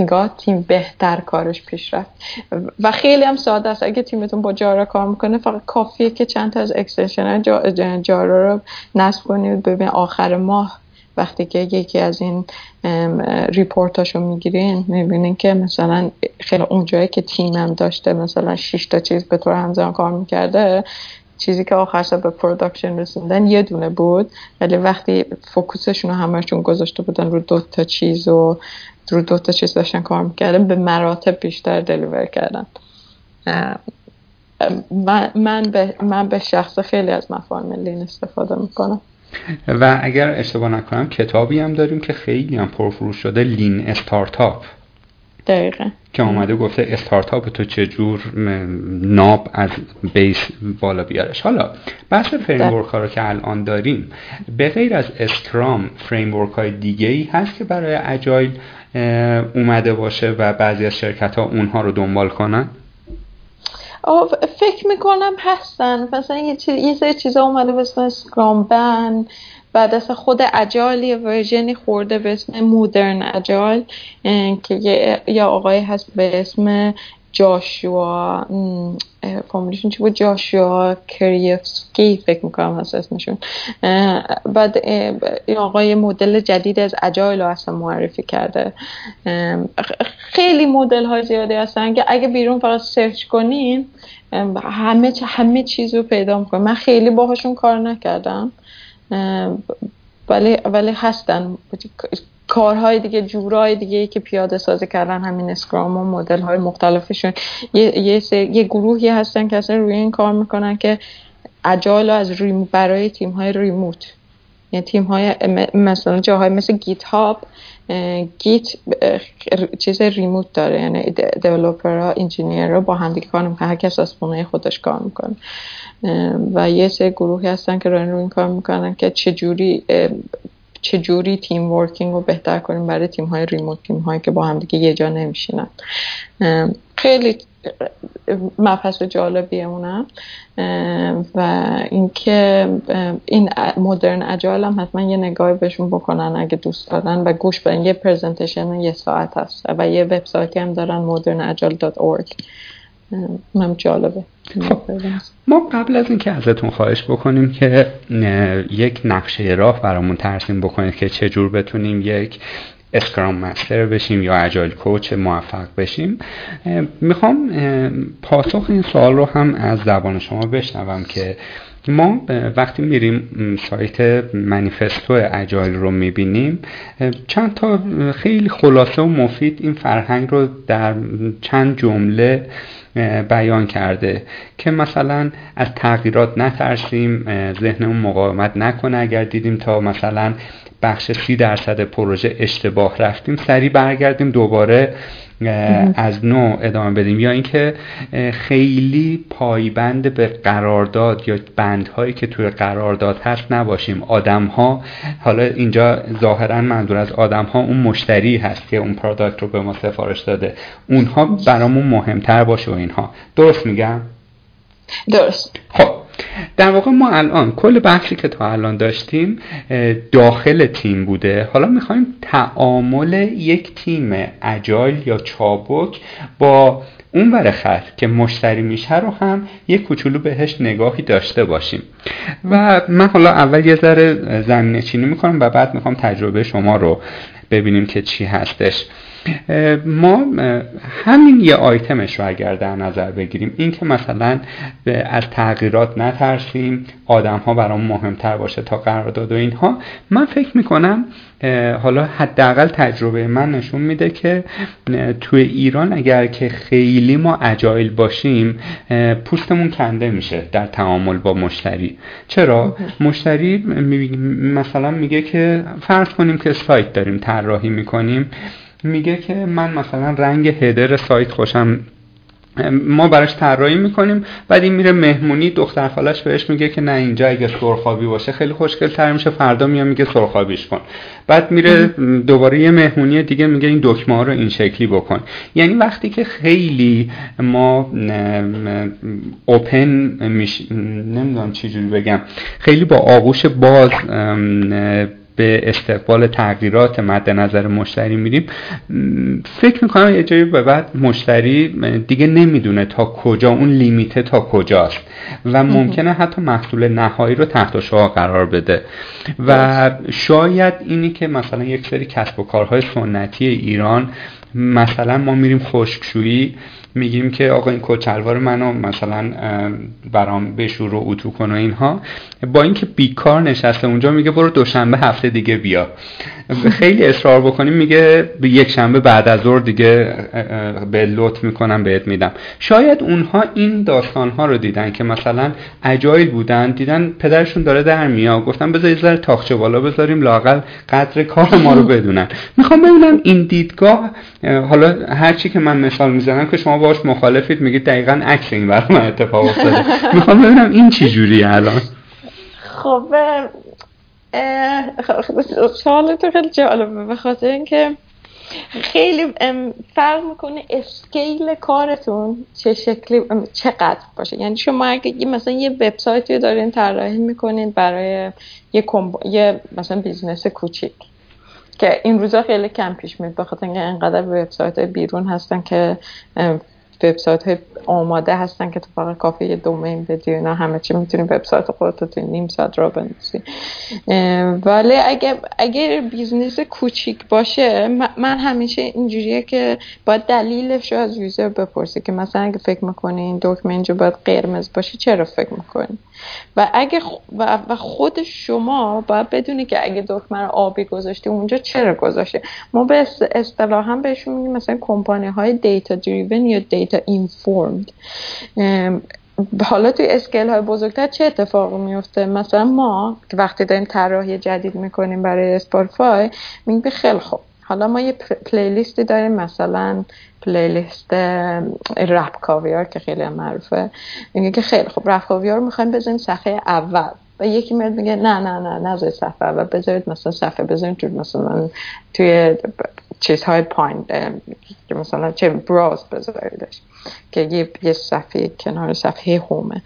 نگاه تیم بهتر کارش پیش رفت. و خیلی هم ساده است، اگه تیمتون با جارا کار میکنه فقط کافیه که چند تا از اکستنشن جارا رو نصب کنید، ببین آخر ماه وقتی که یکی از این ریپورتاشو میگیرین میبینین که مثلا خیلی اونجایی که تیمم داشته مثلا شش تا چیز به طور همزمان کار میکرده، چیزی که آخرش به پروداکشن رسوندن یه دونه بود، ولی وقتی فوکوسشون رو همشون گذاشته بودن رو دو تا چیز و رو دو تا چیز داشتن کار میکردن، به مراتب بیشتر دلیور کردن. من من به من به شخص خیلی از مفاهیم لین استفاده میکنم. و اگر اشتباه نکنم کتابی هم داریم که خیلی هم پرفروش شده، لین استارتاپ، دقیقه که اومده گفته استارتاپ تو چجور ناب از بیس بالا بیارش. حالا بحث فریم ورک ها رو که الان داریم، به غیر از اسکرام فریم ورک های دیگه ای هست که برای اجایل اومده باشه و بعضی از شرکت ها اونها رو دنبال کنن؟ آه فکر میکنم هستن، مثلا یه, چیز، یه سری چیزا اومده به اسم اسکرام بند، بعد از خود اجایل یه ورژنی خورده به اسم مدرن اجایل که یه, یه آقایی هست به اسم جاشوا، فامیلیشون چی بود؟ جاشوا کریفسکی فکر میکنم هست اسمشون. بعد این آقای مدل جدید از اجایل رو اصلا معرفی کرده. خیلی مدل های زیادی هستن که اگه بیرون فقط سرچ کنین همه, همه چیز رو پیدا میکنین. من خیلی باهاشون کار نکردم ولی ولی هستن کارهای دیگه، جورهای دیگه که پیاده سازی کردن همین اسکرام و مدل‌های مختلفشون. یه یه, سر، یه گروهی هستن که اصلا روی این کار میکنن که اجایل از ریمو برای تیم‌های ریموت، یعنی تیم‌های مثلا جاهای مثل گیت هاب، گیت چیز ریموت داره، یعنی دیولپرها انجینیرها با هم دیگه کار میکنن، هر کس از خونه خودش کار میکنه. و یه سری گروهی هستن که روی این کار میکنن که چجوری چجوری تیم ورکینگ رو بهتر کنیم برای تیم های ریموت، تیم هایی که با هم دیگه یه جا نمیشینن. خیلی مبحث جالبیه اونم. و اینکه این مدرن اجایل هم حتما یه نگاهی بهشون بکنن اگه دوست دارن و گوش بدن. یه پرزنتیشن یه ساعت هست و یه وبسایتی هم دارن modern agile dot org. من جالبه. خب. ما قبل از اینکه ازتون خواهش بکنیم که یک نقشه راه برامون ترسیم بکنید که چجور بتونیم یک اسکرام مستر بشیم یا اجایل کوچ موفق بشیم. میخوام پاسخ این سوال رو هم از زبان شما بشنوم که ما وقتی میریم سایت منیفستو اجایل رو میبینیم، چند تا خیلی خلاصه و مفید این فرهنگ رو در چند جمله بیان کرده که مثلا از تغییرات نترسیم، ذهنمون مقاومت نکنه، اگر دیدیم تا مثلا بخش سی درصد پروژه اشتباه رفتیم سریع برگردیم دوباره از نو ادامه بدیم، یا اینکه خیلی پایبند به قرارداد یا بندهایی که توی قرارداد هست نباشیم. آدم‌ها، حالا اینجا ظاهراً منظور از آدم‌ها اون مشتری هست که اون پروداکت رو به ما سفارش داده، اونها برامون مهمتر باشه و اینها. درست میگم؟ درست. خب در واقع ما الان کل بحثی که تا الان داشتیم داخل تیم بوده، حالا میخوایم تعامل یک تیم اجایل یا چابک با اون ور خط که مشتری میشه رو هم یک کوچولو بهش نگاهی داشته باشیم و من حالا اول یه ذره زمینه چینی میکنم و بعد میخوام تجربه شما رو ببینیم که چی هستش. ما همین یه آیتمش رو اگر در نظر بگیریم، این که مثلا از تغییرات نترسیم، آدم ها برام مهمتر باشه تا قرارداد و اینها، من فکر میکنم حالا حداقل تجربه من نشون میده که توی ایران اگر که خیلی ما اجایل باشیم پوستمون کنده میشه در تعامل با مشتری. چرا؟ مشتری مثلا میگه که فرض کنیم که سایت داریم طراحی میکنیم، میگه که من مثلا رنگ هدر سایت خوشم، ما براش طراحی میکنیم، بعد این میره مهمونی، دختر خالش بهش میگه که نه اینجا اگه سرخابی باشه خیلی خوشگل تر میشه، فردا میام میگه سرخابیش کن، بعد میره دوباره یه مهمونی دیگه میگه این دکمه ها رو این شکلی بکن. یعنی وقتی که خیلی ما اوپن میش... نمیدونم چجوری بگم، خیلی با آغوش باز به استقبال تغییرات مد نظر مشتری میریم، فکر میکنم یه جایی به بعد مشتری دیگه نمیدونه تا کجا اون لیمیته تا کجاست و ممکنه حتی محصول نهایی رو تحت شعاع قرار بده. و شاید اینی که مثلا یک سری کسب و کارهای سنتی ایران، مثلا ما میریم خشکشویی میگیم که آقا این کچلوار منو مثلا برام بشور و اتو کن و اینها، با اینکه بیکار نشسته اونجا میگه برو دوشنبه هفته دیگه بیا. خیلی اصرار بکنیم میگه یک شنبه بعد از ظهر دیگه به لطف میکنم بهت میدم. شاید اونها این داستانها رو دیدن که مثلا اجایل بودن، دیدن پدرشون داره در میاد، گفتن بذار یه ذره تاخچه بالا بذاریم لااقل قدر کار ما رو بدونن. میخوام ببینم این دیدگاه، حالا هر چی که من مثال میزنم که شما باش مخالفید، میگید دقیقاً عکس این برام اتفاق افتاده. میخوام ببینم این چه جوریه الان. خب سوال تو خیلی جالبه، به خاطر اینکه خیلی فرق میکنه اسکیل کارتون چه شکلی چقدر باشه. یعنی شما اگه مثلا یه وبسایتی رو دارین طراحی میکنین برای یه کمب... یه مثلا بیزنس کوچیک که این روزا خیلی کم پیش میاد، بخاطر اینکه انقدر وبسایت بیرون هستن که وبسایت آماده هستن که تو فقط کافیه یه دومین بدی و اینا همه چی میتونی وبسایت خودت تو نیم ساعت راه بندازی. ولی اگه اگه بیزنس کوچیک باشه، من همیشه اینجوریه که باید دلیلش رو از یوزر بپرسی که مثلا اگه فکر میکنی این دکمه اینجا باید قرمز باشه چرا فکر میکنی، و اگه و خود شما باید بدونی که اگه دکمه رو آبی گذاشتی اونجا چرا گذاشتی. ما به اصطلاحاً بهشون میگیم مثلا کمپانی های دیتا دریون یا دیتا اینفورمد. حالا توی اسکیل های بزرگتر چه اتفاقی میفته؟ مثلا ما وقتی داریم طراحی جدید میکنیم برای اسپاتیفای میگیم خیلی خوب حالا ما یه پلیلیستی داریم، مثلا پلیلیست رپ کاویار که خیلی هم معروفه، میگه که خیلی خب رپ کاویار رو میخوایم بزنیم صفحه اول، و یکی میاد میگه نه نه نه نذارید صفحه اول، بذارید مثلا صفحه بذارید تو مثلا توی چیزهای پایین که مثلا چه براوز بذاریدش که یه یه صفحه کنار صفحه هومه.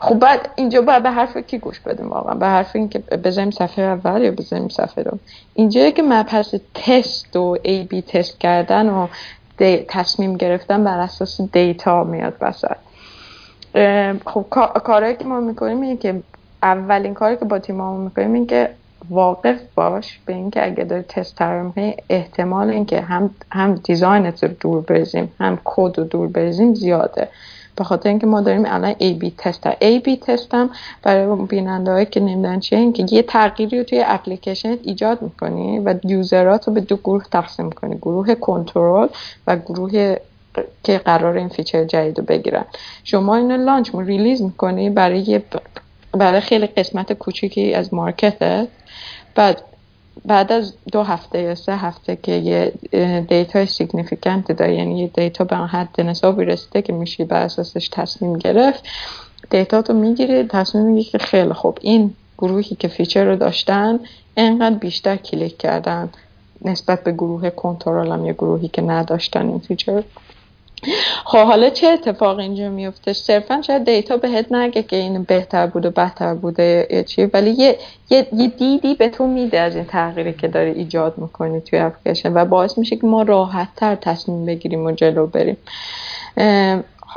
خب بعد اینجا باید به حرف کی گوش بدیم؟ واقعا به حرف این که بذاریم صفحه اول یا بذاریم صفحه دوم. اینجایی که مبحث تست و ای بی تست کردن و تصمیم گرفتن بر اساس دیتا میاد وسط. خب کارهایی که ما میکنیم اینه که اولین کاری که با تیممون میکنیم اینه که واقف باش به اینکه اگه داری تست طراحی می‌کنی احتمال اینکه هم هم دیزاینت رو دور بریزیم هم کد رو دور بریزیم زیاده، به خاطر اینکه ما داریم الان ای بی تست ای بی تست هم برای بیننده‌هایی که نمیدونن چیه، اینکه یه تغییری رو توی اپلیکیشنت ایجاد می‌کنی و یوزرات رو به دو گروه تقسیم می‌کنی، گروه کنترل و گروه که قرار این فیچر جدید رو بگیرن. شما اینو لانچ می ریلیز می‌کنی برای برای خیلی قسمت کوچیکی از مارکتت، بعد بعد از دو هفته یا سه هفته که یه دیتا سیگنیفیکنت داری، یعنی یه دیتا به حد نصابی رسیده که میشه بر اساسش تصمیم گرفت، دیتا تو میگیری، تصمیم میگیری که خیلی خوب این گروهی که فیچر رو داشتن اینقدر بیشتر کلیک کردن نسبت به گروه کنترل هم یا گروهی که نداشتن این فیچر. خب حالا چه اتفاق اینجا میفته؟ صرفا شاید دیتا بهت نگه که این بهتر بود و بهتر بوده یا چی، ولی یه, یه،, یه دیدی به تو میده از این تغییری که داری ایجاد میکنی توی اپلیکیشن و باعث میشه که ما راحت تر تصمیم بگیریم و جلو بریم.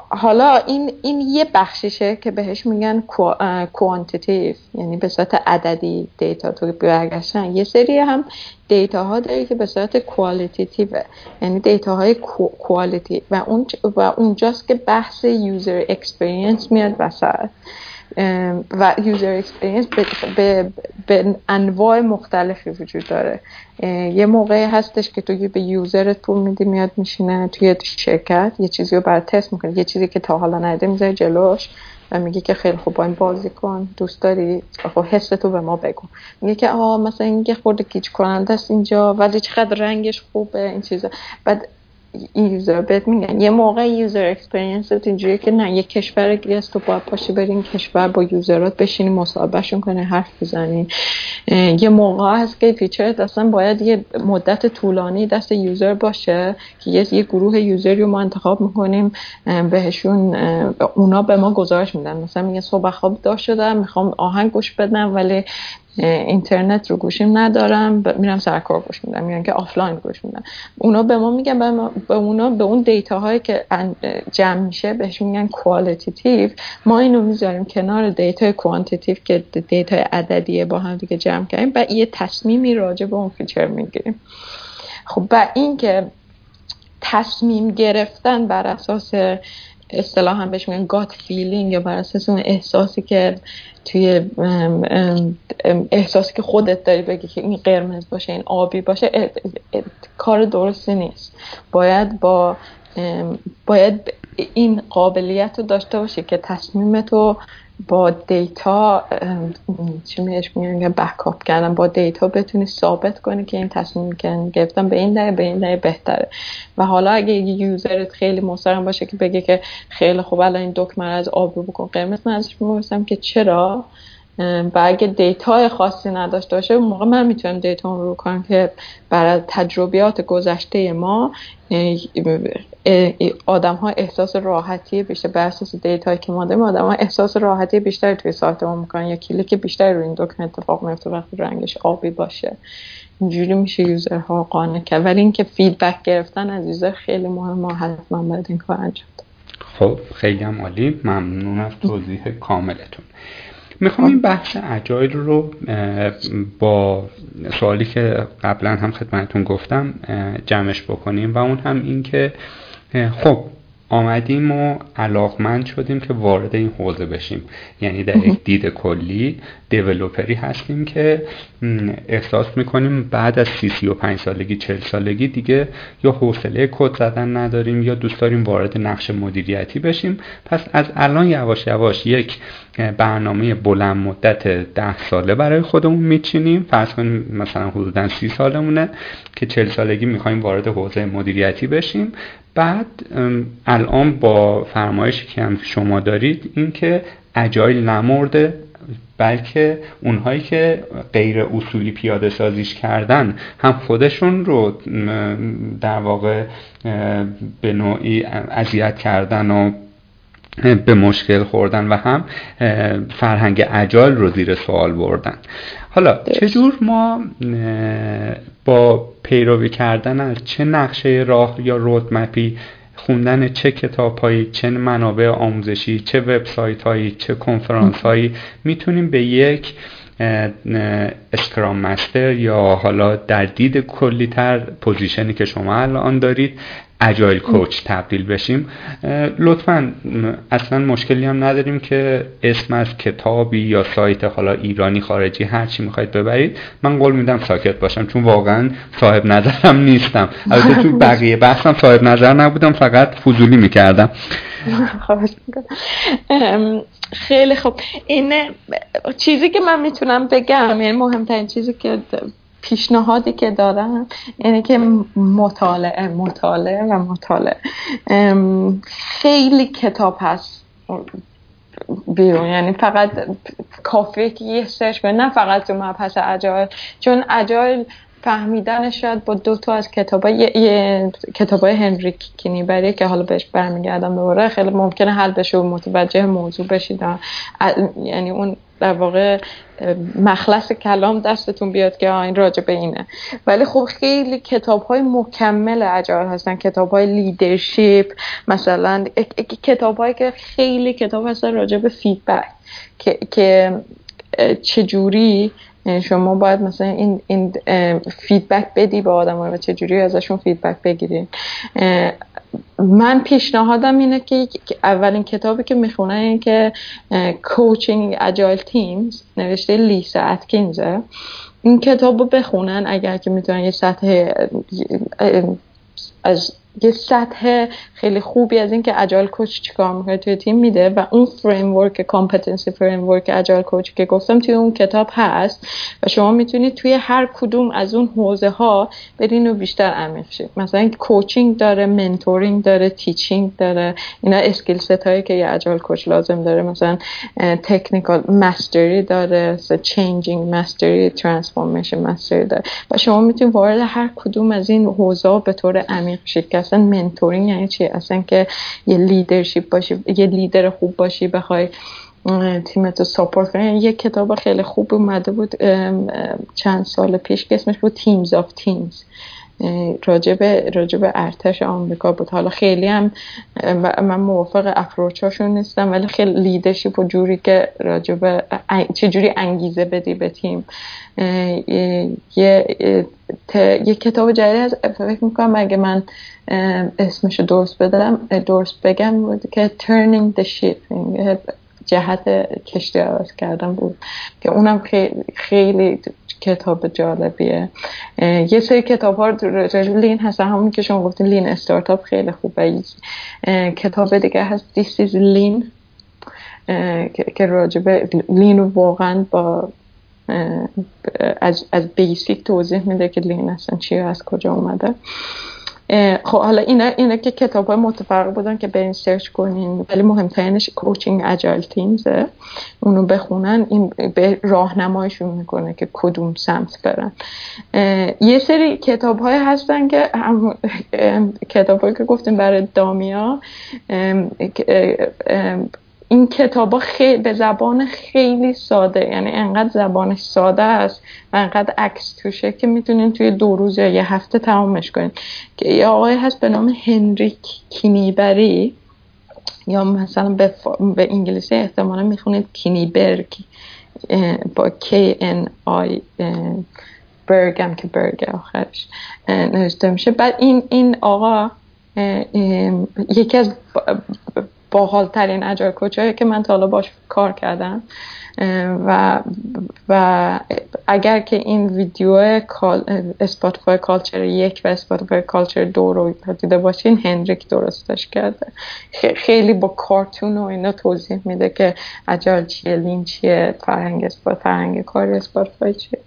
حالا این, این یه بخششه که بهش میگن کوانتیتیو، یعنی به صورت عددی دیتا تو برگشتن. یه سری هم دیتاها داری که به صورت کوالیتیتیوه، یعنی دیتاهای کوالیتی و اون و اونجاست که بحث یوزر اکسپریانس میاد وسط و یوزر اکسپریانس به, به, به انواع مختلفی وجود داره. یه موقعی هستش که توی به یوزرت پول میدی میاد میشینه توی شرکت یه چیزی رو برای تست میکنه، یه چیزی که تا حالا ندیده میذاره جلوش و میگه که خیلی خوب با این بازی کن، دوست داری، خب حستو به ما بگو. میگه که آها مثلا این یه خورده گیج کننده است اینجا ولی چقدر رنگش خوبه این چیزا. بعد یوزر بهت میگن یه موقع یوزر اکسپریانس اینجوریه که نه یه کشور دیگه است تو باید پاشی برین کشور با یوزرات بشینی مصاحبهشون کنی حرف بزنی. یه موقع هست که فیچر اصلا باید یه مدت طولانی دست یوزر باشه که یه, یه گروه یوزری رو ما انتخاب میکنیم بهشون، اونا به ما گزارش میدن، مثلا میگه صبح خواب دار شدم میخوام آهنگ گوش بدم ولی اینترنت رو گوشیم ندارم، میرم سرکار گوش میدم، میرم که آفلاین گوش میدم. اونا به ما میگن، به, ما به اونا به اون دیتا هایی که جمع میشه بهش میگن کوالیتیتیو. ما اینو میذاریم کنار دیتا کوانتیتیو که دیتا عددیه با هم دیگه جمع کنیم و یه تصمیمی راجع به اون فیچر میگیریم. خب با این که تصمیم گرفتن بر اساس اصطلاحاً بهش میگن گات فیلینگ یا بر اساس اون احساسی که توی احساسی که خودت داری بگی که این قرمز باشه این آبی باشه، ات ات ات کار درستی نیست. باید با باید این قابلیت رو داشته باشی که تصمیمتو با دیتا چی میش میگن بکاپ کردن، با دیتا بتونی ثابت کنی که این تصمیم که گرفتم به این دلیل به این دلیل بهتره. و حالا اگه یوزرت خیلی مصرم باشه که بگه که خیلی خوب الان این دکمه رو از آب رو بکن قرمز، من ازش میپرسم که چرا؟ و اگه دیتا خاصی نداشته باشه اون موقع من میتونم دیتا رو رو کنم که برای تجربیات گذشته ما آدم ها احساس راحتی بیشتر بر اساس دیتایی که ما داریم آدم ها احساس راحتی بیشتر توی ساختمون میکنن یا کلیک بیشتر روی این دکمه اتفاق میفته وقتی رنگش آبی باشه. اینجوری میشه یوزرها قانع کرد، ولی اینکه فیدبک گرفتن از یوزر خیلی مهمه، حتما باید این کار انجام داد. خب خیلی هم عالی، ممنون از توضیح کاملتون. میخوام این بحث اجایل رو با سوالی که قبلا هم خدمتتون گفتم جمعش بکنیم و اون هم این که خب آمدیم و علاقمند شدیم که وارد این حوزه بشیم، یعنی در یک دید کلی دیولوپری هستیم که احساس میکنیم بعد از سی سی و پنج سالگی چهل سالگی دیگه یا حوصله کد زدن نداریم یا دوست داریم وارد نقش مدیریتی بشیم. پس از الان یواش یواش یک برنامه بلند مدت ده ساله برای خودمون میچینیم، فرض کنیم مثلا حدوداً سی سالمونه که چهل سالگی میخوایم وارد حوزه مدیریتی بشیم. بعد الان با فرمایشی که هم شما دارید این که اجایل نمرده، بلکه اونهایی که غیر اصولی پیاده سازیش کردن هم خودشون رو در واقع به نوعی اذیت کردن و به مشکل خوردن و هم فرهنگ اجایل رو زیر سوال بردن. حالا چجور ما با پیروی کردن از چه نقشه راه یا رودمپی، خوندن چه کتاب‌هایی، چه منابع آموزشی، چه وبسایت‌هایی، چه کنفرانس‌هایی میتونیم به یک اسکرام مستر یا حالا در دید کلی تر پوزیشنی که شما الان دارید اجایل کوچ تبدیل بشیم. لطفاً اصلاً مشکلی هم نداریم که اسم از کتابی یا سایت، حالا ایرانی خارجی هر چی میخواید ببرید، من قول میدم ساکت باشم چون واقعاً صاحب نظرم نیستم. البته تو بقیه بحثم صاحب نظر نبودم، فقط فضولی میکردم. خیلی خوب، این چیزی که من میتونم بگم، یعنی مهمترین چیزی که پیشنهادی که دارم یعنی که مطالعه مطالعه و مطالعه. خیلی کتاب هست بیرون، یعنی فقط کافیه که یه سرچ بزنید، نه فقط تو مبحث اجایل، چون اجایل فهمیدن شاید با دو تا از کتابای یه... کتابای هنریک کنیبرگ که حالا بهش برمیگردم دوباره، خیلی ممکنه حل بشه و متوجه موضوع بشید. یعنی اون در واقع مخلص کلام دستتون بیاد که این راجع به اینه. ولی خب خیلی کتاب‌های مکمل اجایل هستن، کتاب‌های لیدرشپ مثلا، کتاب‌هایی که خیلی کتاب هستن راجع به فیدبک که که چجوری شما باید مثلا این این فیدبک بدی به آدم‌ها و چجوری ازشون فیدبک بگیرید. من پیشنهادم اینه که اولین کتابی که میخونن این که Coaching Agile Teams نوشته لیسا اتکینزه، این کتاب رو بخونن اگر که میتونن یه سطح از یه سطح خیلی خوبی از این که اجایل کوچ چیکار میکنه توی تیم میده و اون فریم ورک کامپتنسی فریم ورک اجایل کوچ که گفتم توی اون کتاب هست و شما میتونید توی هر کدوم از اون حوزه ها برین و بیشتر عمیق شید. مثلا کوچینگ داره، منتورینگ داره، تیچینگ داره، اینا اسکیل ست هایی که یه اجایل کوچ لازم داره، مثلا تکنیکال مستری داره، چینجینگ مستری، ترانسفورمیشن مستری داره و شما میتونید وارد هر کدوم از این حوزه ها به طور عمیق شید. اصلا منتورینگ یعنی چی؟ اصلا که یه لیدرشپ باشی، یه لیدر خوب باشی، بخوای تیمت رو ساپورت کنی. یه کتاب خیلی خوب اومده بود چند سال پیش که اسمش بود تیمز آف تیمز، راجب راجب ارتش آمریکا بود. حالا خیلی هم من موافق اپروچاشون نیستم، ولی خیلی لیدرشپ و جوری که راجب چجوری انگیزه بدی به تیم. یه یه کتاب جدید هست، فکر میکنم اگه من اسمشو درست بدم درست بگم بود که Turning the Ship، جهت کشتی عوض کردن بود، که اونم خیلی, خیلی کتاب جالبیه. یه سری کتاب ها لین هست، همون که شما گفتین لین استارتاپ خیلی خوبه. کتاب دیگه هست This is Lean که راجبه لین واقعا با از از بیسیک توضیح میده که لین اصلا چیه، از کجا اومده. خب حالا اینا اینا که کتاب‌های متفرق بودن که برین سرچ کنین، ولی مهمترینش کوچینگ اجایل تیمز، اونو بخونن، این به راهنماییشون میکنه که کدوم سمت برن. یه سری کتاب‌های هستن که هم کتابایی که گفتیم برای دامیا، این کتابا خیلی به زبان خیلی ساده، یعنی انقدر زبانش ساده است و انقدر عکس توشه که میتونین توی دو روز یا یه هفته تمامش کنین. که یه آقای هست به نام هنریک کینیبری، یا مثلا به, ف... به انگلیسی احتمالا میخونید کینیبرگ با کی ان آی برگ، هم که برگ آخرش نوشته میشه. بعد این این آقا یکی از باحال‌ترین اجایل کوچایی که من تا حالا باش کار کردم و و اگر که این ویدیو اسپاتیفای کالچر یک و اسپاتیفای کالچر دو رو دیده باشین، هنریک درستش کرده، خیلی با کارتون و اینا توضیح میده که اجایل چیه، لین چیه، فرهنگ اسپاتیفای، فرهنگ کاری اسپاتیفای چیه.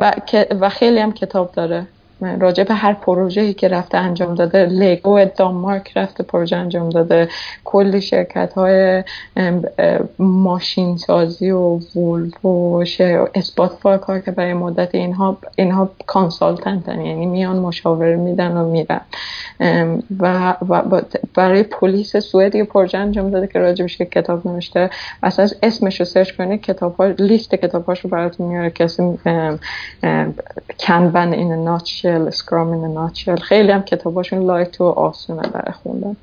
و و خیلی هم کتاب داره راجع به هر پروژه‌ای که رفته انجام داده. لگو دانمارک رفته پروژه انجام داده، کلی شرکت‌های ماشین سازی و وولو و اسپاتیفای کار که برای مدت اینها اینها کانسالتنتن، یعنی میان مشاور میدن و میرن. و, و برای پلیس سوئد یه پروژه انجام داده که راجبش که کتاب نوشته، اساس اسمش رو سرچ کنید کتاب‌ها، لیست کتاب‌هاشو براتون میاره. کسی Kanban in a nutshell، اسکرام این ناتشل، خیلی هم کتاباشون لایت و آسونه برای خوندن.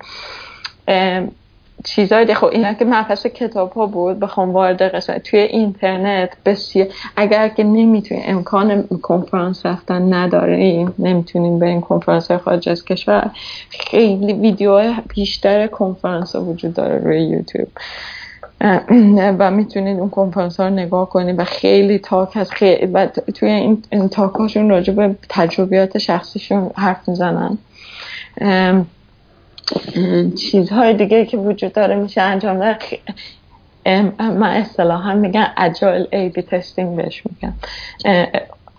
چیزای دیگه. خب اینا که مبحث کتاب‌ها بود، بخوام وارد قسمت توی اینترنت بسیار، اگر که نمیتونین امکان کنفرانس رفتن ندارین، نمیتونین برین کنفرانس‌های خارج از کشور، خیلی ویدیوهای بیشتر کنفرانس‌ها وجود داره روی یوتیوب و میتونید اون کنفرانس ها رو نگاه کنید و خیلی تاک هست، خیلی و توی این, این تاک هاشون راجع به تجربیات شخصیشون حرف میزنن. چیزهای دیگه که وجود داره میشه انجام داره، من اصطلاحا میگم اجایل ای بی تستینگ بهش میگم.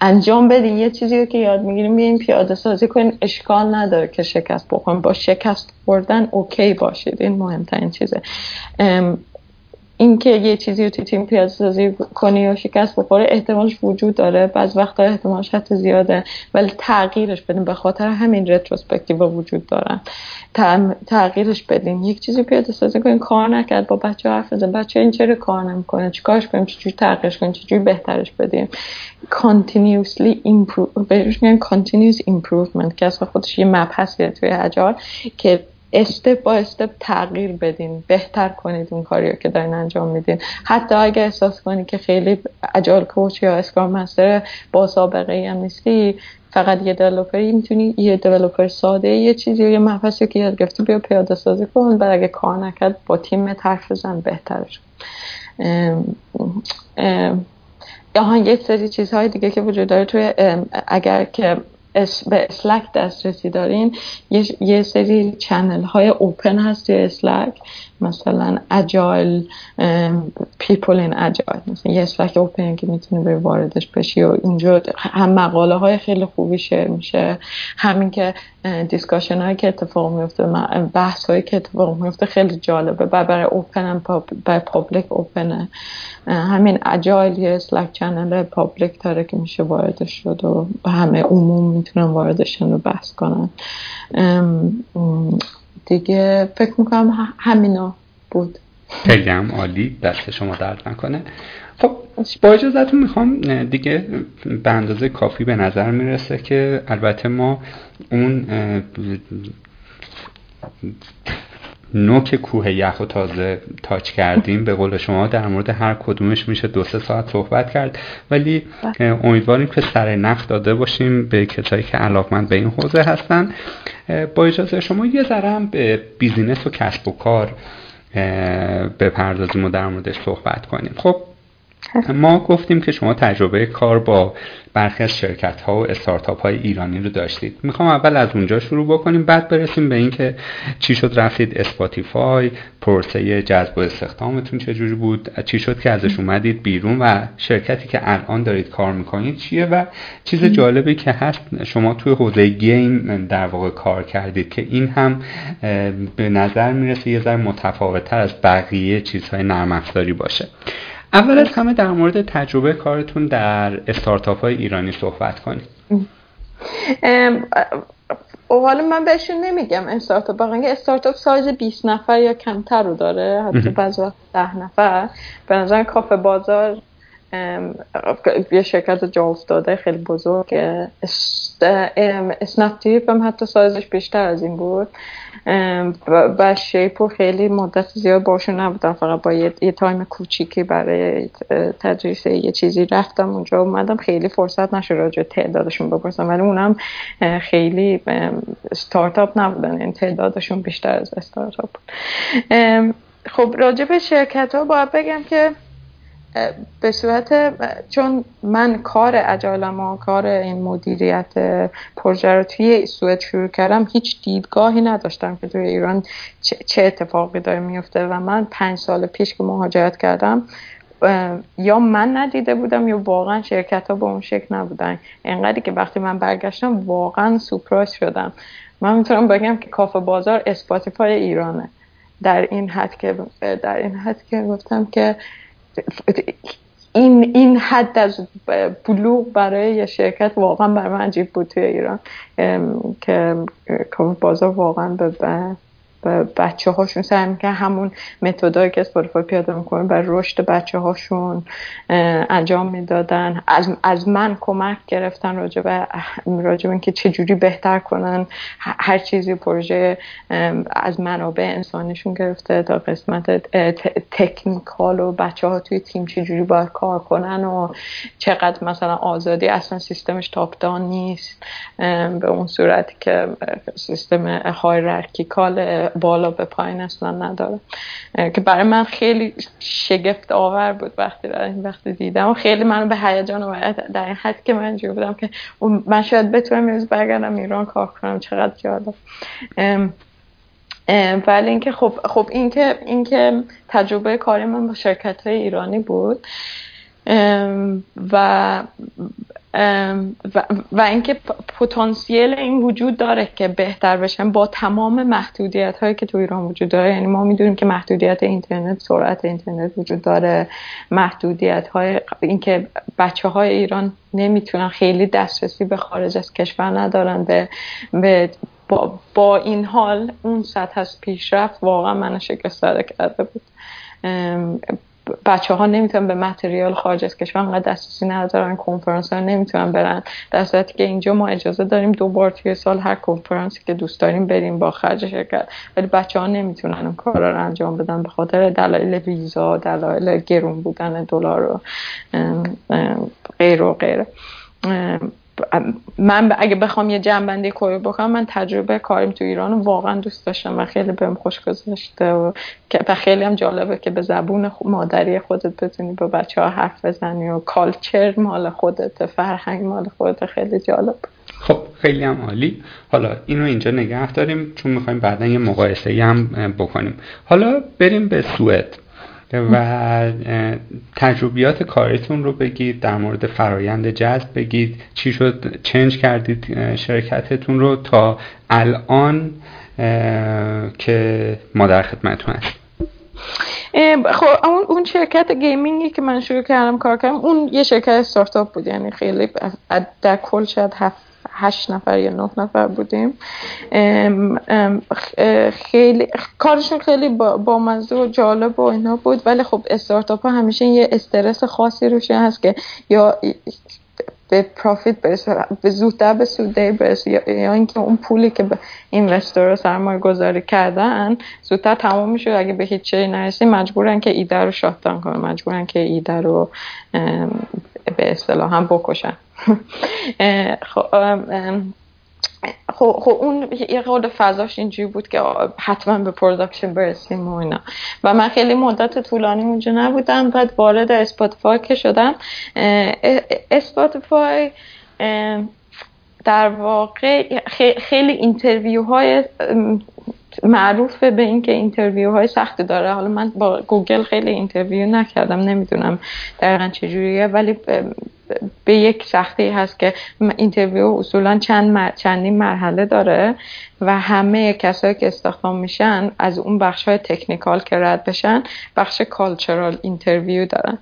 انجام بدین یه چیزی رو که یاد میگیریم، بیاین پیاده سازی کنین، اشکال نداره که شکست بخوریم، با شکست خوردن اوکی باشید، این مهمترین چیزه. این که یه چیزی رو توی تیم پیاده سازی کنی یا شکست بخوره احتمالش وجود داره، بعض وقتا احتمالش حتی زیاده، ولی تغییرش بدین، به خاطر همین رتروسپکتیو وجود دارن. تغییرش بدین، یک چیزی پیاده سازی کنین، کار نکرد، با بچه‌ها حرف بزن، بچه‌ها این چرا کار نمی‌کنه، چیکارش کنیم، چجوری تغییرش کنیم، چجوری بهترش بدیم. continuously improve بهش میگن continuous improvement، که اصلا خودش یه مبحثیه توی اجایل که استپ با استپ تغییر بدین، بهتر کنید اون کاری رو که دارین انجام میدین. حتی اگه احساس کنی که خیلی اجایل کوچ یا اسکرام مستر با سابقه ای هم نیستی، فقط یه دیولپری، میتونی یه دیولپر ساده یه چیزی یا یه مبحثی که یاد گرفتی بیا پیاده سازی کن، بعد اگه کار نکرد با تیم طرف بزن بهترش. یا یه سری چیزهای دیگه که وجود داره توی، اگر که به اسلک دسترسی دارین، یه, یه سری چنل های اوپن هست توی اسلک، مثلا اجایل پیپل این اجایل، مثلا یه اسلک اوپن که میتونی به واردش بشی و اینجا هم مقاله های خیلی خوبی شیر میشه، همین که دیسکاشن هایی که اتفاق میفته، بحث هایی که اتفاق میفته خیلی جالبه، برای اوپن هم برای پابلیک اوپنه. همین اجایل یه اسلک چنل پابلیک داره که میشه واردش شد و همه عموم میتونن واردشن رو بحث کنن دیگه. فکر میکنم همینا بود. خیلی هم عالی، دست شما درد نکنه. خب با اجازتون میخوام دیگه، به اندازه کافی به نظر میرسه که البته ما اون نوک کوه یخ و تازه تاچ کردیم، به قول شما در مورد هر کدومش میشه دو سه ساعت صحبت کرد، ولی امیدواریم که سر نخ داده باشیم به کسایی که علاقمند به این حوزه هستن. با اجازه شما یه ذره هم به بیزینس و کسب و کار بپردازیم و در موردش صحبت کنیم. خب ما گفتیم که شما تجربه کار با برخی از شرکت‌ها و استارتاپ‌های ایرانی رو داشتید. میخوام اول از اونجا شروع بکنیم، بعد برسیم به این که چی شد رفتید اسپاتیفای، پروسه جذب و استخدامتون چجوری بود، چی شد که ازش اومدید بیرون و شرکتی که الان دارید کار میکنید چیه. و چیز جالبی که هست، شما توی حوزه گیم در واقع کار کردید که این هم به نظر میرسه یه ذره متفاوت‌تر از بقیه چیزهای نرم افزاری باشه. اول از همه در مورد تجربه کارتون در استارتاپ‌های ایرانی صحبت کنید. حالا من بهشون نمیگم استارتاپ، واقعا استارتاپ سایز بیست نفر یا کمتر رو داره، حتی بعضی وقت ده نفر. به نظر کافه بازار یه شرکت جا افتاده خیلی بزرگ، اسنپ تریپ هم حتی سایزش بیشتر از این بود و شیپو خیلی مدت زیاد باشون نبودم، فقط با یه, یه تایم کوچیکی برای تدریس یه چیزی رفتم اونجا اومدم، خیلی فرصت نشد راجع تعدادشون بپرسم، ولی اونم خیلی استارتاپ نبودن، این تعدادشون بیشتر از استارتاپ بود. خب راجع به شرکت ها باید بگم که به صورت، چون من کار اجایلم، کار این مدیریت پروژه رو توی سوئد شروع کردم، هیچ دیدگاهی نداشتم که توی ایران چه اتفاقی داره میفته و من پنج سال پیش که مهاجرت کردم یا من ندیده بودم یا واقعا شرکت ها با اون شکل نبودن، انقدری که وقتی من برگشتم واقعا سورپرایز شدم. من میتونم بگم که کافه بازار اسپاتیفای ایرانه، در این حد که در این حد که گفتم که این این حد از بلوغ برای یه شرکت واقعا برای من عجیب بود توی ایران، که کافه بازار واقعا به بچه هاشون سعی میکنن همون متدایی که اسپاتیفای پیاده میکنه برای رشد بچه هاشون انجام میدادن. از, از من کمک گرفتن راجع به راجع به اینکه چجوری بهتر کنن هر چیزی، پروژه از منابع انسانیشون گرفته تا قسمت تکنیکال و بچه ها توی تیم چجوری باید کار کنن و چقدر مثلا آزادی، اصلا سیستمش تاپ داون نیست به اون صورتی که سیستم هایرارکیکال بالا به پایین اصلا نداره، که برای من خیلی شگفت آور بود وقتی در این وقتی دیدم و خیلی منو به هیجان آورد در این حد که من جو بودم که من شاید بتونم امروز برگردم ایران کار کنم، چقدر جالب. ولی اینکه خب خب اینکه اینکه تجربه کاری من با شرکت‌های ایرانی بود و و, و اینکه پتانسیل این وجود داره که بهتر بشن با تمام محدودیت هایی که تو ایران وجود داره. یعنی ما میدونیم که محدودیت اینترنت، سرعت اینترنت وجود داره، محدودیت های اینکه بچه های ایران نمیتونن خیلی دسترسی به خارج از کشور ندارن به, به با, با این حال اون سطح از پیشرفت واقعا منو شگفت زده کرده بود. بچه ها نمیتونن به متریال خارج از کشور انقدر دسترسی ندارن، کنفرانس ها نمیتونن برن، در صورتی که اینجا ما اجازه داریم دو بار توی سال هر کنفرانسی که دوست داریم بریم با خرج شرکت، ولی بچه ها نمیتونن اون کارا رو انجام بدن به خاطر دلایل ویزا، دلایل گرون بودن دلار و غیر و غیره. من اگه بخوام یه جنبندی کلی بکنم، من تجربه کاریم تو ایران واقعا دوست داشتم و خیلی بهم خوش گذشته و خیلی هم جالبه که به زبون مادری خودت بتونی با بچه ها حرف بزنی و کالچر مال خودت، فرهنگ مال خودت، خیلی جالب. خب خیلی هم عالی. حالا اینو اینجا نگه داریم چون میخوایم بعدا یه مقایسه هم بکنیم. حالا بریم به سوئد و تجربیات کاریتون رو بگید، در مورد فرایند جذب بگید، چی شد چنج کردید شرکتتون رو تا الان که ما در خدمتتون هستیم. خب اون شرکت گیمینگی که من شروع کردم کار کردم، اون یه شرکت استارتاپ بود، یعنی خیلی در کل شاید هفت هشت نفر یا نه نفر بودیم. ام ام خیلی کارشون خیلی با مزه و جالب و اینا بود، ولی خب استارتاپ ها همیشه یه استرس خاصی روش هست که یا به پروفیت برسه، به زودتر به سودی برسه، یا اینکه اون پولی که به اینوسترها سرمایه گذاری کردن زودتر تمام میشه. اگه به هیچ چیزی نرسی مجبورن که ایده رو شات داون کنن، مجبورن که ایده رو به اصطلاح هم بکشن. خب خب اون یه خود فضاش اینجوری بود که حتما به پروداکشن برسیم و اینا، و من خیلی مدت طولانی اونجا نبودم. بعد وارد اسپاتیفای که شدم، اسپاتیفای در واقع خیلی اینترویوهای معروف به این که اینترویوهای سختی داره. حالا من با گوگل خیلی اینترویو نکردم، نمیدونم دقیقا چجوریه، ولی به یک سختی هست که اینترویو اصولا چند مر... چندین مرحله داره و همه کسایی که استخدام میشن از اون بخش‌های تکنیکال که رد بشن بخش کالچرال اینترویو دارن.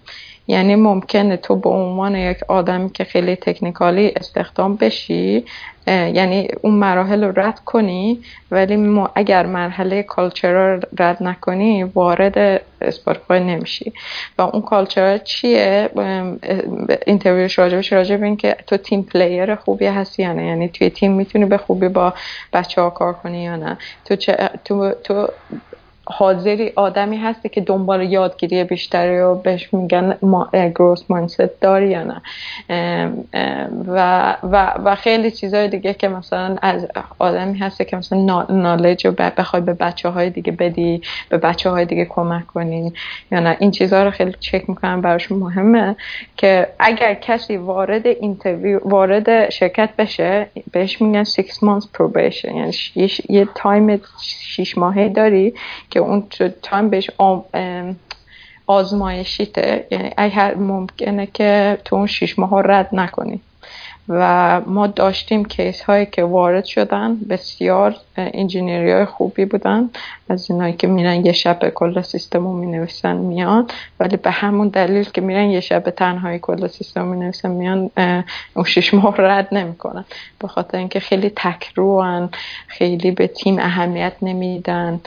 یعنی ممکنه تو به عنوان یک آدمی که خیلی تکنیکالی استخدام بشی، یعنی اون مراحل رو رد کنی، ولی ما اگر مرحله کالچرال رد نکنی وارد اسپاتیفای نمیشی. و اون کالچرال چیه؟ اینترویوش راجبش راجب این که تو تیم پلیر خوبی هستی یا نه، یعنی توی تیم میتونی به خوبی با بچه ها کار کنی یا نه، تو چه... تو تو حاضری آدمی هستی که دنبال یادگیری بیشتری و بهش میگن گروث مایندست داری یا نه، و, و, و خیلی چیزهای دیگه که مثلا از آدمی هستی که مثلا نالج رو بخوای به بچه های دیگه بدی، به بچه های دیگه کمک کنی یا نه. این چیزها رو خیلی چک میکنم، براشون مهمه که اگر کسی وارد اینترویو وارد شرکت بشه بهش میگن six months probation، یعنی یه تایم شش ماهه داری که اون تایم بهش آزمایشیته، یعنی اگر ممکنه که تو اون شش ماه رد نکنی و ما داشتیم کیس هایی که وارد شدن بسیار انجینیری های خوبی بودن، از اینایی که میرن یه شب کل سیستم رو می نویسن میان، ولی به همون دلیل که میرن یه شب تنهایی کل سیستم رو می نویسن میان اون شش ماه رد نمی کنن، به خاطر اینکه خیلی تکروان، خیلی به تیم اهمیت نمیدن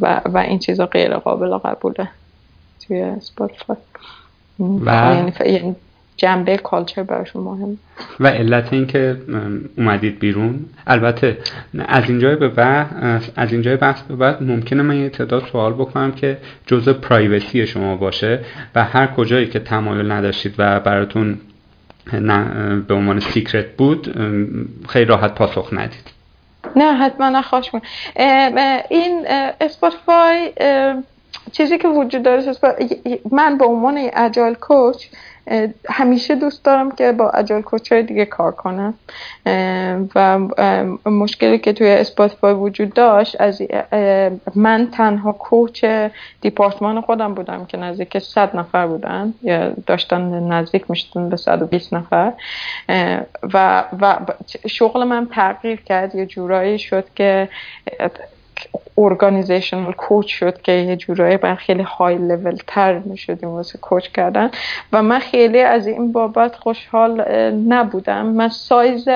و, و این چیزا غیر قابل قبوله توی اسپاتیفای و یعنی جنبه کالچر براشون مهم و علت این که اومدید بیرون. البته از اینجای به بعد از اینجای بحث به بعد ممکنه من یه تعداد سوال بکنم که جزء پرایوسی شما باشه و هر کجایی که تمایل نداشتید و براتون نه به عنوان سیکرت بود خیلی راحت پاسخ ندید. نه حتما نخواهش می‌کنم. این اسپاتیفای چیزی که وجود داره، من به عنوان اجایل کوچ همیشه دوست دارم که با اجایل کوچ‌های دیگه کار کنم و مشکلی که توی اسپاتیفای وجود داشت از من تنها کوچ دیپارتمان خودم بودم که نزدیک صد نفر بودن یا داشتن نزدیک میشدن به صد و بیست نفر و, و شغل من تغییر کرد، یه جورایی شد که ارگانیزیشنال کوچ شد که یه جورایی بر خیلی های لول تر میشدیم واسه کوچ کردن و من خیلی از این بابت خوشحال نبودم. من سایز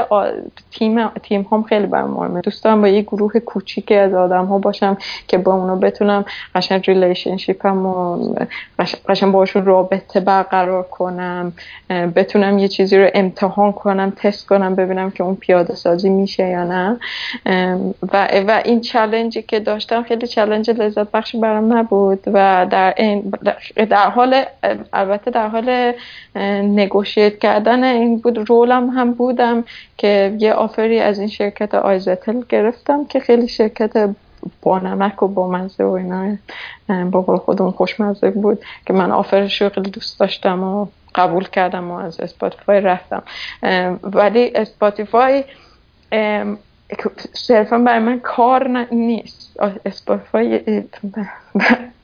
تیم تیم هم خیلی برام مهمه، دوست دارم با یه گروه کوچیکی از آدم ها باشم که با اونا بتونم قشنگ ریلیشنشیپمو قشنگ باشون رابطه برقرار کنم، بتونم یه چیزی رو امتحان کنم، تست کنم، ببینم که اون پیاده سازی میشه یا نه و و این چالنجی که داشتم خیلی چالنج لذت بخش برام نبود و در این در حال البته در حال نگوشیت کردن این بود. رولم هم بودم که یه آفری از این شرکت آیزتل گرفتم که خیلی شرکت با نمک و با مزه و اینا با قول خودم خوشمزه بود که من آفرش رو خیلی دوست داشتم و قبول کردم و از اسپاتیفای رفتم. ولی اسپاتیفای صرفا برای من کار نیست. اسپاتیفای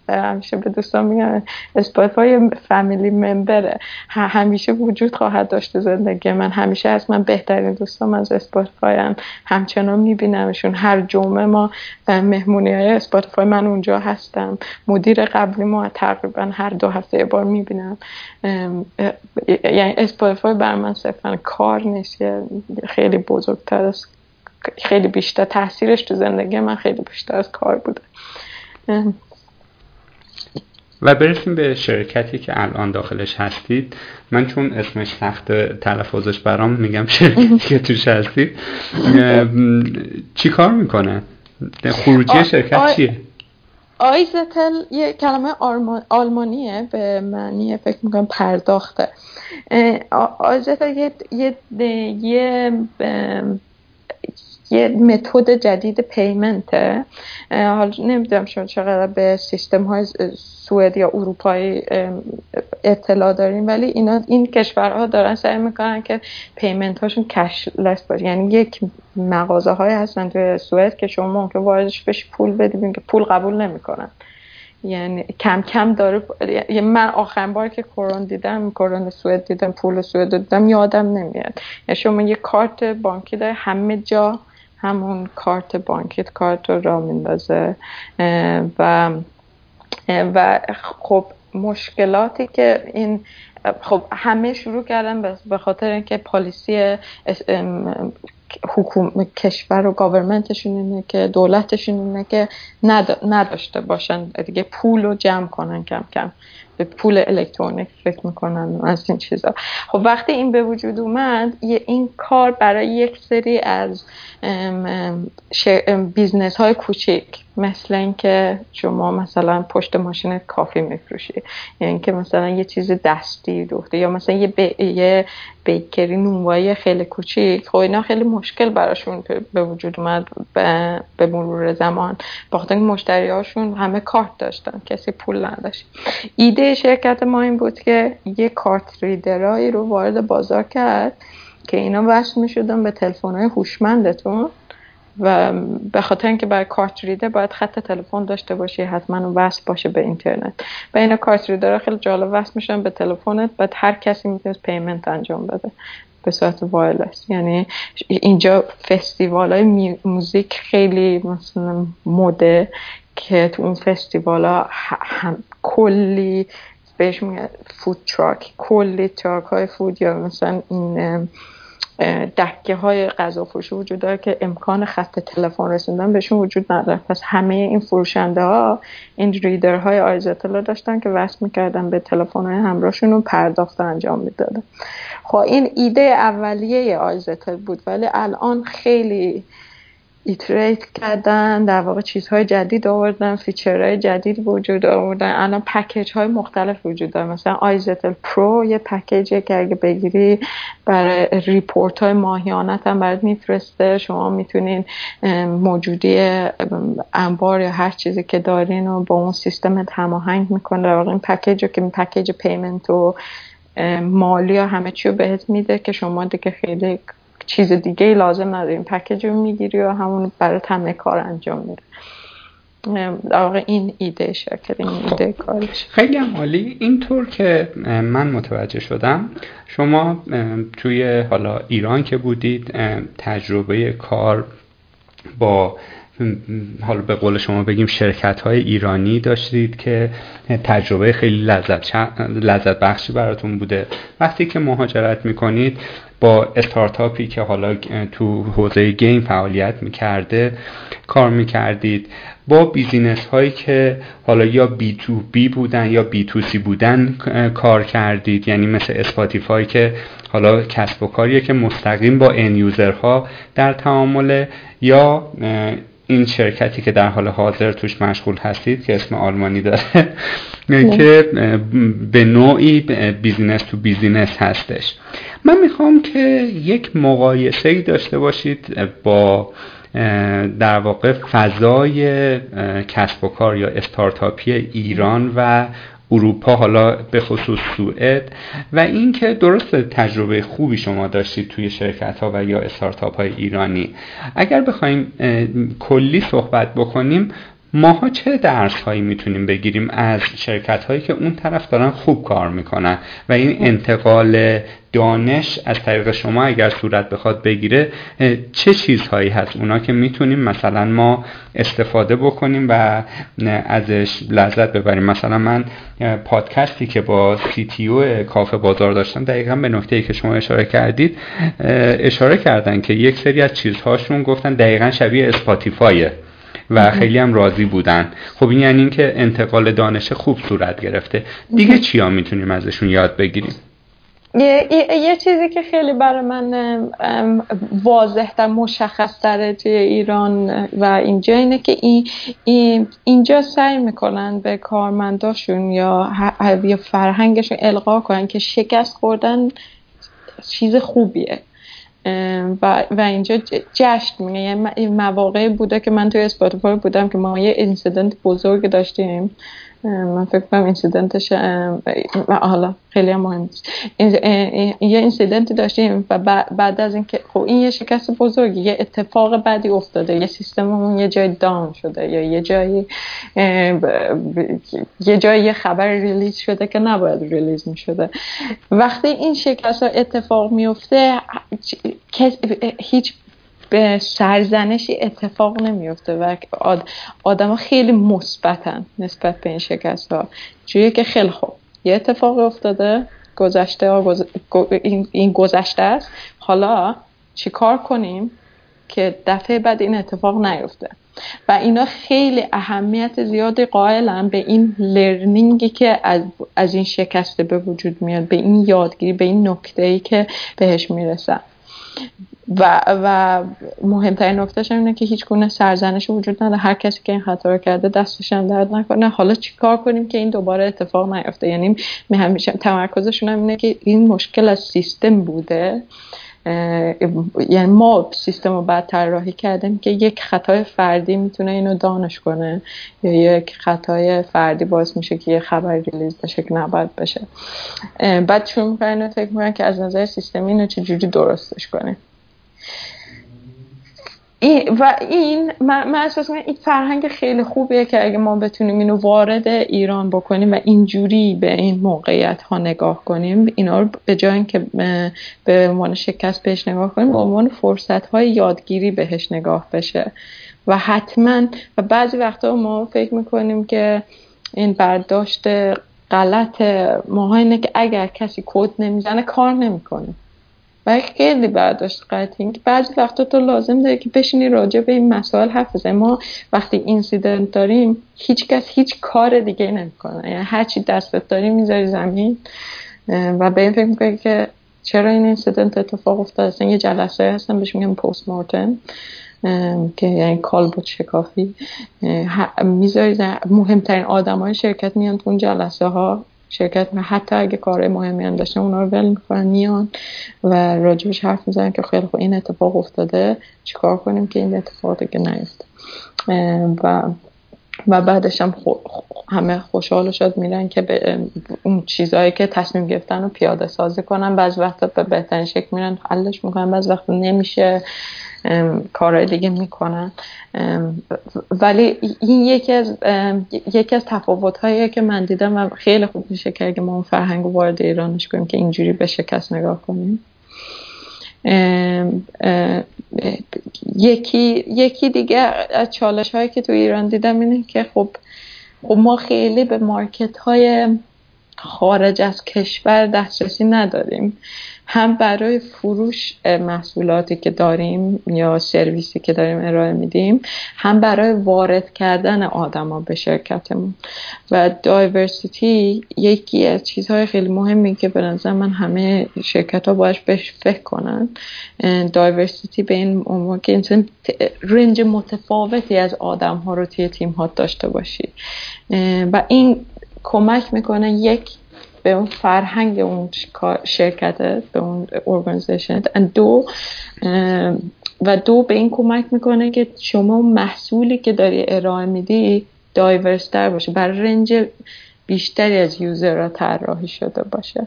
همیشه به دوستان میگم اسپاتیفای فامیلی ممبره، همیشه وجود خواهد داشت زندگی من، همیشه از من بهترین دوستام از اسپاتیفای هم همچنان میبینمشون، هر جمعه ما مهمونی های اسپاتیفای من اونجا هستم، مدیر قبلی ما تقریبا هر دو هفته یه بار میبینم. یعنی اسپاتیفای برای من صرفا کار نیست، خیلی بزرگتر است، خیلی بیشتر تاثیرش تو زندگی من خیلی بیشتر از کار بوده. و برسیم به شرکتی که الان داخلش هستید. من چون اسمش سخت تلفظش برام میگم شرکتی که توش هستید چی کار میکنه؟ خروجی شرکت چیه؟ آیزتل یه کلمه آلمانیه به معنی فکر میکنم پرداخته. آیزتل یه یه یه یه متد جدید پیمنته. حالا نمیدونم شما چقدر به سیستم های سوئد یا اروپایی اطلاع دارین، ولی اینا این کشورها دارن سعی میکنن که پیمنت هاشون کشلس باشه. یعنی یک مغازه های هستن توی سوئد که شما ممکن واردش بشی پول بدید که پول قبول نمیکنن. یعنی کم کم داره. یعنی من آخرین بار که کرون دیدم کرون سوئد دیدم پول سوئد دیدم یادم نمیاد. یعنی شما یه کارت بانکی داره، همه جا همون کارت بانکیت کارت رو راه میندازه و و خب مشکلاتی که این خب همه شروع کردن به خاطر اینکه پالیسی حکومت کشور و گاورمنتشون اینه که دولتشون اینه که نداشته باشن دیگه پول رو جمع کنن، کم کم به پول الکترونیک فکر میکنن از این چیزا. خب وقتی این به وجود اومد این کار برای یک سری از بیزنس های کوچیک مثل اینکه شما مثلا پشت ماشین کافی میفروشی یا یعنی اینکه مثلا یه چیز دستی دوخته یا مثلا یه, بی... یه بیکری نونوایی خیلی کوچیک، خب اینا خیلی مشکل براشون به وجود اومد به, به مرور زمان، بخاطر اینکه مشتریاشون همه کارت داشتن کسی پول نداشت. ایده شرکت ما این بود که یه کارت ریدرایی رو وارد بازار کرد که اینا وصل می‌شدن به تلفن‌های هوشمندتون و به خاطر اینکه برای کارت ریدر باید خط تلفن داشته باشی حتما وصل باشه به اینترنت و اینا کارت ریدرها خیلی جالب وصل میشن به تلفنت، بعد هر کسی میتونه پیمنت انجام بده به صورت وایلس. یعنی اینجا فستیوالای موزیک خیلی مثلا موده که تو اون فستیوالا هم کلی بهش میگه فود تراک، کلی تراک های فود یا مثلا این دکه های غذا فروشی وجود داره که امکان خط تلفن رسوندن بهشون وجود نداره. پس همه این فروشنده ها این ریدر های آیزتل داشتن که وصل میکردن به تلفن های همراهشون و پرداخت انجام میدادن. خب این ایده اولیه آیزتل بود، ولی الان خیلی ایتریت کردن، در واقع چیزهای جدید آوردن، فیچرهای جدید وجود آوردن. الان پکیج های مختلف وجود داره، مثلا آیزتل پرو یه پکیجیه که اگه بگیری برای ریپورت های ماهیانت هم برات میفرسته، شما میتونین موجودی انبار یا هر چیزی که دارین و با اون سیستمت هماهنگ میکنه. در واقع این پکیج رو که پکیج پیمنت و مالی و همه چی رو بهت میده که شما دیگه خیلی چیز دیگه لازم نداریم، پکیج رو میگیری و همون برای همه کار انجام میده. در واقع این ایده شرکت، این ایده کارش خیلی عالی. اینطور که من متوجه شدم شما توی حالا ایران که بودید تجربه کار با حالا به قول شما بگیم شرکت‌های ایرانی داشتید که تجربه خیلی لذت لذت بخشی براتون بوده. وقتی که مهاجرت میکنید با استارتاپی که حالا تو حوزه گیم فعالیت میکرده کار میکردید، با بیزینس هایی که حالا یا بی تو بی بودن یا بی تو سی بودن کار کردید، یعنی مثل اسپاتیفای که حالا کسب و کاریه که مستقیم با این یوزرها در تعامله، یا این شرکتی که در حال حاضر توش مشغول هستید که اسم آلمانی داره که به نوعی بیزینس تو بیزینس هستش. من میخوام که یک مقایسه‌ای داشته باشید با در واقع فضای کسب و کار یا استارتاپی ایران و اروپا، حالا به خصوص سوئد، و اینکه درست تجربه خوبی شما داشتید توی شرکت‌ها و یا استارتاپ‌های ایرانی. اگر بخوایم کلی صحبت بکنیم، ماها چه درس‌هایی میتونیم بگیریم از شرکت‌هایی که اون طرف دارن خوب کار میکنن و این انتقال دانش از طریق شما اگر صورت بخواد بگیره چه چیزهایی هست اونا که میتونیم مثلا ما استفاده بکنیم و ازش لذت ببریم؟ مثلا من پادکستی که با سی تی او کافه بازار داشتم دقیقاً به نکته‌ای که شما اشاره کردید اشاره کردن که یک سری از چیزهاشون گفتن دقیقاً شبیه اسپاتیفایه و خیلی هم راضی بودن. خب این یعنی این که انتقال دانش خوب صورت گرفته. دیگه چیا میتونیم ازشون یاد بگیریم؟ یه،, یه،, یه چیزی که خیلی برای من واضح‌تر مشخص‌تر توی ایران و اینجا اینه که این، این، اینجا سعی میکنن به کارمنداشون یا یا فرهنگشون القا کنن که شکست خوردن چیز خوبیه و و اینجا جشن میگه. یعنی مواقعی بوده که من توی اسپاتیفای بودم که ما یه اینسیدنت بزرگ داشتیم، من فکر کنم اینسیدنتش حالا خیلی مهم نیست، یه اینسیدنتی داشتیم و بعد از اینکه خب این یه شکست بزرگی، یه اتفاق بدی افتاده، یه سیستممون یه جای داون شده یا یه جایی یه جایی یه خبر ریلیز شده که نباید ریلیز می‌شده. وقتی این شکست اتفاق میفته هیچ به سرزنشی اتفاق نمیفته و آدم ها خیلی مثبتن نسبت به این شکست ها، جوری که خیلی خوب یه اتفاق افتاده، گذشته ها گز... این... این گذشته است، حالا چی کار کنیم که دفعه بعد این اتفاق نیفته. و اینا خیلی اهمیت زیادی قائلن به این لرنینگی که از, از این شکست به وجود میاد، به این یادگیری، به این نکته‌ای که بهش میرسن. و و مهمترین نکتهش اینه که هیچ گونه سرزنشی وجود نداره. هر کسی که این خطا رو کرده دستش هم درد نکنه، حالا چیکار کنیم که این دوباره اتفاق نیفته. یعنی همیشه تمرکزشون هم اینه که این مشکل از سیستم بوده، یعنی ما سیستم رو بعد طراحی کردیم که یک خطای فردی میتونه اینو دانش کنه یا یک خطای فردی باعث میشه که یه خبر ریلیز بشه که نباید بشه. بعد شروع میکنن و فکر میکنن که از نظر سیستمی اینو چجوری درستش کنیم. این و این من, من احساس می‌کنم این فرهنگ خیلی خوبیه که اگه ما بتونیم اینو وارد ایران بکنیم و اینجوری به این موقعیت ها نگاه کنیم، اینا رو به جای اینکه به عنوان شکست بهش نگاه کنیم به عنوان فرصت های یادگیری بهش نگاه بشه. و حتما و بعضی وقتا ما فکر می‌کنیم که این برداشت غلط ماها اینه که اگر کسی کد نمیزنه کار نمی‌کنه. و خیلی برداشت قطعی که بعضی وقتا تو لازم داره که بشینی راجع به این مسائل حرف بزنی. ما وقتی اینسیدنت داریم هیچ کس هیچ کار دیگه نمیکنه، یعنی هر چی دستت داری میذاری زمین و به این فکر میکنی که چرا این اینسیدنت اتفاق افتاد. اصلا یه جلسه هستم بهش میگم پست مورتم که یعنی کالبد شکافی، میذاری مهمترین آدمای شرکت میان تو اون جلسه ها شرکت، ما حتی اگه کار مهمی هم داشتن اونا رو ول می‌کنن میان و راجبش حرف می‌زنن که خیلی خوب این اتفاق افتاده، چیکار کنیم که این اتفاق دیگه نیفته. و و بعدش هم همه خوشحال شد میرن که به اون چیزایی که تصمیم گرفتن رو پیاده سازی کنن. بعض وقتا به بهترین شکل میرن حلش میکنن، بعض وقتا نمیشه کارهای دیگه میکنن. ولی این یکی از یکی از تفاوت‌هایی که من دیدم و خیلی خوب میشه که اگه ما اون فرهنگ رو وارد ایرانش کنیم که اینجوری به شکست نگاه کنیم. ام، ام، یکی یکی دیگه از چالش هایی که تو ایران دیدم اینه که خب خب ما خیلی به مارکت های خارج از کشور دسترسی نداریم، هم برای فروش محصولاتی که داریم یا سرویسی که داریم ارائه میدیم، هم برای وارد کردن آدما به شرکتمون. و دایورسیتی یکی از چیزهای خیلی مهمی که به نظر من همه شرکت‌ها باید بهش فکر کنن. دایورسیتی به این عنوان که انسان رنج متفاوتی از آدم‌ها رو توی تیم‌ها داشته باشی و این کمک میکنه یک به اون فرهنگ اون شرکته، به اون ارگانیزیشن، دو و دو به این کمک میکنه که شما محصولی که داری ارائه میدی دایورس تر باشه، بر رنج بیشتری از یوزرها طراحی شده باشه.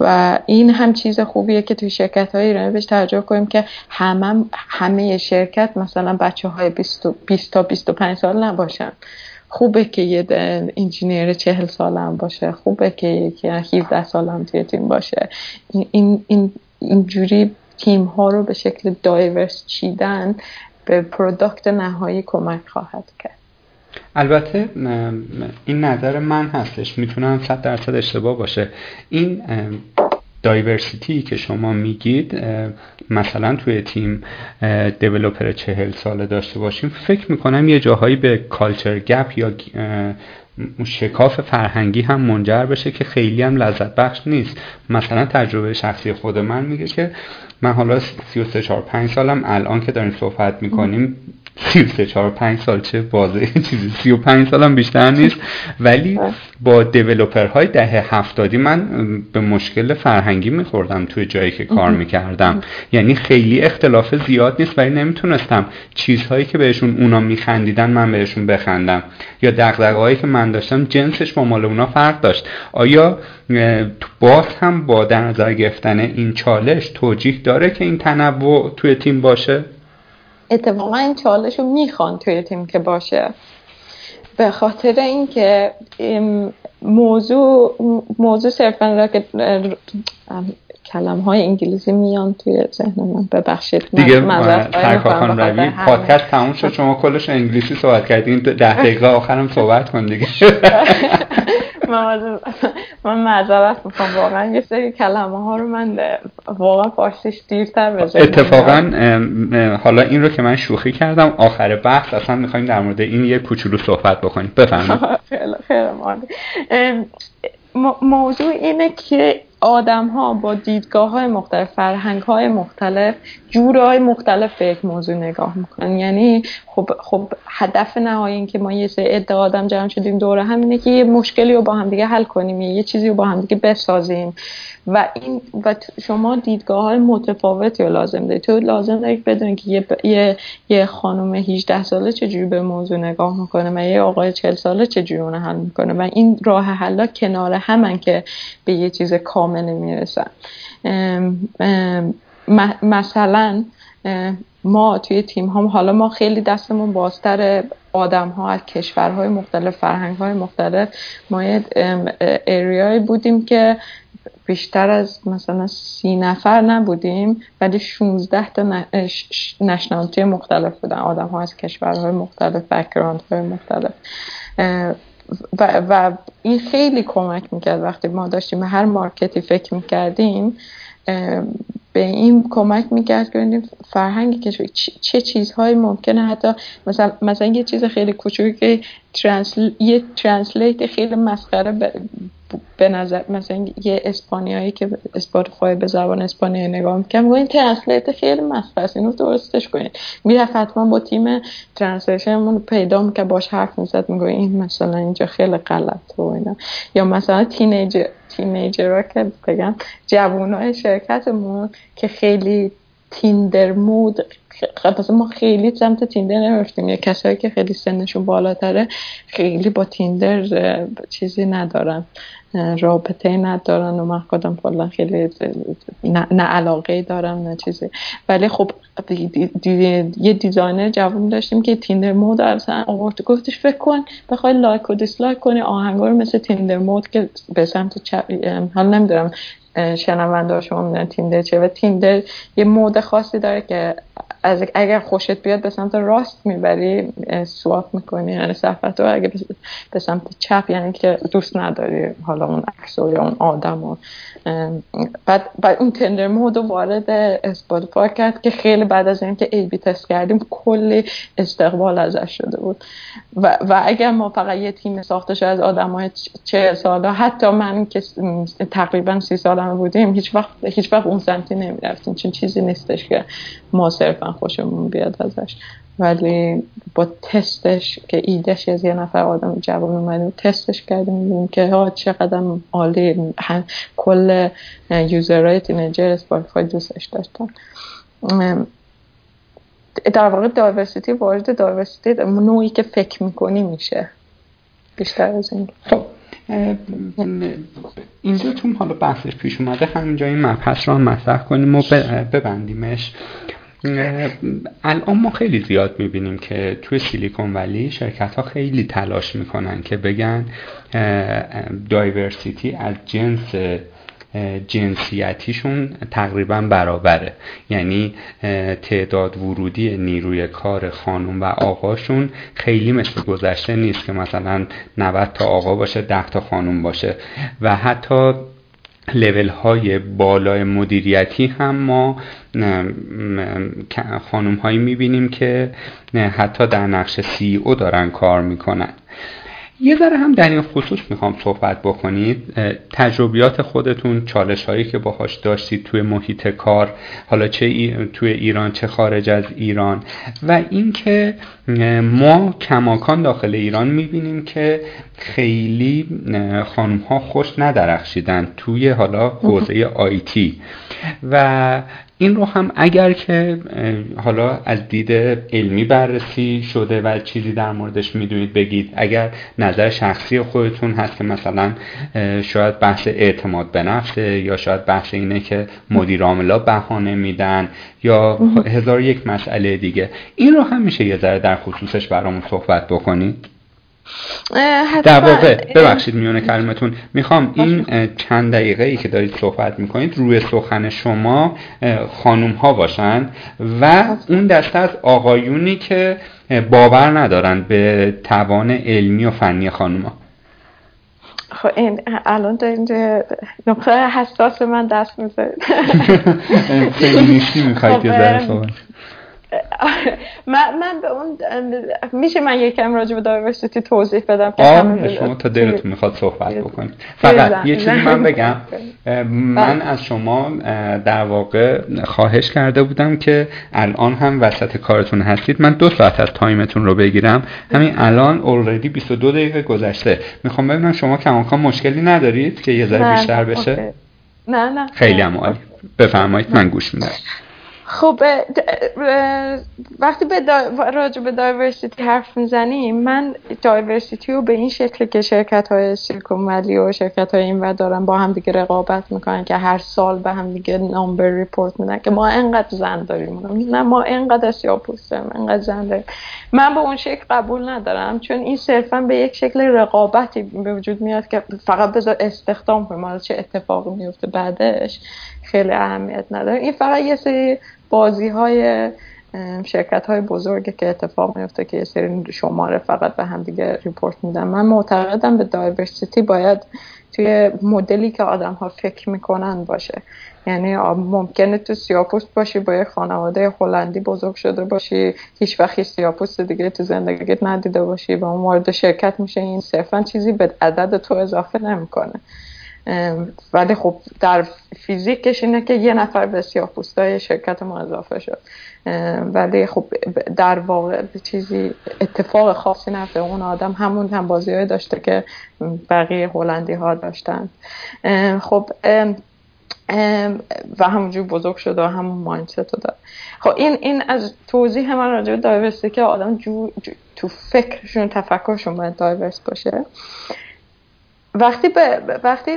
و این هم چیز خوبیه که توی شرکت‌های ایرانی بهش توجه کنیم که همه همه شرکت مثلا بچه‌های بیست تا بیست و پنج سال نباشن. خوبه که یه انجینیر چهل ساله هم باشه، خوبه که یکی هفده ساله هم توی تیم باشه. این این اینجوری تیم ها رو به شکل دایورس چیدن به پروداکت نهایی کمک خواهد کرد. البته این نظر من هستش، میتونم صد درصد اشتباه باشه. این دایورسیتی که شما میگید مثلا توی تیم دیولوپر چهل ساله داشته باشیم، فکر میکنم یه جاهایی به کالچر گپ یا شکاف فرهنگی هم منجر بشه که خیلی هم لذت بخش نیست. مثلا تجربه شخصی خود من میگه که من حالا سی و سه چهار پنج سالم، الان که داریم صحبت میکنیم سی و سه چهار پنج سال چه بازه چیزی، سی و پنج سالم بیشتر نیست، ولی با دیولوپرهای دهه هفتادی من به مشکل فرهنگی میخوردم توی جایی که کار میکردم. یعنی خیلی اختلاف زیاد نیست ولی نمیتونستم چیزهایی که بهشون اونا میخندیدن من بهشون بخندم، یا دغدغه‌هایی که من داشتم جنسش با مال اونا فرق داشت. آیا باز هم با در نظر گرفتن این چالش توجیه داره که این تنوع توی تیم باشه؟ اتفاقا این چالش رو میخوان توی تیم که باشه، به خاطر اینکه موضوع موضوع صرفاً را که کلم های انگلیسی میان توی ذهن من، ببخشید دیگه سرکاخان روی پادکست تموم شد، شما کلش انگلیسی صحبت کردین، ده دقیقه آخرم صحبت کن دیگه. من معذرت میخوام، واقعا یه سری کلمه ها رو من واقعا فارسیش دیرتر بزنم. اتفاقا حالا این رو که من شوخی کردم، آخر بحث اصلا میخوایم در مورد این یه کوچولو صحبت بکنیم. بفرمایید. خیلی خیلی مالی. موضوع اینه که آدم ها با دیدگاه های مختلف، فرهنگ های مختلف، جورهای مختلف به یک موضوع نگاه میکنن. یعنی خب, خب هدف نهایی این که ما یه سری عده آدم جمع شدیم دوره هم اینه که یه مشکلی رو با هم دیگه حل کنیم، یه چیزی رو با هم دیگه بسازیم. و این و شما دیدگاه های متفاوتی رو لازم داری. تو لازم داری بدونی که یه یه, یه خانم هجده ساله چجوری به موضوع نگاه میکنه و یه آقای چهل ساله چجوری اون حل میکنه و این راه حل‌ها کنار همن که به یه چیز کامل میرسن. مثلا ما توی تیم هم، حالا ما خیلی دستمون بازتر، آدم ها از کشورهای مختلف، فرهنگ های مختلف، ما یه ایریایی بودیم که بیشتر از مثلا سی نفر نبودیم ولی شونزده تا نشنالتی مختلف بودن، آدم ها از کشورهای مختلف، بک‌گراند های مختلف، و, و این خیلی کمک میکرد. وقتی ما داشتیم هر مارکتی فکر میکردیم به این کمک میکرد که ببینیم فرهنگ کشور چه چیزهایی ممکنه، حتی مثلا مثلا یه چیز خیلی کوچیکی که ترنسل... یه ترنسلیت خیلی مسخره ب... به نظر، مثلا یه اسپانیایی که اسپاتیفای به زبان اسپانیایی نگاه میکنه میگه این ترنسلیت خیلی مسخره است، اینو درستش کنید. میره حتما با تیم ترنسلیشنمون پیدا میکنه، باش حرف میزد، میگه این مثلا اینجا خیلی غلطه و اینا. یا مثلا تینیجر تینیجرها که بگم جوانای شرکتمون که خیلی تیندر مود، مثلا ما خیلی سمت تیندر نرفتیم، یا کسایی که خیلی سنشون بالاتره خیلی با تیندر چیزی ندارن، رابطه ندارن، و من خودم فعلا خیلی نه, نه علاقه دارم نه چیزی. ولی خب دی دی دی یه دیزاینر جوون داشتیم که تیندر مود اصلا آورد، گفتش فکر کن بخوای لایک و دیسلایک کنی آهنگا رو مثل تیندر مود که به سمت چپ، حالا نمیدونم شنونده ها شما میدونن تیندر چه، و تیندر یه مود خاصی داره که از اگر خوشت بیاد به سمت راست میبری، سواپ میکنی یعنی صفحت رو، اگر به سمت چپ یعنی که دوست نداری حالا اون عکس یا اون آدم رو. بعد, بعد اون تیندر مود رو وارد اسپاتیفای کرد که خیلی بعد از این که ای بی تست کردیم کلی استقبال ازش شده بود. و, و اگر ما فقط یه تیم ساخته شده از آدم های چهل ساله، حتی من که تقریبا سی سالم بودیم، هیچ وقت هیچ وقت اون سمتی نمیرفتیم، چون چیزی نیستش که ما صرفا خوشمون بیاد ازش. ولی با تستش که ایدهش از یه نفر آدم جوان اومدیم تستش کردیم که ها چقدر عالی، هم کل یوزرهای تینیجر اسپاتیفای دوستش داشتن. در واقع دایورسیتی، وارد دایورسیتی نوعی که فکر میکنی میشه، بیشتر از این. خب اینجا چون حالا بحثش پیش اومده همینجا این مبحث رو مطرح کنیم و ببندیمش. الان ما خیلی زیاد میبینیم که توی سیلیکون ولی شرکت ها خیلی تلاش میکنن که بگن دایورسیتی از جنس جنسیتیشون تقریبا برابره، یعنی تعداد ورودی نیروی کار خانم و آقاشون خیلی مثل گذشته نیست که مثلا نود تا آقا باشه ده تا خانم باشه. و حتی لیول های بالای مدیریتی هم ما خانم هایی میبینیم که حتی در نقش سی او دارن کار میکنن. یه ذره هم در این خصوص میخوام صحبت بکنید، تجربیات خودتون، چالش هایی که باهاش داشتید توی محیط کار، حالا چه ای... توی ایران چه خارج از ایران، و اینکه ما کماکان داخل ایران میبینیم که خیلی خانم ها خوش ندرخشیدن توی حالا حوزه آیتی، و این رو هم اگر که حالا از دید علمی بررسی شده و چیزی در موردش میدونید بگید، اگر نظر شخصی خودتون هست که مثلا شاید بحث اعتماد به نفسه، یا شاید بحث اینه که مدیر عاملا بهانه میدن، یا هزار یک مسئله دیگه، این رو هم میشه یه ذره در خصوصش برامون صحبت بکنید؟ در واقع ببخشید میونه کلمتون، میخوام این چند دقیقه ای که دارید صحبت میکنید روی سخن شما خانوم ها باشن و اون دسته از آقایونی که باور ندارن به توان علمی و فنی خانوم ها. خب این الان در اینجا نقطه حساس من دست میزنید، فیلمیشتی میخواید یه ذره صحبت. من من به اون میشه من یکم راجع به دایورسیتی توضیح بدم که همه شما تا دلتون میخواد صحبت بکنید. فقط یه چیزی من بگم، من از شما در واقع خواهش کرده بودم که الان هم وسط کارتون هستید، من دو ساعت از تایمتون رو بگیرم، همین الان اوردی بیست و دو دقیقه گذشته، میخوام ببینم شما کماکان مشکلی ندارید که یه ذره بیشتر بشه؟ نه نه خیلی هم عالی، بفرمایید من گوش میدم. خب وقتی به راجع به دایورسیتی حرف میزنیم، من دایورسیتی رو به این شکل که شرکت های سیلیکون ولی و شرکت های اینور دارن با هم دیگه رقابت میکنن که هر سال به هم دیگه نامبر ریپورت میدن که ما اینقدر زن داریم، نه ما اینقدر سیاه‌پوست داریم، اینقدر زن داریم. من به اون شکل قبول ندارم، چون این صرفا به یک شکل رقابتی به وجود میاد که فقط بذار استخدام کنیم، حالا چه اتفاقی میفته بعدش خیلی اهمیت نداره. این فقط یه سری بازی های شرکت های بزرگه که اتفاق میفته که یه سری شماره فقط به هم دیگه ریپورت میدن. من معتقدم به دایورسیتی باید توی مدلی که آدم ها فکر میکنن باشه، یعنی ممکنه تو سیاه‌پوست باشی، با یه خانواده هلندی بزرگ شده باشی، هیچ وقت سیاه‌پوست دیگه تو زندگیت ندیده باشی و اون وارد شرکت میشه، این صرفا چیزی به عدد تو اضافه نمیکنه. ولی خب در فیزیکش اینه که یه نفر به سیاه‌پوستای شرکت ما اضافه شد، ولی خب در واقع چیزی اتفاق خاصی نیفته. اون آدم همون هم بازی‌های داشته که بقیه هلندی‌ها داشتن، خب و همونجور بزرگ شد و همون مایندست رو داره. خب این این از توضیح من راجع به دایورسیتی که آدم جو جو تو فکرشون تفکرشون باید دایورس باشه. وقتی به وقتی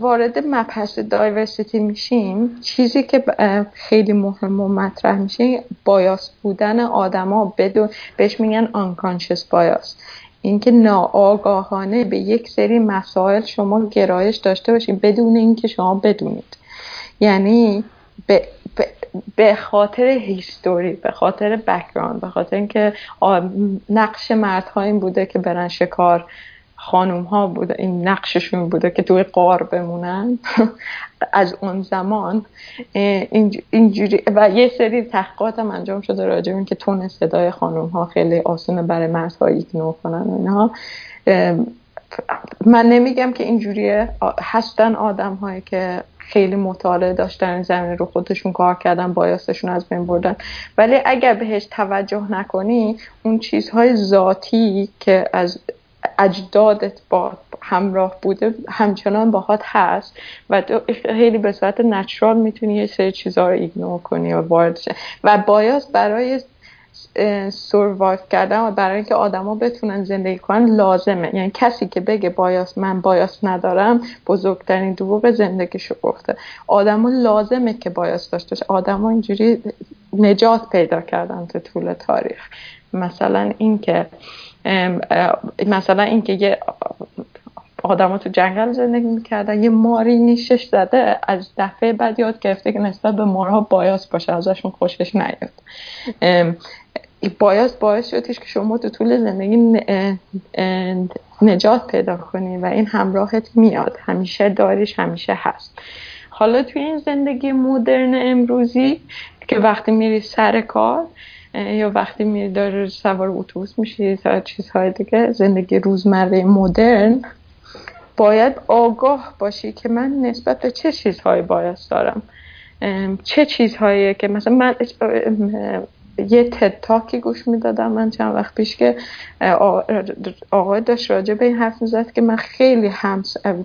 وارد مبحث دایورسیتی میشیم، چیزی که خیلی مهم و مطرح میشه بایاس بودن آدما، بدون بهش میگن آنکانشس بایاس، اینکه ناآگاهانه به یک سری مسائل شما گرایش داشته باشید بدون اینکه شما بدونید. یعنی به به خاطر هیستوری، به خاطر بک‌گراند، به خاطر اینکه نقش مردها این بوده که برن شکار، خانوم ها بوده این نقششون بوده که توی غار بمونن از اون زمان اینجوری و یه سری تحقیقات هم انجام شده راجع به این که تون صدای خانوم ها خیلی آسونه برای مردها ایگنور کنن اینها. من نمیگم که اینجوریه، هستن آدم هایی که خیلی مطالعه داشتن زمین رو، خودشون کار کردن، بایاسشون از بین بردن، ولی اگر بهش توجه نکنی اون چیزهای ذاتی که از اجدادت با همراه بوده همچنان باهات هست و خیلی به صورت نچرال میتونی یه سری چیزها رو ایگنور کنی و وارد شی. و بایاس برای سروایو کردن و برای اینکه آدما بتونن زندگی کنن لازمه. یعنی کسی که بگه بایاس من بایاس ندارم، بزرگترین دروغ زندگیشو گفته. آدما لازمه که بایاس داشته باشه. آدما اینجوری نجات پیدا کردن تو طول تاریخ. مثلا اینکه مثلا اینکه یه آدما تو جنگل زندگی میکردن، یه ماری نیشش زده، از دفعه بعد یاد گرفته که نسبت به مارها بایاس باشه، ازشون خوشش نیاد. بایاس باعث شد که شما تو طول زندگی نجات پیدا کنی و این همراهت میاد، همیشه داریش، همیشه هست. حالا توی این زندگی مدرن امروزی که وقتی میری سر کار یا وقتی میری داری سوار اتوبوس میشی یا چیزهای دیگه، زندگی روزمره مدرن، باید آگاه باشی که من نسبت به چه چیزهای بایاس دارم، چه چیزهایی که مثلا من یه تد تاکی گوش میدادم من چند وقت پیش که آقای داشت راجع به این حرف میزد که من خیلی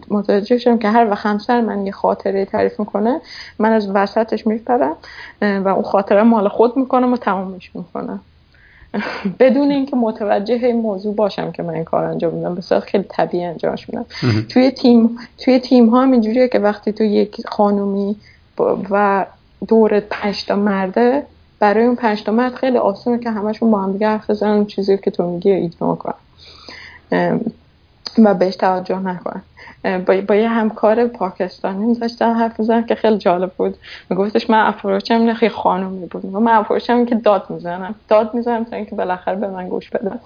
متوجه شدم که هر وقت همسر من یه خاطره تعریف میکنه من از وسطش میپرم و اون خاطره مال خود میکنم و تمامش میکنم بدون اینکه متوجه این موضوع باشم که من این کار انجام میدم، بسیار خیلی طبیعی انجامش میدم. توی تیم توی تیم ها هم اینجوریه که وقتی تو یک خانومی و دورت پنج تا مرده، برای اون پنج تا مرد خیلی آسونه که همشون با هم دیگه حرف بزنن اون چیزی که تو میگی ایگنور کنن و بهش توجه نکنن. با, با یه همکار پاکستانی داشتم حرف می‌زدم که خیلی جالب بود. میگفتش من اپروچم نه خیلی خانومی بود، من اپروچم که داد میزنم داد میزنم تا اینکه بالاخره به من گوش بدن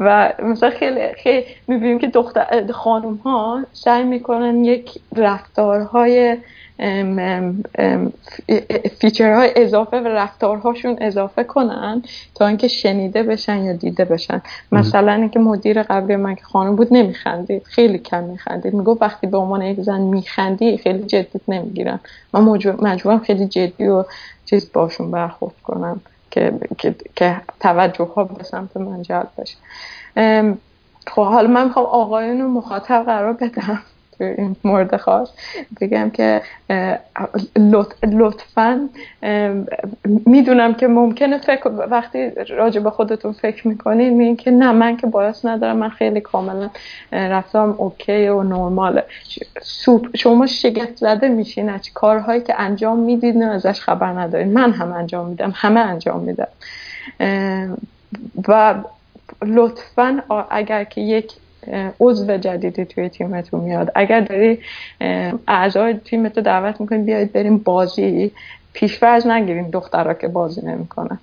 و مثلا خیلی خیلی می‌بینیم که دختر خانم‌ها سعی می‌کنن یک رفتارهای ام ام ام فیچرهای اضافه و رفتارهاشون اضافه کنن تا اینکه شنیده بشن یا دیده بشن. مثلا اینکه مدیر قبلی من که خانم بود نمیخندید، خیلی کم میخندید، میگفت وقتی به عنوان یک زن میخندی خیلی جدیت نمیگیرن، من مجبورم خیلی جدی و چیز باشون برخورد کنم که که, که توجه ها به سمت من جلب بشه. خب حالا من میخوام آقایون رو مخاطب قرار بدم به این مورد خاص بگم که لطفاً میدونم که ممکنه فکر وقتی راجع به خودتون فکر میکنین میگین که نه من که باعث ندارم، من خیلی کاملا رفتم اوکی و نرماله. شما شگفت زده میشین از کارهایی که انجام میدید نه ازش خبر ندارین. من هم انجام میدم، همه انجام میدم. و لطفاً اگر که یک عضو جدیدی توی تیمتون میاد، اگر داری اعضای تیمتو دعوت میکنی بیایید بریم بازی، پیش‌فرض نگیریم دخترها که بازی نمیکنن،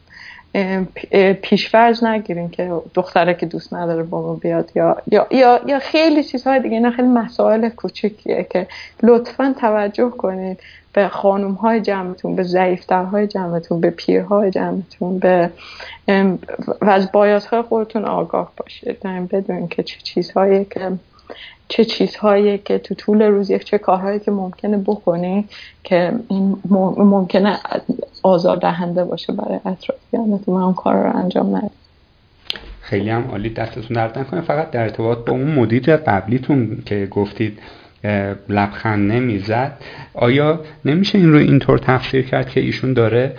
پیش‌فرض نگیریم که دختره که دوست نداره با ما بیاد یا یا یا, یا خیلی چیزهای دیگه. نه خیلی مسائل کوچیکیه که لطفاً توجه کنید به خانم‌های جمعتون، به ضعیفترهای جمعتون، به پیرهای جمعتون، به و از بایاس‌های خودتون آگاه باشید. یعنی بدونید که چه چیزهایی که چه چیزهایی که تو طول روز یک چه کارهایی که ممکنه بکنید که این ممکنه آزاردهنده باشه برای اطرافیانتون و اون کار رو انجام ندید. خیلی هم عالی، دستتون درد نکنه. فقط در ارتباط با اون مدیر قبلیتون که گفتید لبخند نمیزد، آیا نمیشه این رو اینطور تفسیر کرد که ایشون داره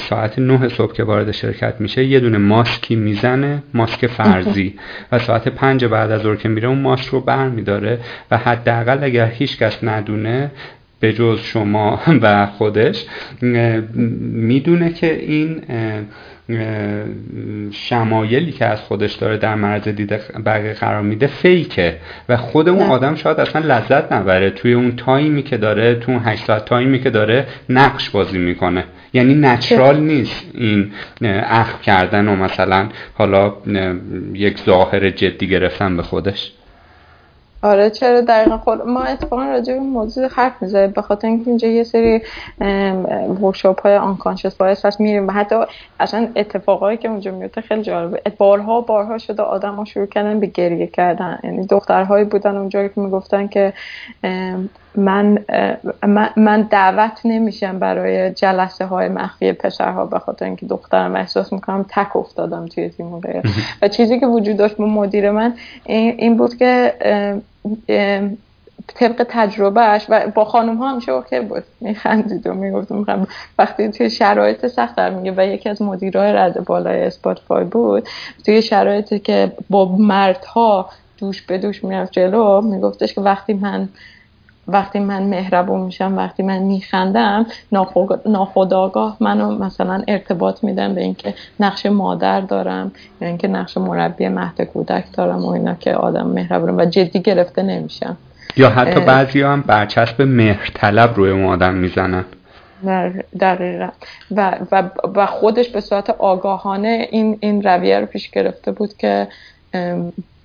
ساعت نه صبح که وارد شرکت میشه یه دونه ماسکی میزنه، ماسک فرضی، و ساعت پنج بعد از ظهر که میره اون ماسک رو برمیداره و حداقل اگر هیچ کس ندونه به جز شما و خودش میدونه که این شمایلی که از خودش داره در مرز دیده بقیه قرار میده فیکه و خود اون آدم شاید اصلا لذت نبره توی اون تایمی که داره، توی اون هشت ساعت تایمی که داره نقش بازی میکنه. یعنی نچرال نیست این اخم کردن و مثلا حالا یک ظاهر جدی گرفتن به خودش. آره چرا دقیقا. خود ما اتفاقا راجع به موضوع حرف میزنیم به خاطر اینکه اینجا یه سری ورکشاپ های آنکانشس بایس هست، میریم حتی اصلا اتفاقایی که اونجا میفته خیلی جالبه. بارها بارها شده آدم‌ها شروع کردن به گریه کردن. یعنی دخترهایی بودن اونجا که میگفتن که من من دعوت نمیشم برای جلسه های مخفی پسرها به خاطر اینکه دخترم احساس میکنم تک افتادم توی تیم و غیره. و چیزی که وجود داشت با مدیر من این بود که طبق تجربهش و با خانم ها همشه اوکی بود، میخندید و میگفت میخندید وقتی توی شرایط سخت در میگه. و یکی از مدیرای رد بالای اسپاتیفای بود توی شرایطی که با مردها دوش به دوش میرفت جلو، میگفتش که وقتی من وقتی من مهربون میشم، وقتی من میخندم، ناخودآگاه منو مثلا ارتباط میدم به اینکه نقش مادر دارم یا اینکه نقش مربی مهد کودک دارم و اینا، که آدم مهربونم و جدی گرفته نمیشم. یا حتی بعضیا هم برچسب مهرطلب روی اون آدم میزنن. دقیقاً. و و و خودش به صورت آگاهانه این این رویه رو پیش گرفته بود که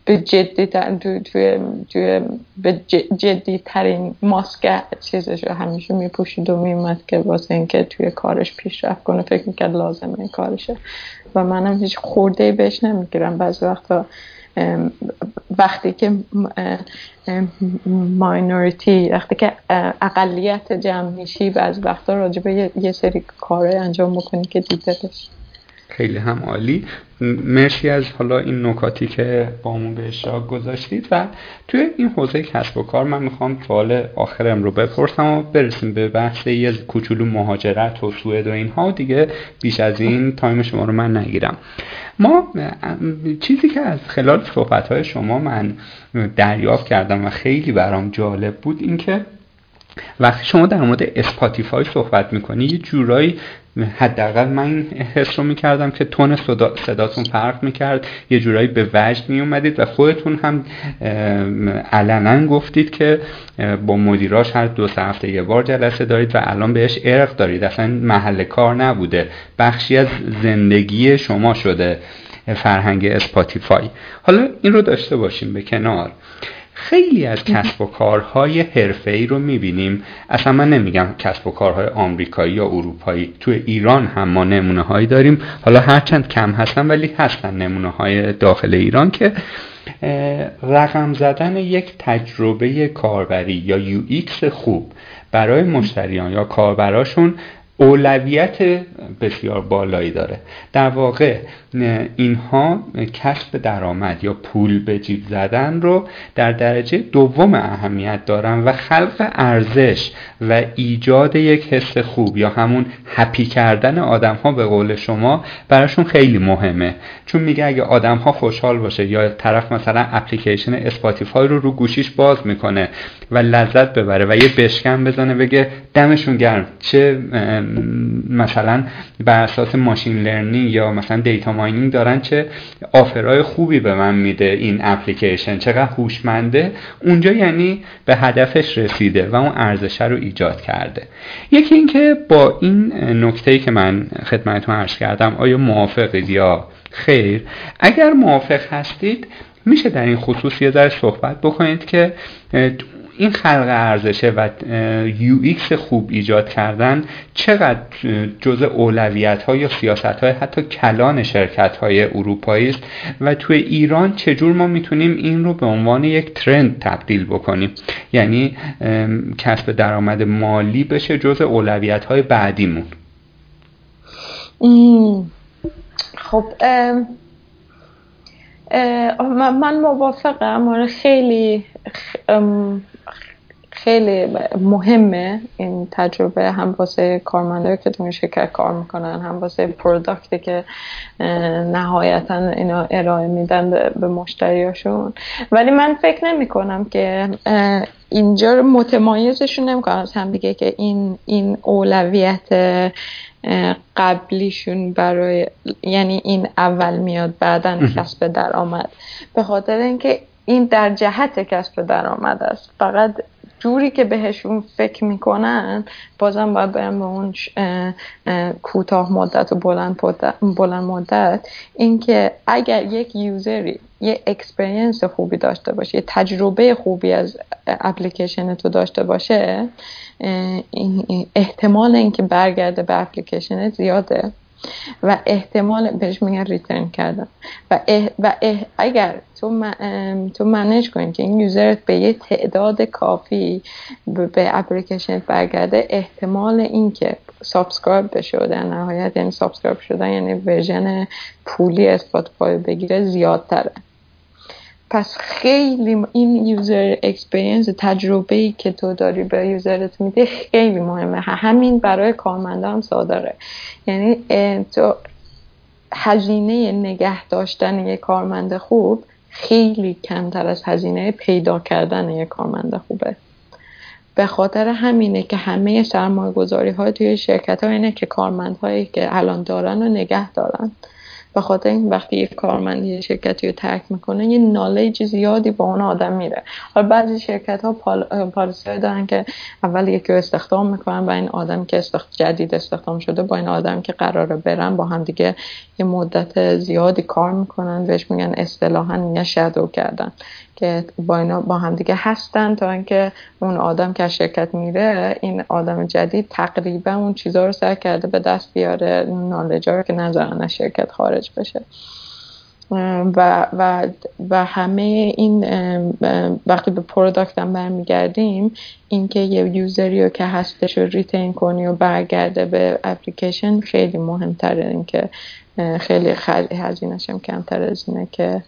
به جدی ترین تو تو به جدی ترین ماسک چیزش رو همیشه میپوشید و میومد که واسه اینکه توی کارش پیشرفت کنه فکر میکرد لازمه این کارشه. و منم هیچ خورده‌ای بهش نمیگیرم. بعضی وقتا وقتی که ماینورتی وقتی که اقلیت جمع میشی بعضی وقتا راجع به یه سری کارهای انجام بکنی که دیده بشه. خیلی هم عالی. مرسی از حالا این نکاتی که با من به اشتراک گذاشتید. و توی این حوزه کسب و کار من میخوام سوال آخرم رو بپرسم و برسیم به بحث یه کوچولو مهاجرت و سوئد و اینها، دیگه بیش از این تایم شما رو من نگیرم. ما چیزی که از خلال صحبت‌های شما من دریافت کردم و خیلی برام جالب بود این که وقتی شما در مورد اسپاتیفای صحبت میکنی یه جورایی حداقل من حس رو میکردم که تون صدا صداتون فرق میکرد، یه جورایی به وجد میومدید و خودتون هم علنا گفتید که با مدیراش هر دو سه هفته یه بار جلسه دارید و الان بهش ارق دارید، اصلا محل کار نبوده، بخشی از زندگی شما شده فرهنگ اسپاتیفای. حالا این رو داشته باشیم به کنار. خیلی از کسب و کارهای حرفه‌ای رو می‌بینیم، اصلا من نمیگم کسب و کارهای آمریکایی یا اروپایی، تو ایران هم ما نمونه‌هایی داریم، حالا هرچند کم هستن ولی هستن نمونه‌های داخل ایران که رقم زدن یک تجربه کاربری یا یو ایکس خوب برای مشتریان یا کاربراشون اولویت بسیار بالایی داره. در واقع اینها کسب درآمد یا پول به جیب زدن رو در درجه دوم اهمیت دارن و خلق ارزش و ایجاد یک حس خوب یا همون هپی کردن آدم ها به قول شما براشون خیلی مهمه. چون میگه اگه آدم ها خوشحال باشه یا طرف مثلا اپلیکیشن اسپاتیفای رو رو گوشیش باز میکنه و لذت ببره و یه بشکن بزنه بگه دمشون گرم، چه مثلا بر اساس ماشین لرنینگ یا مثلا دیتا ماینینگ دارن، چه آفرای خوبی به من میده این اپلیکیشن، چقدر هوشمنده. اونجا یعنی به هدفش رسیده و اون ارزش رو ایجاد کرده. یکی این که با این نکته‌ای که من خدمتتون عرض کردم آیا موافقید یا خیر؟ اگر موافق هستید میشه در این خصوص یه ذره صحبت بکنید که این خلق ارزشه و یو ایکس خوب ایجاد کردن چقدر جزء اولویت‌ها یا سیاست‌های حتی کلان شرکت‌های اروپایی است و توی ایران چجور ما میتونیم این رو به عنوان یک ترند تبدیل بکنیم، یعنی کسب درآمد مالی بشه جزء اولویت‌های بعدیمون. خب من موافقم. آره خیلی خیلی مهمه این تجربه، هم واسه کارمندایی که توی شرکت کار میکنن، هم واسه پروداکتی که نهایتا اینا ارائه میدن به مشتریاشون. ولی من فکر نمی کنم که اینجا متمایزشون نمی کنم از هم دیگه، که این این اولویت قبلیشون برای، یعنی این اول میاد بعدن کسب درآمد، به خاطر اینکه این در جهت کسب درآمد است. فقط جوری که بهشون فکر میکنن بازم باید برن به اون کوتاه مدت و بلند بلند مدت. اینکه اگر یک یوزری یه اکسپریانس خوبی داشته باشه، یه تجربه خوبی از اپلیکیشن تو داشته باشه، احتمال اینکه برگرده به اپلیکیشن زیاده و احتمال بهش میگن ریترن کردن. و اح و اح اگر تو من تو منیج کنی که این یوزرت به یه تعداد کافی به اپلیکیشن برگرده، احتمال اینکه سابسکرایب بشه در نهایت، یعنی سابسکرایب شدن یعنی ورژن پولی اسپاتیفای بگیره، زیادتره. پس خیلی این یوزر اکسپریانس، تجربه‌ای که تو داری به یوزرت میده، خیلی مهمه. همین برای کارمندا هم صادره. یعنی تو هزینه نگه داشتن یک کارمند خوب خیلی کمتر از هزینه پیدا کردن یک کارمند خوبه. به خاطر همینه که همه سرمایه‌گذاری‌های توی شرکت‌ها اینه که کارمندهایی که الان دارن رو نگه دارن. به خاطر این وقتی یک کارمند یه شرکتی رو ترک میکنه، یه نالج زیادی با اون آدم میره. حالا بعضی شرکت ها پال... پالیسی‌های دارن که اول یکی رو استخدام میکنن و این آدم که استخ... جدید استخدام شده با این آدم که قراره برن با هم دیگه یه مدت زیادی کار میکنن. بهش میگن اصطلاحاً میگن شادو کردن، که با اینا با هم دیگه هستن تا اینکه اون آدم که از شرکت میره، این آدم جدید تقریبا اون چیزا رو سعی کرده به دست بیاره، نالجا رو که نذارن از شرکت خارج بشه. و و و همه این وقتی به پروداکت هم برمیگردیم، اینکه یه یوزریو که هستش رو ریتین کنی و برگرده به اپلیکیشن خیلی مهمتره، اینکه خیلی هزینه‌اش هم کمتر از اینه که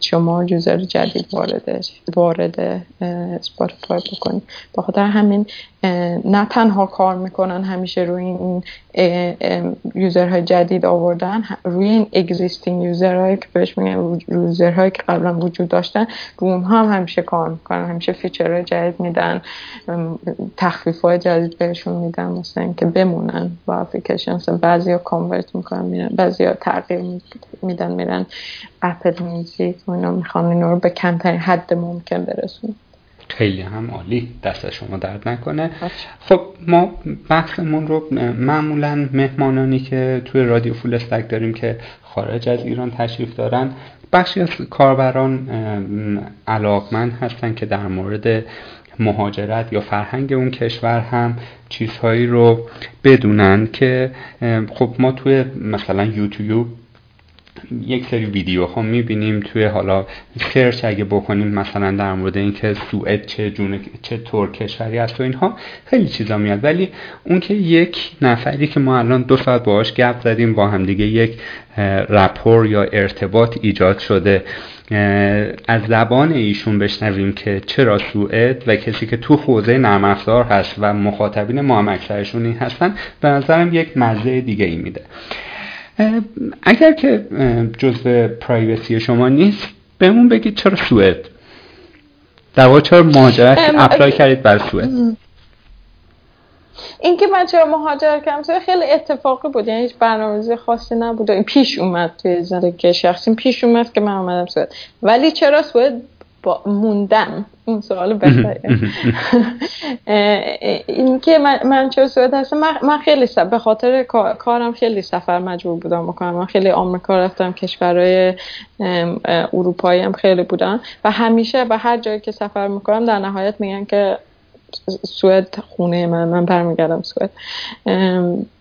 شما یوزر جدید وارد وارد اسپاتیفای بکنید. به خاطر همین نه تنها کار میکنن همیشه روی این یوزرهای جدید آوردن، روی این اگزیستینگ یوزرهایی که بهش میگن یوزرهایی که قبلا وجود داشتن، رو اونها هم همیشه کار میکنن، همیشه فیچرهای جدید میدن، تخفیف‌های جدید بهشون میدن مثلا اینکه بمونن و اپلیکیشنز. بعضیا کانورت میکنن میرن، بعضیا تغییر میدن میرن اپل میوزیک، اونا میخوان این رو به کمترین حد ممکن برسونن. خیلی هم عالی، دست شما درد نکنه. خب ما بحثمون رو معمولا مهمانانی که توی رادیو فول استک داریم که خارج از ایران تشریف دارن، بخشی از کاربران علاقمند هستن که در مورد مهاجرت یا فرهنگ اون کشور هم چیزهایی رو بدونن، که خب ما توی مثلا یوتیوب یک سری ویدیوها میبینیم توی حالا سرچ اگه بکنیم مثلا در مورد اینکه سوئد چه جون چه طور کشوری است و اینها خیلی چیزا میاد، ولی اون که یک نفری که ما الان دو ساعت باهاش گپ زدیم با هم دیگه یک راپور یا ارتباط ایجاد شده، از زبان ایشون بشنویم که چرا سوئد و کسی که تو حوزه نرم افزار هست و مخاطبین ما هم اکثرشون این هستن، به نظرم یک مزه دیگه ای میده. اگر که جزء پرایوسی شما نیست بهمون بگید چرا سوئد؟ در واقع چرا مهاجرت اپلای کردید بر سوئد؟ این که من چرا مهاجرت کردم سوئد خیلی اتفاقی بود، یعنی هیچ برنامه‌ریزی خاصی نبود، این پیش اومد توی زندگی شخصی پیش اومد که من اومدم سوئد. ولی چرا سوئد موندم؟ اون سوال بهتره. این که من من چه سوئد هستم، من, من خیلی سفر به خاطر کارم خیلی سفر مجبور بودم بکنم، من خیلی آمریکا رفتم، کشورهای اروپایی هم خیلی بودم و همیشه به هر جایی که سفر میکنم در نهایت میگن که سوئد خونه من، من برمیگردم سوئد.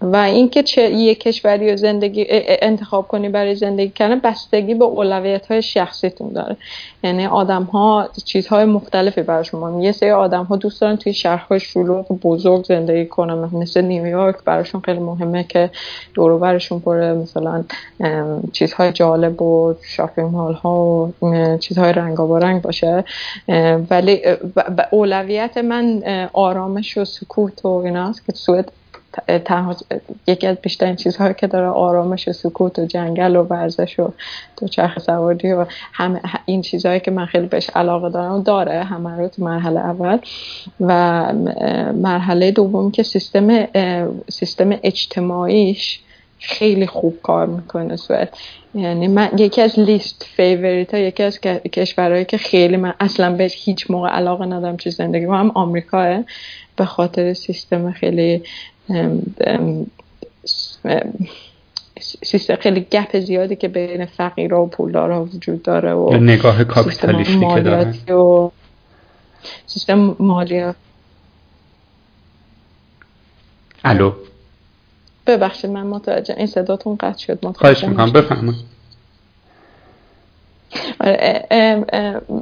و اینکه چه یک کشوری رو زندگی انتخاب کنی برای زندگی کردن بستگی به اولویت‌های شخصیتون داره، یعنی آدم‌ها چیزهای مختلفی براشون مهمه. یه سری آدم‌ها دوست دارن توی شهرهای شلوغ بزرگ زندگی کنن، مثل نیویورک براشون خیلی مهمه که دور و برشون پر مثلا چیزهای جالب و شاپینگ مال‌ها و چیزهای رنگارنگ باشه، ولی اولویت من آرامش و سکوت و ایناست که سوئد تنها یکی از بیشترین چیزهایی که داره، آرامش و سکوت و جنگل و ورزش و دوچرخه سواری و همه این چیزهایی که من خیلی بهش علاقه دارم داره همه رو تو مرحله اول. و مرحله دوم که سیستم سیستم اجتماعیش خیلی خوب کار میکنه سوئد، یعنی من یکی از لیست فیوریت ها، یکی از کشورهایی که خیلی من اصلا به هیچ موقع علاقه ندارم چیز زندگی ما هم آمریکاه، به خاطر سیستم خیلی سیستم خیلی گپ زیادی که بین فقیرها و پولدارها وجود داره و نگاه کاپیتالیستی که داره و سیستم مالیات. الو ببخشید من متوجه این صداتون قطع شد. متوجه خواهش میکنم بفهمم.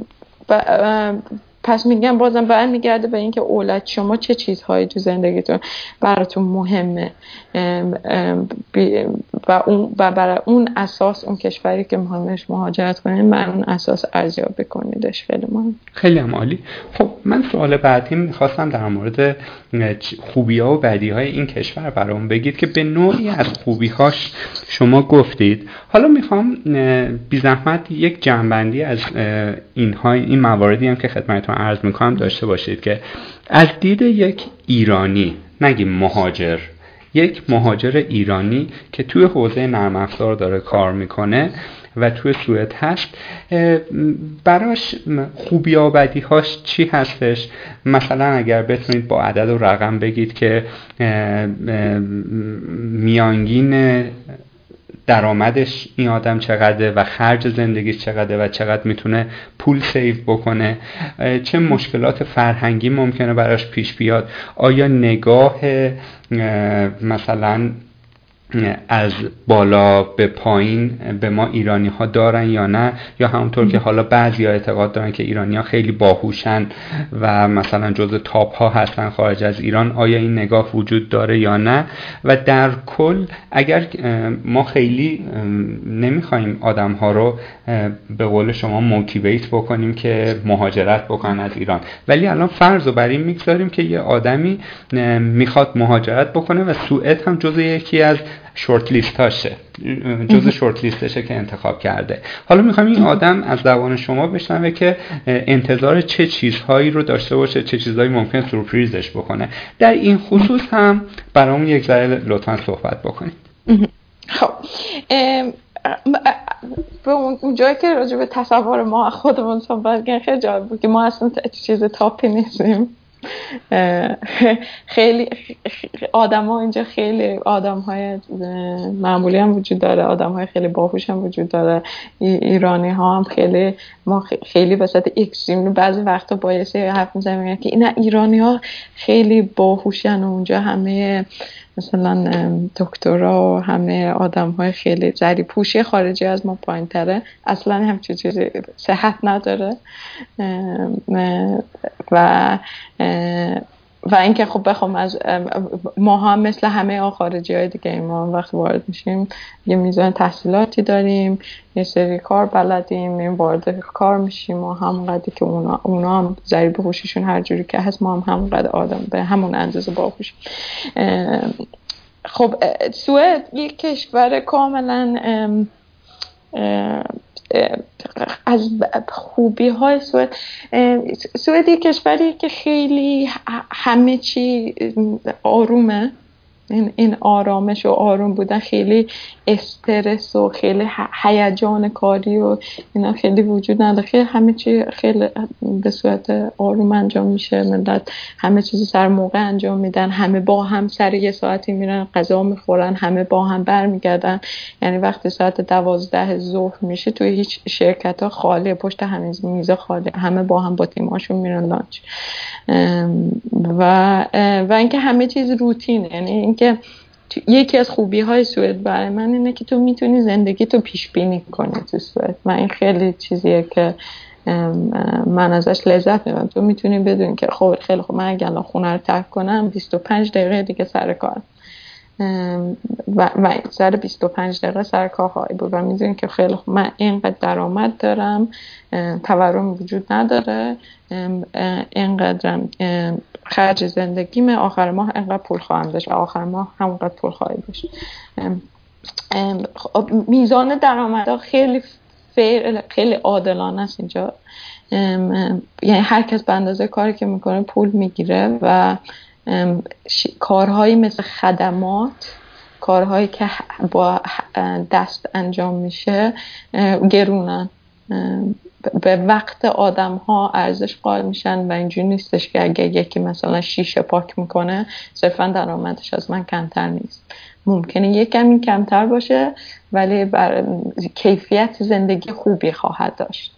پس میگم بازم برمیگرده به اینکه اولت شما چه چیزهایی تو زندگیتون براتون مهمه و اون و برای اون اساس اون کشوری که مهمش مهاجرت کنید بر اون اساس ارزیابی کنیدش. خیلی مهم. خیلی هم عالی. خب من سوال بعدی میخواستم در مورد خوبی‌ها و بدی‌های این کشور برام بگید که به نوعی از خوبی‌هاش شما گفتید، حالا میخوام بی زحمت یک جنبندی از اینها این مواردی هم که خدمتتون عرض میکنم داشته باشید که از دید یک ایرانی، نگیم مهاجر، یک مهاجر ایرانی که توی حوزه نرم افزار داره کار میکنه و توی سوئد هست، براش خوبی و بدیهاش چی هستش؟ مثلا اگر بتونید با عدد و رقم بگید که میانگین درآمدش این آدم چقدره و خرج زندگیش چقدره و چقدر میتونه پول سیو بکنه، چه مشکلات فرهنگی ممکنه براش پیش بیاد، آیا نگاه مثلا از بالا به پایین به ما ایرانی ها دارن یا نه، یا همونطور که حالا بعضی ها اعتقاد دارن که ایرانی ها خیلی باهوشن و مثلا جز تاپ ها هستن خارج از ایران، آیا این نگاه وجود داره یا نه؟ و در کل اگر ما خیلی نمیخوایم آدم ها رو به قول شما موتیویت بکنیم که مهاجرت بکنن از ایران، ولی الان فرض رو بر این میگذاریم که یه آدمی میخواد مهاجرت بکنه و سوئد هم جز یکی از شورت لیست هاشه، جزء شورت لیستشه که انتخاب کرده. حالا میخوام این آدم از زبان شما بشنوه که انتظار چه چیزهایی رو داشته باشه، چه چیزهایی ممکنه سورپرایزش بکنه. در این خصوص هم برامون یک ذره لطفاً صحبت بکنید. خب به اون جایی که راجع به تصور ما خودمون صحبت کردن خیلی جالب بود که ما اصلا چیز تاپی نیستیم. خیلی آدم ها اینجا خیلی آدم های معمولی هم وجود داره، آدم های خیلی باهوش هم وجود داره. ایرانی ها هم خیلی ما خیلی وسط اکستریم بعضی وقتا باعث حرف میزنیم که اینا ایرانی ها خیلی باهوشن و اونجا همه مثلا دکترا و همه آدم‌های خیلی زری پوشی خارجی از ما پایین‌تره، اصلا همچین چیزی صحت نداره. و و اینکه خب بخوام از ما هم مثل همه خارجی‌های دیگه، ما وقتی وارد میشیم یه میزان تحصیلاتی داریم، یه سری کار بلدیم، این وارد کار میشیم، ما همونقدری که اونا اونا هم ضریب هوشیشون هر جوری که هست، ما هم همونقدر آدم به همون اندازه باهوشیم. خب سوئد یک کشور کاملا از خوبی های سوئد، سوئد یک کشوری که خیلی همه چی آرومه، این آرامش و آروم بودن، خیلی استرس و خیلی هیجان کاری و اینا خیلی وجود نداره، خیلی همه چی خیلی به صورت آروم انجام میشه، ملت همه چیزو سر موقع انجام میدن، همه با هم سر یه ساعتی میرن غذا میخورن، همه با هم برمیگردن. یعنی وقتی ساعت دوازده ظهر میشه توی هیچ شرکت ها خالی، پشت همین میزا خالی، همه با هم با تیماشون میرن لانچ. و و اینکه همه چیز روتینه. یعنی که یکی از خوبی های سوئد برای من اینه که تو میتونی زندگی تو پیش بینی کنی تو سوئد، و این خیلی چیزیه که من ازش لذت میبرم. تو میتونی بدون که خب خیلی خب من اگه الان خونه رو ترک کنم بیست و پنج دقیقه دیگه سر کارم، و و سر بیست و پنج دقیقه سر کار هایی بود، و میدونی که خیلی خب من اینقدر درآمد دارم، تورم وجود نداره، اینقدرم خرج زندگیم، آخر ماه اینقدر پول خواهم داشت، آخر ماه همونقدر پول خواهی داشت. میزان درآمدها خیلی فیر، خیلی عادلانه است اینجا. یعنی هر کس به اندازه کاری که میکنه پول میگیره، و کارهایی مثل خدمات، کارهایی که با دست انجام میشه گرونن، به وقت آدم ها ارزش قائل میشن، و اینجوری نیستش که اگه یکی مثلا شیشه پاک میکنه صرفا درآمدش از من کمتر نیست، ممکنه یکم این کمتر باشه ولی بر کیفیت زندگی خوبی خواهد داشت.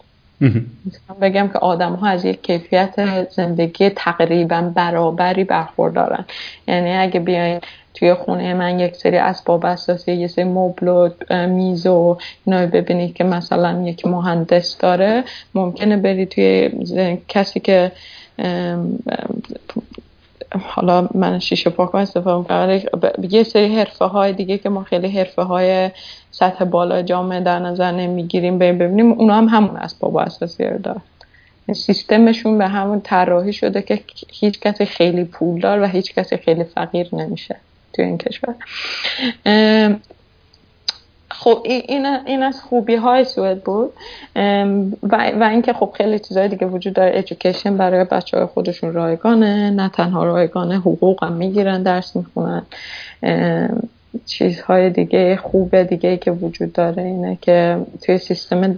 بگم که آدم ها از یک کیفیت زندگی تقریبا برابری برخوردارن. یعنی اگه بیاین توی خونه من یک سری اسباب اساسی، یک سری مبل و میز و اینا ببینید که مثلا یک مهندس داره، ممکنه بری توی کسی که حالا من شیشه پاک استفاده کنم، یه سری حرفه های دیگه که ما خیلی حرفه های سطح بالا جامعه در نظر نمیگیریم، ببینیم اونا هم همون اسباب اساسی رو دارن، سیستمشون به همون طراحی شده که هیچ کسی خیلی پولدار و هیچ کسی خیلی فقیر نمیشه توی این کشور. خب این این از خوبی های سوئد بود، و و اینکه خب خیلی چیزای دیگه وجود داره. ادویکیشن برای بچه‌های خودشون رایگانه، نه تنها رایگانه، حقوق هم میگیرن، درس میخونن. چیزهای دیگه خوبه دیگه که وجود داره اینه که توی سیستم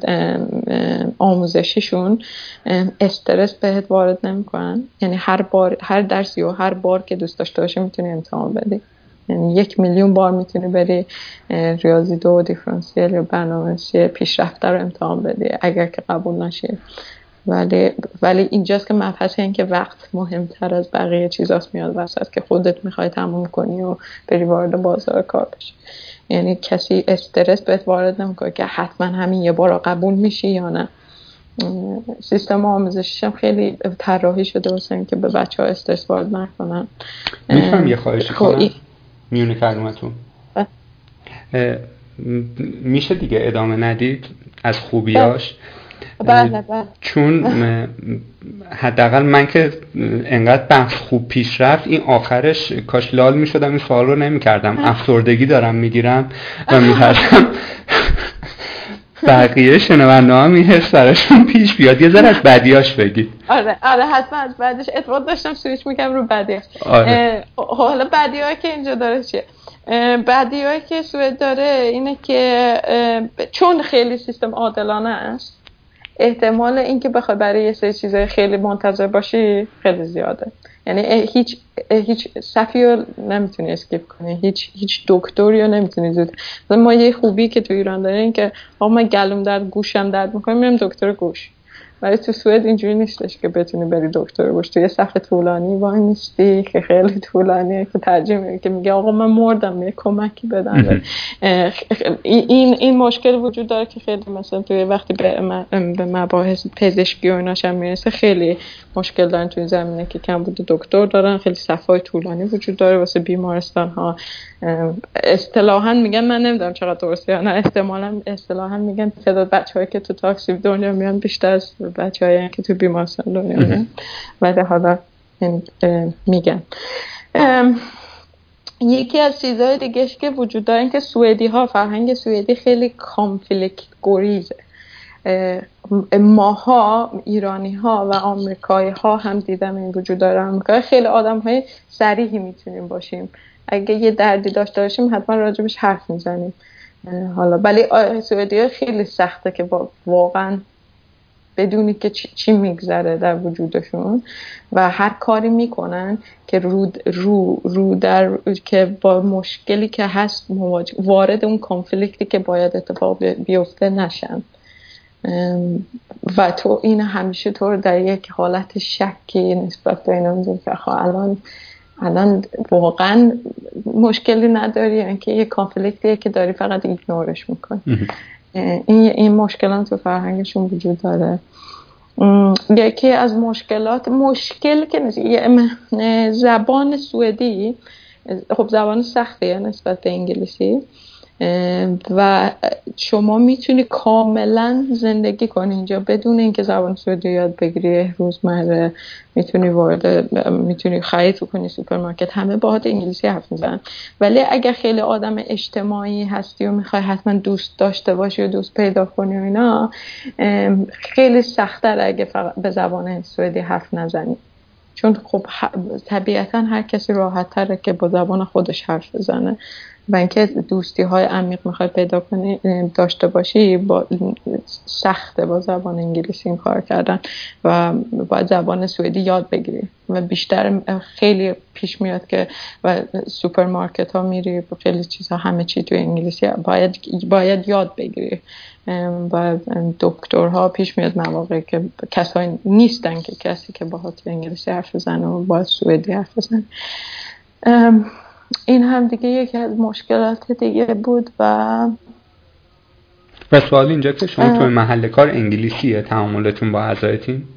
آموزشیشون استرس بهت وارد نمیکنن. یعنی هر بار هر درسی و هر بار که دوست داشته باشی میتونی امتحان بدی، یعنی یک میلیون بار میتونی بری ریاضی دو، دیفرانسیل یا برنامه‌نویسی پیشرفته رو امتحان بدی اگر که قبول نشی. ولی ولی اینجاست که مفهوم این که وقت مهمتر از بقیه چیزاست میاد وسط، که خودت میخوای تموم کنی و بری وارد بازار کار بشی. یعنی کسی استرس بهت وارد نمیکنه که حتما همین یه بار قبول میشی یا نه. سیستم آموزشیش هم خیلی طراحی شده واسه که به بچه‌ها استرس وارد نکنن. میفهم یه خواهشی کنم میونه کلمتون میشه دیگه ادامه ندید از خوبیاش؟ بله بله. چون حداقل من که انقدر بحث خوب پیش رفت، این آخرش کاش لال میشدم این سوال رو نمیکردم. افسردگی دارم میگیرم و میترسم بقیه شنونده ها می حس براشون پیش بیاد. یه ذره از بدیاش بگید. آره آره حتما از بدیش. اتفاقا داشتم سویچ میکنم رو بدیاش. آره. حالا بدیایی که اینجا داره چیه؟ بدیایی که سوئد داره اینه که چون خیلی سیستم عادلانه است، احتمال اینکه بخوای برای یه سری چیزای خیلی منتظر باشی خیلی زیاده. یعنی هیچ هیچ صفی رو نمیتونی اسکیپ کنی، هیچ هیچ دکتری رو نمیتونی زود. مثلا ما یه خوبی که تو ایران داریم که آقا من گلوم درد، گوشم درد می‌کنه، میرم دکتر گوش. ولی تو سوئد اینجوری نیستش که بتونی بری دکتر بشی، تو یه صفحه طولانی وای میستی که خیلی طولانیه که ترجمه که میگه آقا من مردم یه کمکی بدن. این این مشکل وجود داره که خیلی مثلا توی وقتی به مباحث پزشکی و ایناش هم میرسه خیلی مشکل دارن تو این زمینه که کم بوده دکتر دارن، خیلی صفای طولانی وجود داره واسه بیمارستان ها. اصطلاحا میگن، من نمیدونم چقدر درسته یا نه، احتمالاً اصطلاحا میگن تعداد بچه‌ای که تو تاکسی دنیا میان بیشتر از بچه‌ای که تو بیمارستان دنیا میان، ولی حالا میگن. یکی از چیزهای دیگهش که وجود داره این که سوئدی ها، فرهنگ سوئدی خیلی کانفلیکت گریزه. ماها، ایرانی ها و آمریکایی ها هم دیدم این وجود داره. آمریکایی خیلی آدم های صریحی میتونیم باشیم، اگه یه دردی داشته باشیم حتما راجبش حرف میزنیم حالا، ولی سوئدی‌ها خیلی سخته که واقعا بدونی که چی میگذره در وجودشون و هر کاری میکنن که رو رو رو در که با مشکلی که هست وارد اون کانفلیکتی که باید اتفاق بیفته نشن و تو این همیشه تو در یک حالت شکی نسبت به اینا میذاری که خب الان الان واقعا مشکلی نداری، اینکه یه کانفلیکتیه که داری فقط ایگنورش میکنی. این این مشکلات تو فرهنگشون وجود داره. یکی از مشکلات، مشکل که نیست، زبان سوئدی خب زبان سختیه نسبت به انگلیسی و شما میتونی کاملا زندگی کنی اینجا بدون اینکه زبان سوئدی یاد بگیری. روزمره میتونی وارد میتونی خرید کنی، سوپرمارکت همه باهات انگلیسی حرف میزنن، ولی اگر خیلی آدم اجتماعی هستی و میخوای حتما دوست داشته باشی و دوست پیدا کنی و اینا، خیلی سخت‌تر اگه به زبان سوئدی حرف نزنی، چون خب طبیعتا هر کسی راحت‌تره که با زبان خودش حرف بزنه و اینکه دوستی‌های عمیق می‌خوای پیدا کنی داشته باشی با سخته با زبان انگلیسی این کار کردن و با زبان سوئدی یاد بگیری و بیشتر خیلی پیش میاد که و سوپرمارکت‌ها میری و خیلی چیزا همه چی تو انگلیسی باید باید یاد بگیری و دکترها پیش میاد مواقعی که کسایی نیستن که کسی که باهات انگلیسی حرف بزنه و با سوئدی حرف بزنه. این هم دیگه یکی از مشکلات دیگه بود. و و سوال اینجا که شما توی محل کار انگلیسیه تعاملتون با اعضای تیم؟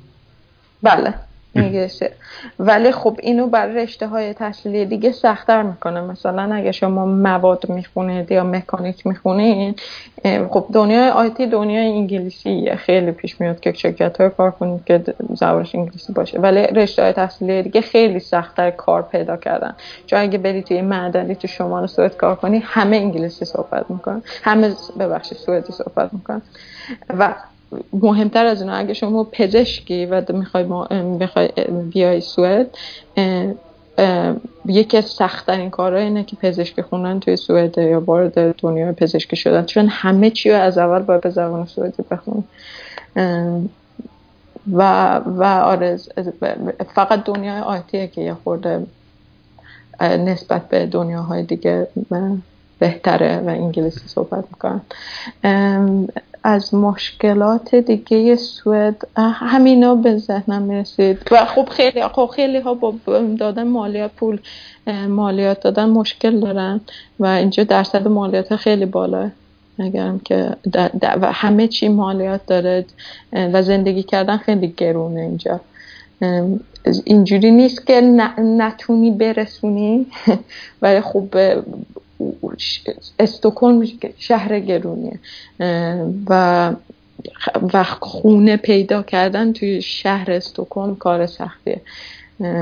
بله انگلیسیه، ولی خب اینو بر رشته های تحصیلی دیگه سخت‌تر میکنه. مثلا اگه شما مواد میخونید یا مکانیک میخونید، خب دنیای آیتی دنیای انگلیسیه، خیلی پیش میاد که شرکت‌ها کار کنید که زبانش انگلیسی باشه، ولی رشته‌های تحصیلی دیگه خیلی سخت‌تر کار پیدا کردن. چون اگه بری توی معدنی تو شمال سوئد کار کنی، همه انگلیسی صحبت میکنن، همه ببخشید سوئدی صحبت میکنن. و مهمتر از اون، اگه شما پزشکی و میخوای میخوای بیای سوئد، یکی از سخت‌ترین کارها اینه که پزشکی خوندن توی سوئد یا وارد دنیای پزشکی شدن، چون همه چی رو از اول باید به زبان سوئدی بخونی و و آره فقط دنیای آیتیه که یه خورده نسبت به دنیاهای دیگه بهتره و انگلیسی صحبت میکنن. از مشکلات دیگه سوئد همینا به ذهنم میرسید و خب خیلی خب خیلی ها با دادن مالیات، پول مالیات دادن مشکل دارن و اینجا درصد مالیات خیلی بالاست، اگرم که در در و همه چی مالیات داره و زندگی کردن خیلی گرونه اینجا. اینجوری نیست که نتونی برسونی، ولی خب استکهلم شهر گرونیه و و خونه پیدا کردن توی شهر استکهلم کار سختیه.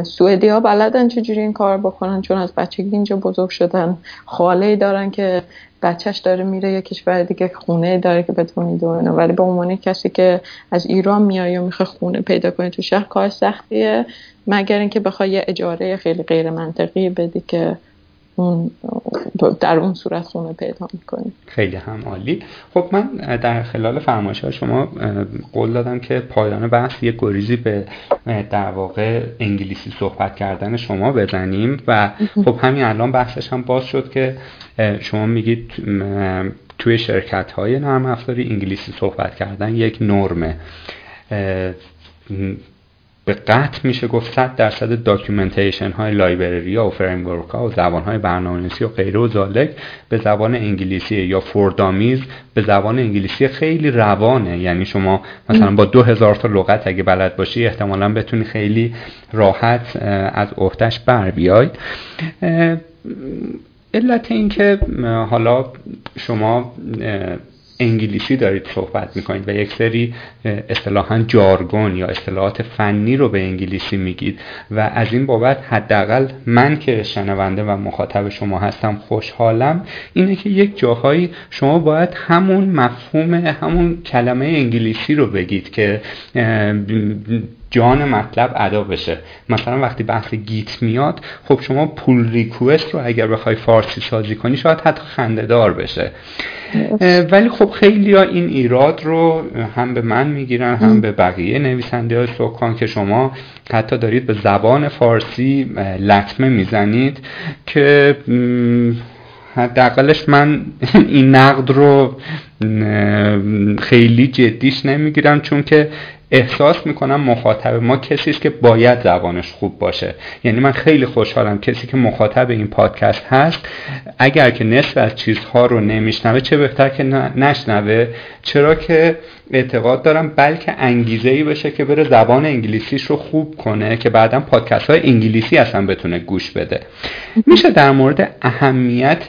سوئدی‌ها بلدن چجوری این کار بکنن، چون از بچگی اینجا بزرگ شدن. خاله‌ای دارن که بچهش داره میره یه کشور دیگه، خونه داره که بتونی دونه، ولی به عنوان کسی که از ایران میای و میخوای خونه پیدا کنی تو شهر کار سختیه، مگر اینکه بخوای یه اجاره خیلی غیر منطقی بدی که اون در اون صورت خونه پیدا میکنی. خیلی هم عالی. خب من در خلال فرمایش‌های شما قول دادم که پایان بحث یک گریزی به در واقع انگلیسی صحبت کردن شما بزنیم و خب همین الان بحثش هم باز شد که شما میگید توی شرکت‌های نرم افزاری انگلیسی صحبت کردن یک نرمه. به قطع میشه گفت صد درصد داکیومنتیشن های لایبرری ها و فریم ورک ها و زبان های برنامه‌نویسی و غیره و زالک به زبان انگلیسی یا فوردامیز به زبان انگلیسی خیلی روانه، یعنی شما مثلا با دو هزار تا لغت اگه بلد باشی احتمالاً بتونی خیلی راحت از عهده‌اش بر بیای. علت این که حالا شما انگلیسی دارید صحبت میکنید و یک سری اصطلاحاً جارگون یا اصطلاحات فنی رو به انگلیسی میگید و از این بابت حداقل من که شنونده و مخاطب شما هستم خوشحالم، اینه که یک جاهایی شما باید همون مفهوم همون کلمه انگلیسی رو بگید که جان مطلب ادا بشه. مثلا وقتی بحث گیت میاد، خب شما پول ریکوست رو اگر بخوای فارسی سازی کنی شاید حتی خنده‌دار بشه، ولی خب خیلی ها این ایراد رو هم به من میگیرن هم به بقیه نویسنده‌های سکان که شما حتی دارید به زبان فارسی لطمه میزنید که حداقلش من این نقد رو خیلی جدیش نمیگیرم، چون که احساس میکنم مخاطب ما کسی است که باید زبانش خوب باشه. یعنی من خیلی خوشحالم کسی که مخاطب این پادکست هست اگر که نصف از چیزها رو نمیشنوه چه بهتر که نشنوه، چرا که اعتقاد دارم بلکه انگیزه‌ای بشه که بره زبان انگلیسیش رو خوب کنه که بعداً پادکست‌های انگلیسی اصلا بتونه گوش بده. میشه در مورد اهمیت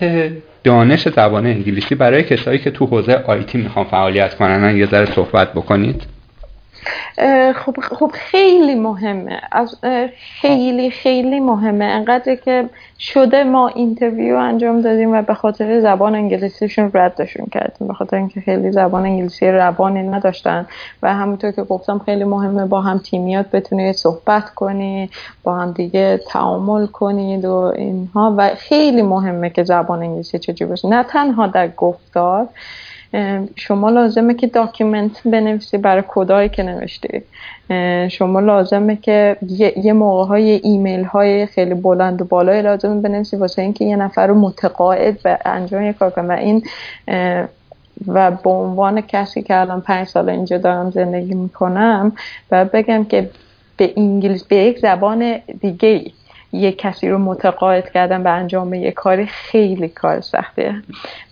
دانش زبان انگلیسی برای کسایی که تو حوزه آیتی میخوان فعالیت کنن یه ذره صحبت بکنید؟ خب خب خیلی مهمه، از خیلی خیلی مهمه، انقدر که شده ما اینترویو انجام دادیم و به خاطر زبان انگلیسیشون ردشون کردیم، به خاطر اینکه خیلی زبان انگلیسی روانی نداشتن و همونطور که گفتم خیلی مهمه با هم تیمیات بتونید صحبت کنید، با هم دیگه تعامل کنید و اینها، و خیلی مهمه که زبان انگلیسی چجوری باشه. نه تنها در گفتار، شما لازمه که داکیومنت بنویسی برای کدایی که نوشتی، شما لازمه که یه, یه موقع های ایمیل های خیلی بلند و بالای لازمه بنویسی واسه اینکه یه نفر رو متقاعد به انجام یک کار کنه. و این و به عنوان کسی که الان پنج سال اینجا دارم زندگی میکنم باید بگم که به انگلیس به یک زبان دیگه یک کسی رو متقاعد کردن به انجام یک کاری خیلی کار سختیه.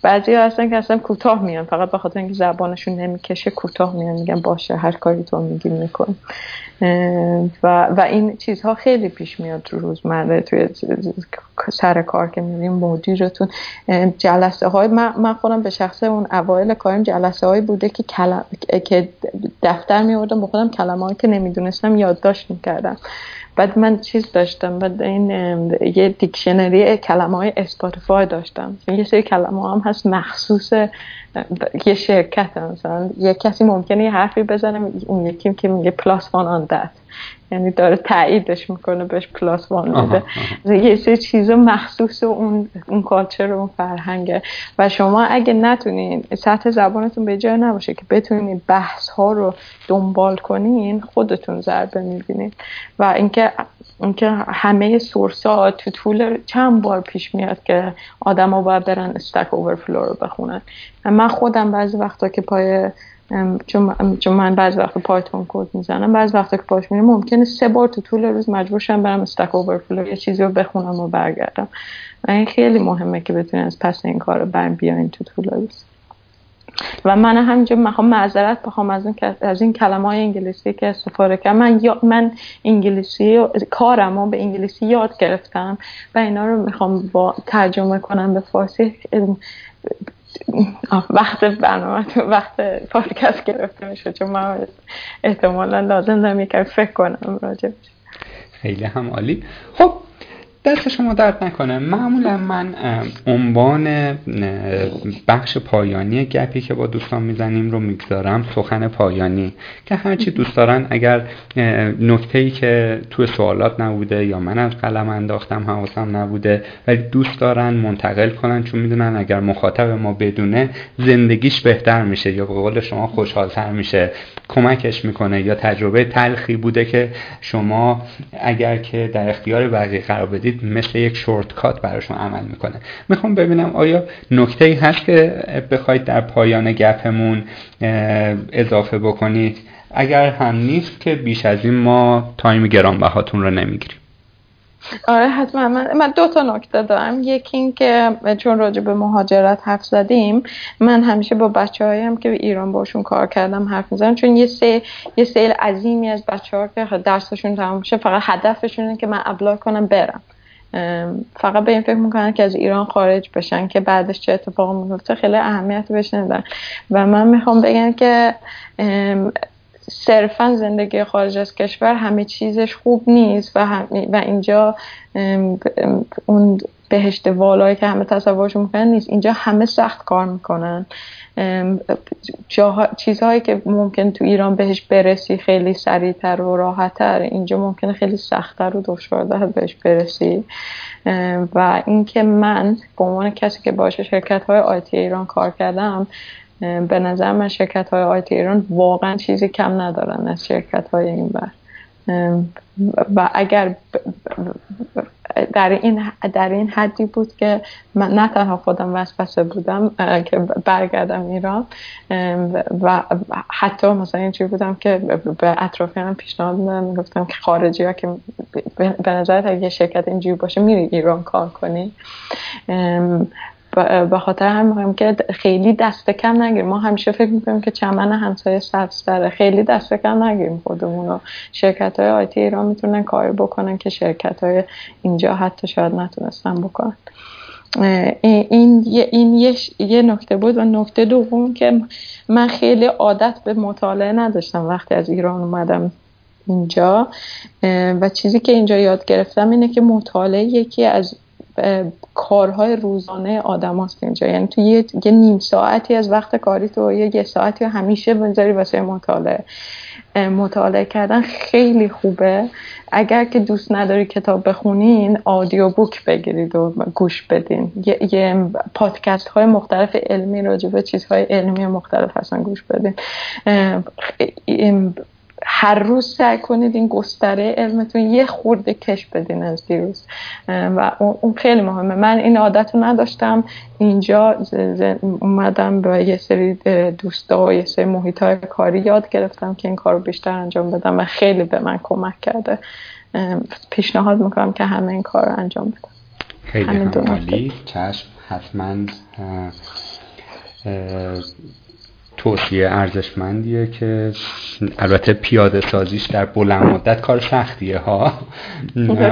بعضی ها هستن که اصلا کوتاه میان، فقط به خاطر اینکه زبانشون نمیکشه کوتاه میان، میگن باشه هر کاری تو میگی میکن و و این چیزها خیلی پیش میاد تو روزمره، توی سر کار که میبینیم مدیرتون جلسه های من, من خودم به شخصه اون اوایل کاریم جلسه هایی بوده که کلم که دفتر میوردم با خودم کلمه‌ای که نمیدونستم یادداشت میکردم، بعد من چیز داشتم، بعد این یه دیکشنری کلمه‌های اسپاتیفای داشتم، یه سری کلمه هم هست مخصوص یه شرکت، مثلا یه کسی ممکنه یه حرفی بزنه اون یکی که میگه پلاس وان آن دت، یعنی داره تاییدش میکنه بهش پلاس وان میده، یه سری چیزا مخصوص اون اون کالچر و فرهنگه. و شما اگه نتونین سطح زبانتون به جای نباشه که بتونین بحث ها رو دنبال کنین خودتون ضربه میبینین. و اینکه اینکه همه سورس ها تو طول چند بار پیش میاد که آدما باید برن استک اوورفلو رو بخونن. من خودم بعضی وقتا که پای چون من بعضی وقت پایتون کد میزنم، بعضی وقتا که پاش میرم ممکنه سه بار تو طول روز مجبور شم برم استک اوورفلو یه چیزی رو بخونم و برگردم. این خیلی مهمه که بتونین از پس این کار رو بر بیاین تو طول روز. و من همینجا میخوام معذرت بخوام از اون از این کلمه‌های انگلیسی که استفاده کردم. من یا من انگلیسی کارمو به انگلیسی یاد گرفتم و اینا رو میخوام با ترجمه کنم به فارسی. وقت برنامه وقت پادکست گرفته میشه چون من احتمالا لازم دارم یکم فکر کنم راجع بهش. خیلی هم عالی. خب دست شما درد نکنه، معمولا من عنوان بخش پایانی گپی که با دوستان میزنیم رو میگذارم سخن پایانی، که هرچی دوست دارن اگر نکته‌ای که توی سوالات نبوده یا من از قلم انداختم حواسم نبوده ولی دوست دارن منتقل کنن، چون میدونن اگر مخاطب ما بدونه زندگیش بهتر میشه یا به قول شما خوشحال‌تر میشه، کمکش میکنه، یا تجربه تلخی بوده که شما اگر که در اختیار بقیه قرار بدید مثل یک شورتکات براشون عمل میکنه. میخوام ببینم آیا نکته‌ای هست که بخواید در پایان گپمون اضافه بکنید؟ اگر هم نیست که بیش از این ما تایم گرانبهاتون رو نمیگیریم. آره حتما. من, من دو تا نکته دارم. یکی این که چون راجع به مهاجرت حرف زدیم، من همیشه با بچه‌هایم که به ایران باشون کار کردم حرف میزنم، چون یه سیل یه سیل عظیمی از بچه‌ها که درسشون تمام شه فقط هدفشون اینه که من اپلای کنم برم، فقط به این فکر میکنن که از ایران خارج بشن که بعدش چه اتفاقی میفته، خیلی اهمیتی بهش نمیدن. و من میخوام بگم که صرفا زندگی خارج از کشور همه چیزش خوب نیست و, هم و اینجا اون بهشت والایی که همه تصورش میکنن نیست. اینجا همه سخت کار میکنن، چیزهایی که ممکن تو ایران بهش برسی خیلی سریعتر و راحت‌تر، اینجا ممکنه خیلی سخت‌تر و دشوارتر بهش برسی. و اینکه من به عنوان کسی که باشه شرکت‌های آیتی ایران کار کردم، به نظر من شرکت‌های آیتی ایران واقعا چیزی کم ندارن از شرکت‌های این بر. و اگر در این در این حدی بود که من نه تنها خودم وسوسه بودم که برگردم ایران، و حتی مثلا اینجوری بودم که به اطرافیانم پیشنهاد دادم، گفتم که خارجی‌ها که به نظرت اگه شرکت اینجوری باشه میری ایران کار کنی. به خاطر هم میگم که خیلی دست کم نگیریم. ما همیشه فکر میکنیم که چمن همسایه سبزتره، خیلی دست کم نگیریم خودمونو. شرکت های آیتی ایران میتونن کاری بکنن که شرکت های اینجا حتی شاید نتونستن بکنن. این این یه, یه نکته بود. و نکته دوم که من خیلی عادت به مطالعه نداشتم وقتی از ایران اومدم اینجا، و چیزی که اینجا یاد گرفتم اینه که مطالعه یکی از کارهای روزانه آدم هست اینجا. یعنی تو یه, یه نیم ساعتی از وقت کاری تو یه, یه ساعتی همیشه بذاری واسه مطالعه. مطالعه کردن خیلی خوبه. اگر که دوست نداری کتاب بخونین، آدیو بوک بگیرید و گوش بدین. یه, یه پادکست های مختلف علمی راجع به چیزهای علمی مختلف هستن، گوش بدین. هر روز سعی کنید این گستره علمتون یه خورده کش بدین از دیروز، و اون خیلی مهمه. من این عادت رو نداشتم. اینجا اومدم با یه سری دوستا و یه سری محیط‌های کاری یاد گرفتم که این کار رو بیشتر انجام بدم و خیلی به من کمک کرده. پیشنهاد میکنم که همه این کار رو انجام بدم. خیلی هم عالی. چشم. حتما توصیه ارزشمندیه که البته پیاده سازیش در بلند مدت کار سختیه ها.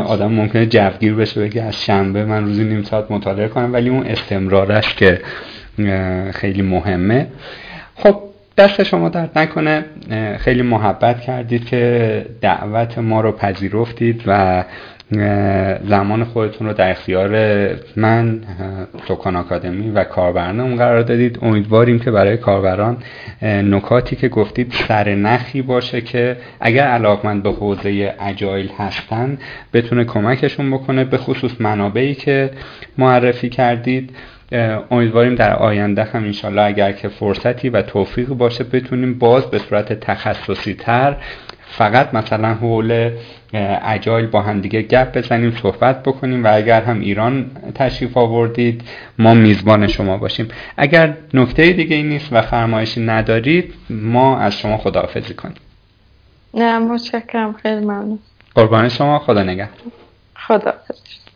آدم ممکنه جوگیر بشه، بگه از شنبه من روزی نیم ساعت مطالعه کنم، ولی اون استمرارش که خیلی مهمه. خب دست شما درد نکنه. خیلی محبت کردید که دعوت ما رو پذیرفتید و زمان خودتون رو در اختیار من، سکان آکادمی و کاربرانم قرار دادید. امیدواریم که برای کاربران نکاتی که گفتید سرنخی باشه که اگر علاقمند به حوزه اجایل هستن بتونه کمکشون بکنه، به خصوص منابعی که معرفی کردید. امیدواریم در آینده هم انشالله اگر که فرصتی و توفیق باشه بتونیم باز به صورت تخصصی تر فقط مثلا حول اجایل با هم دیگه گپ بزنیم، صحبت بکنیم، و اگر هم ایران تشریف آوردید ما میزبان شما باشیم. اگر نکته دیگه ای نیست و فرمایشی ندارید ما از شما خداحافظی کنیم. نه متشکرم، خیلی ممنون. قربان شما. خدا نگهدار. خداحافظ.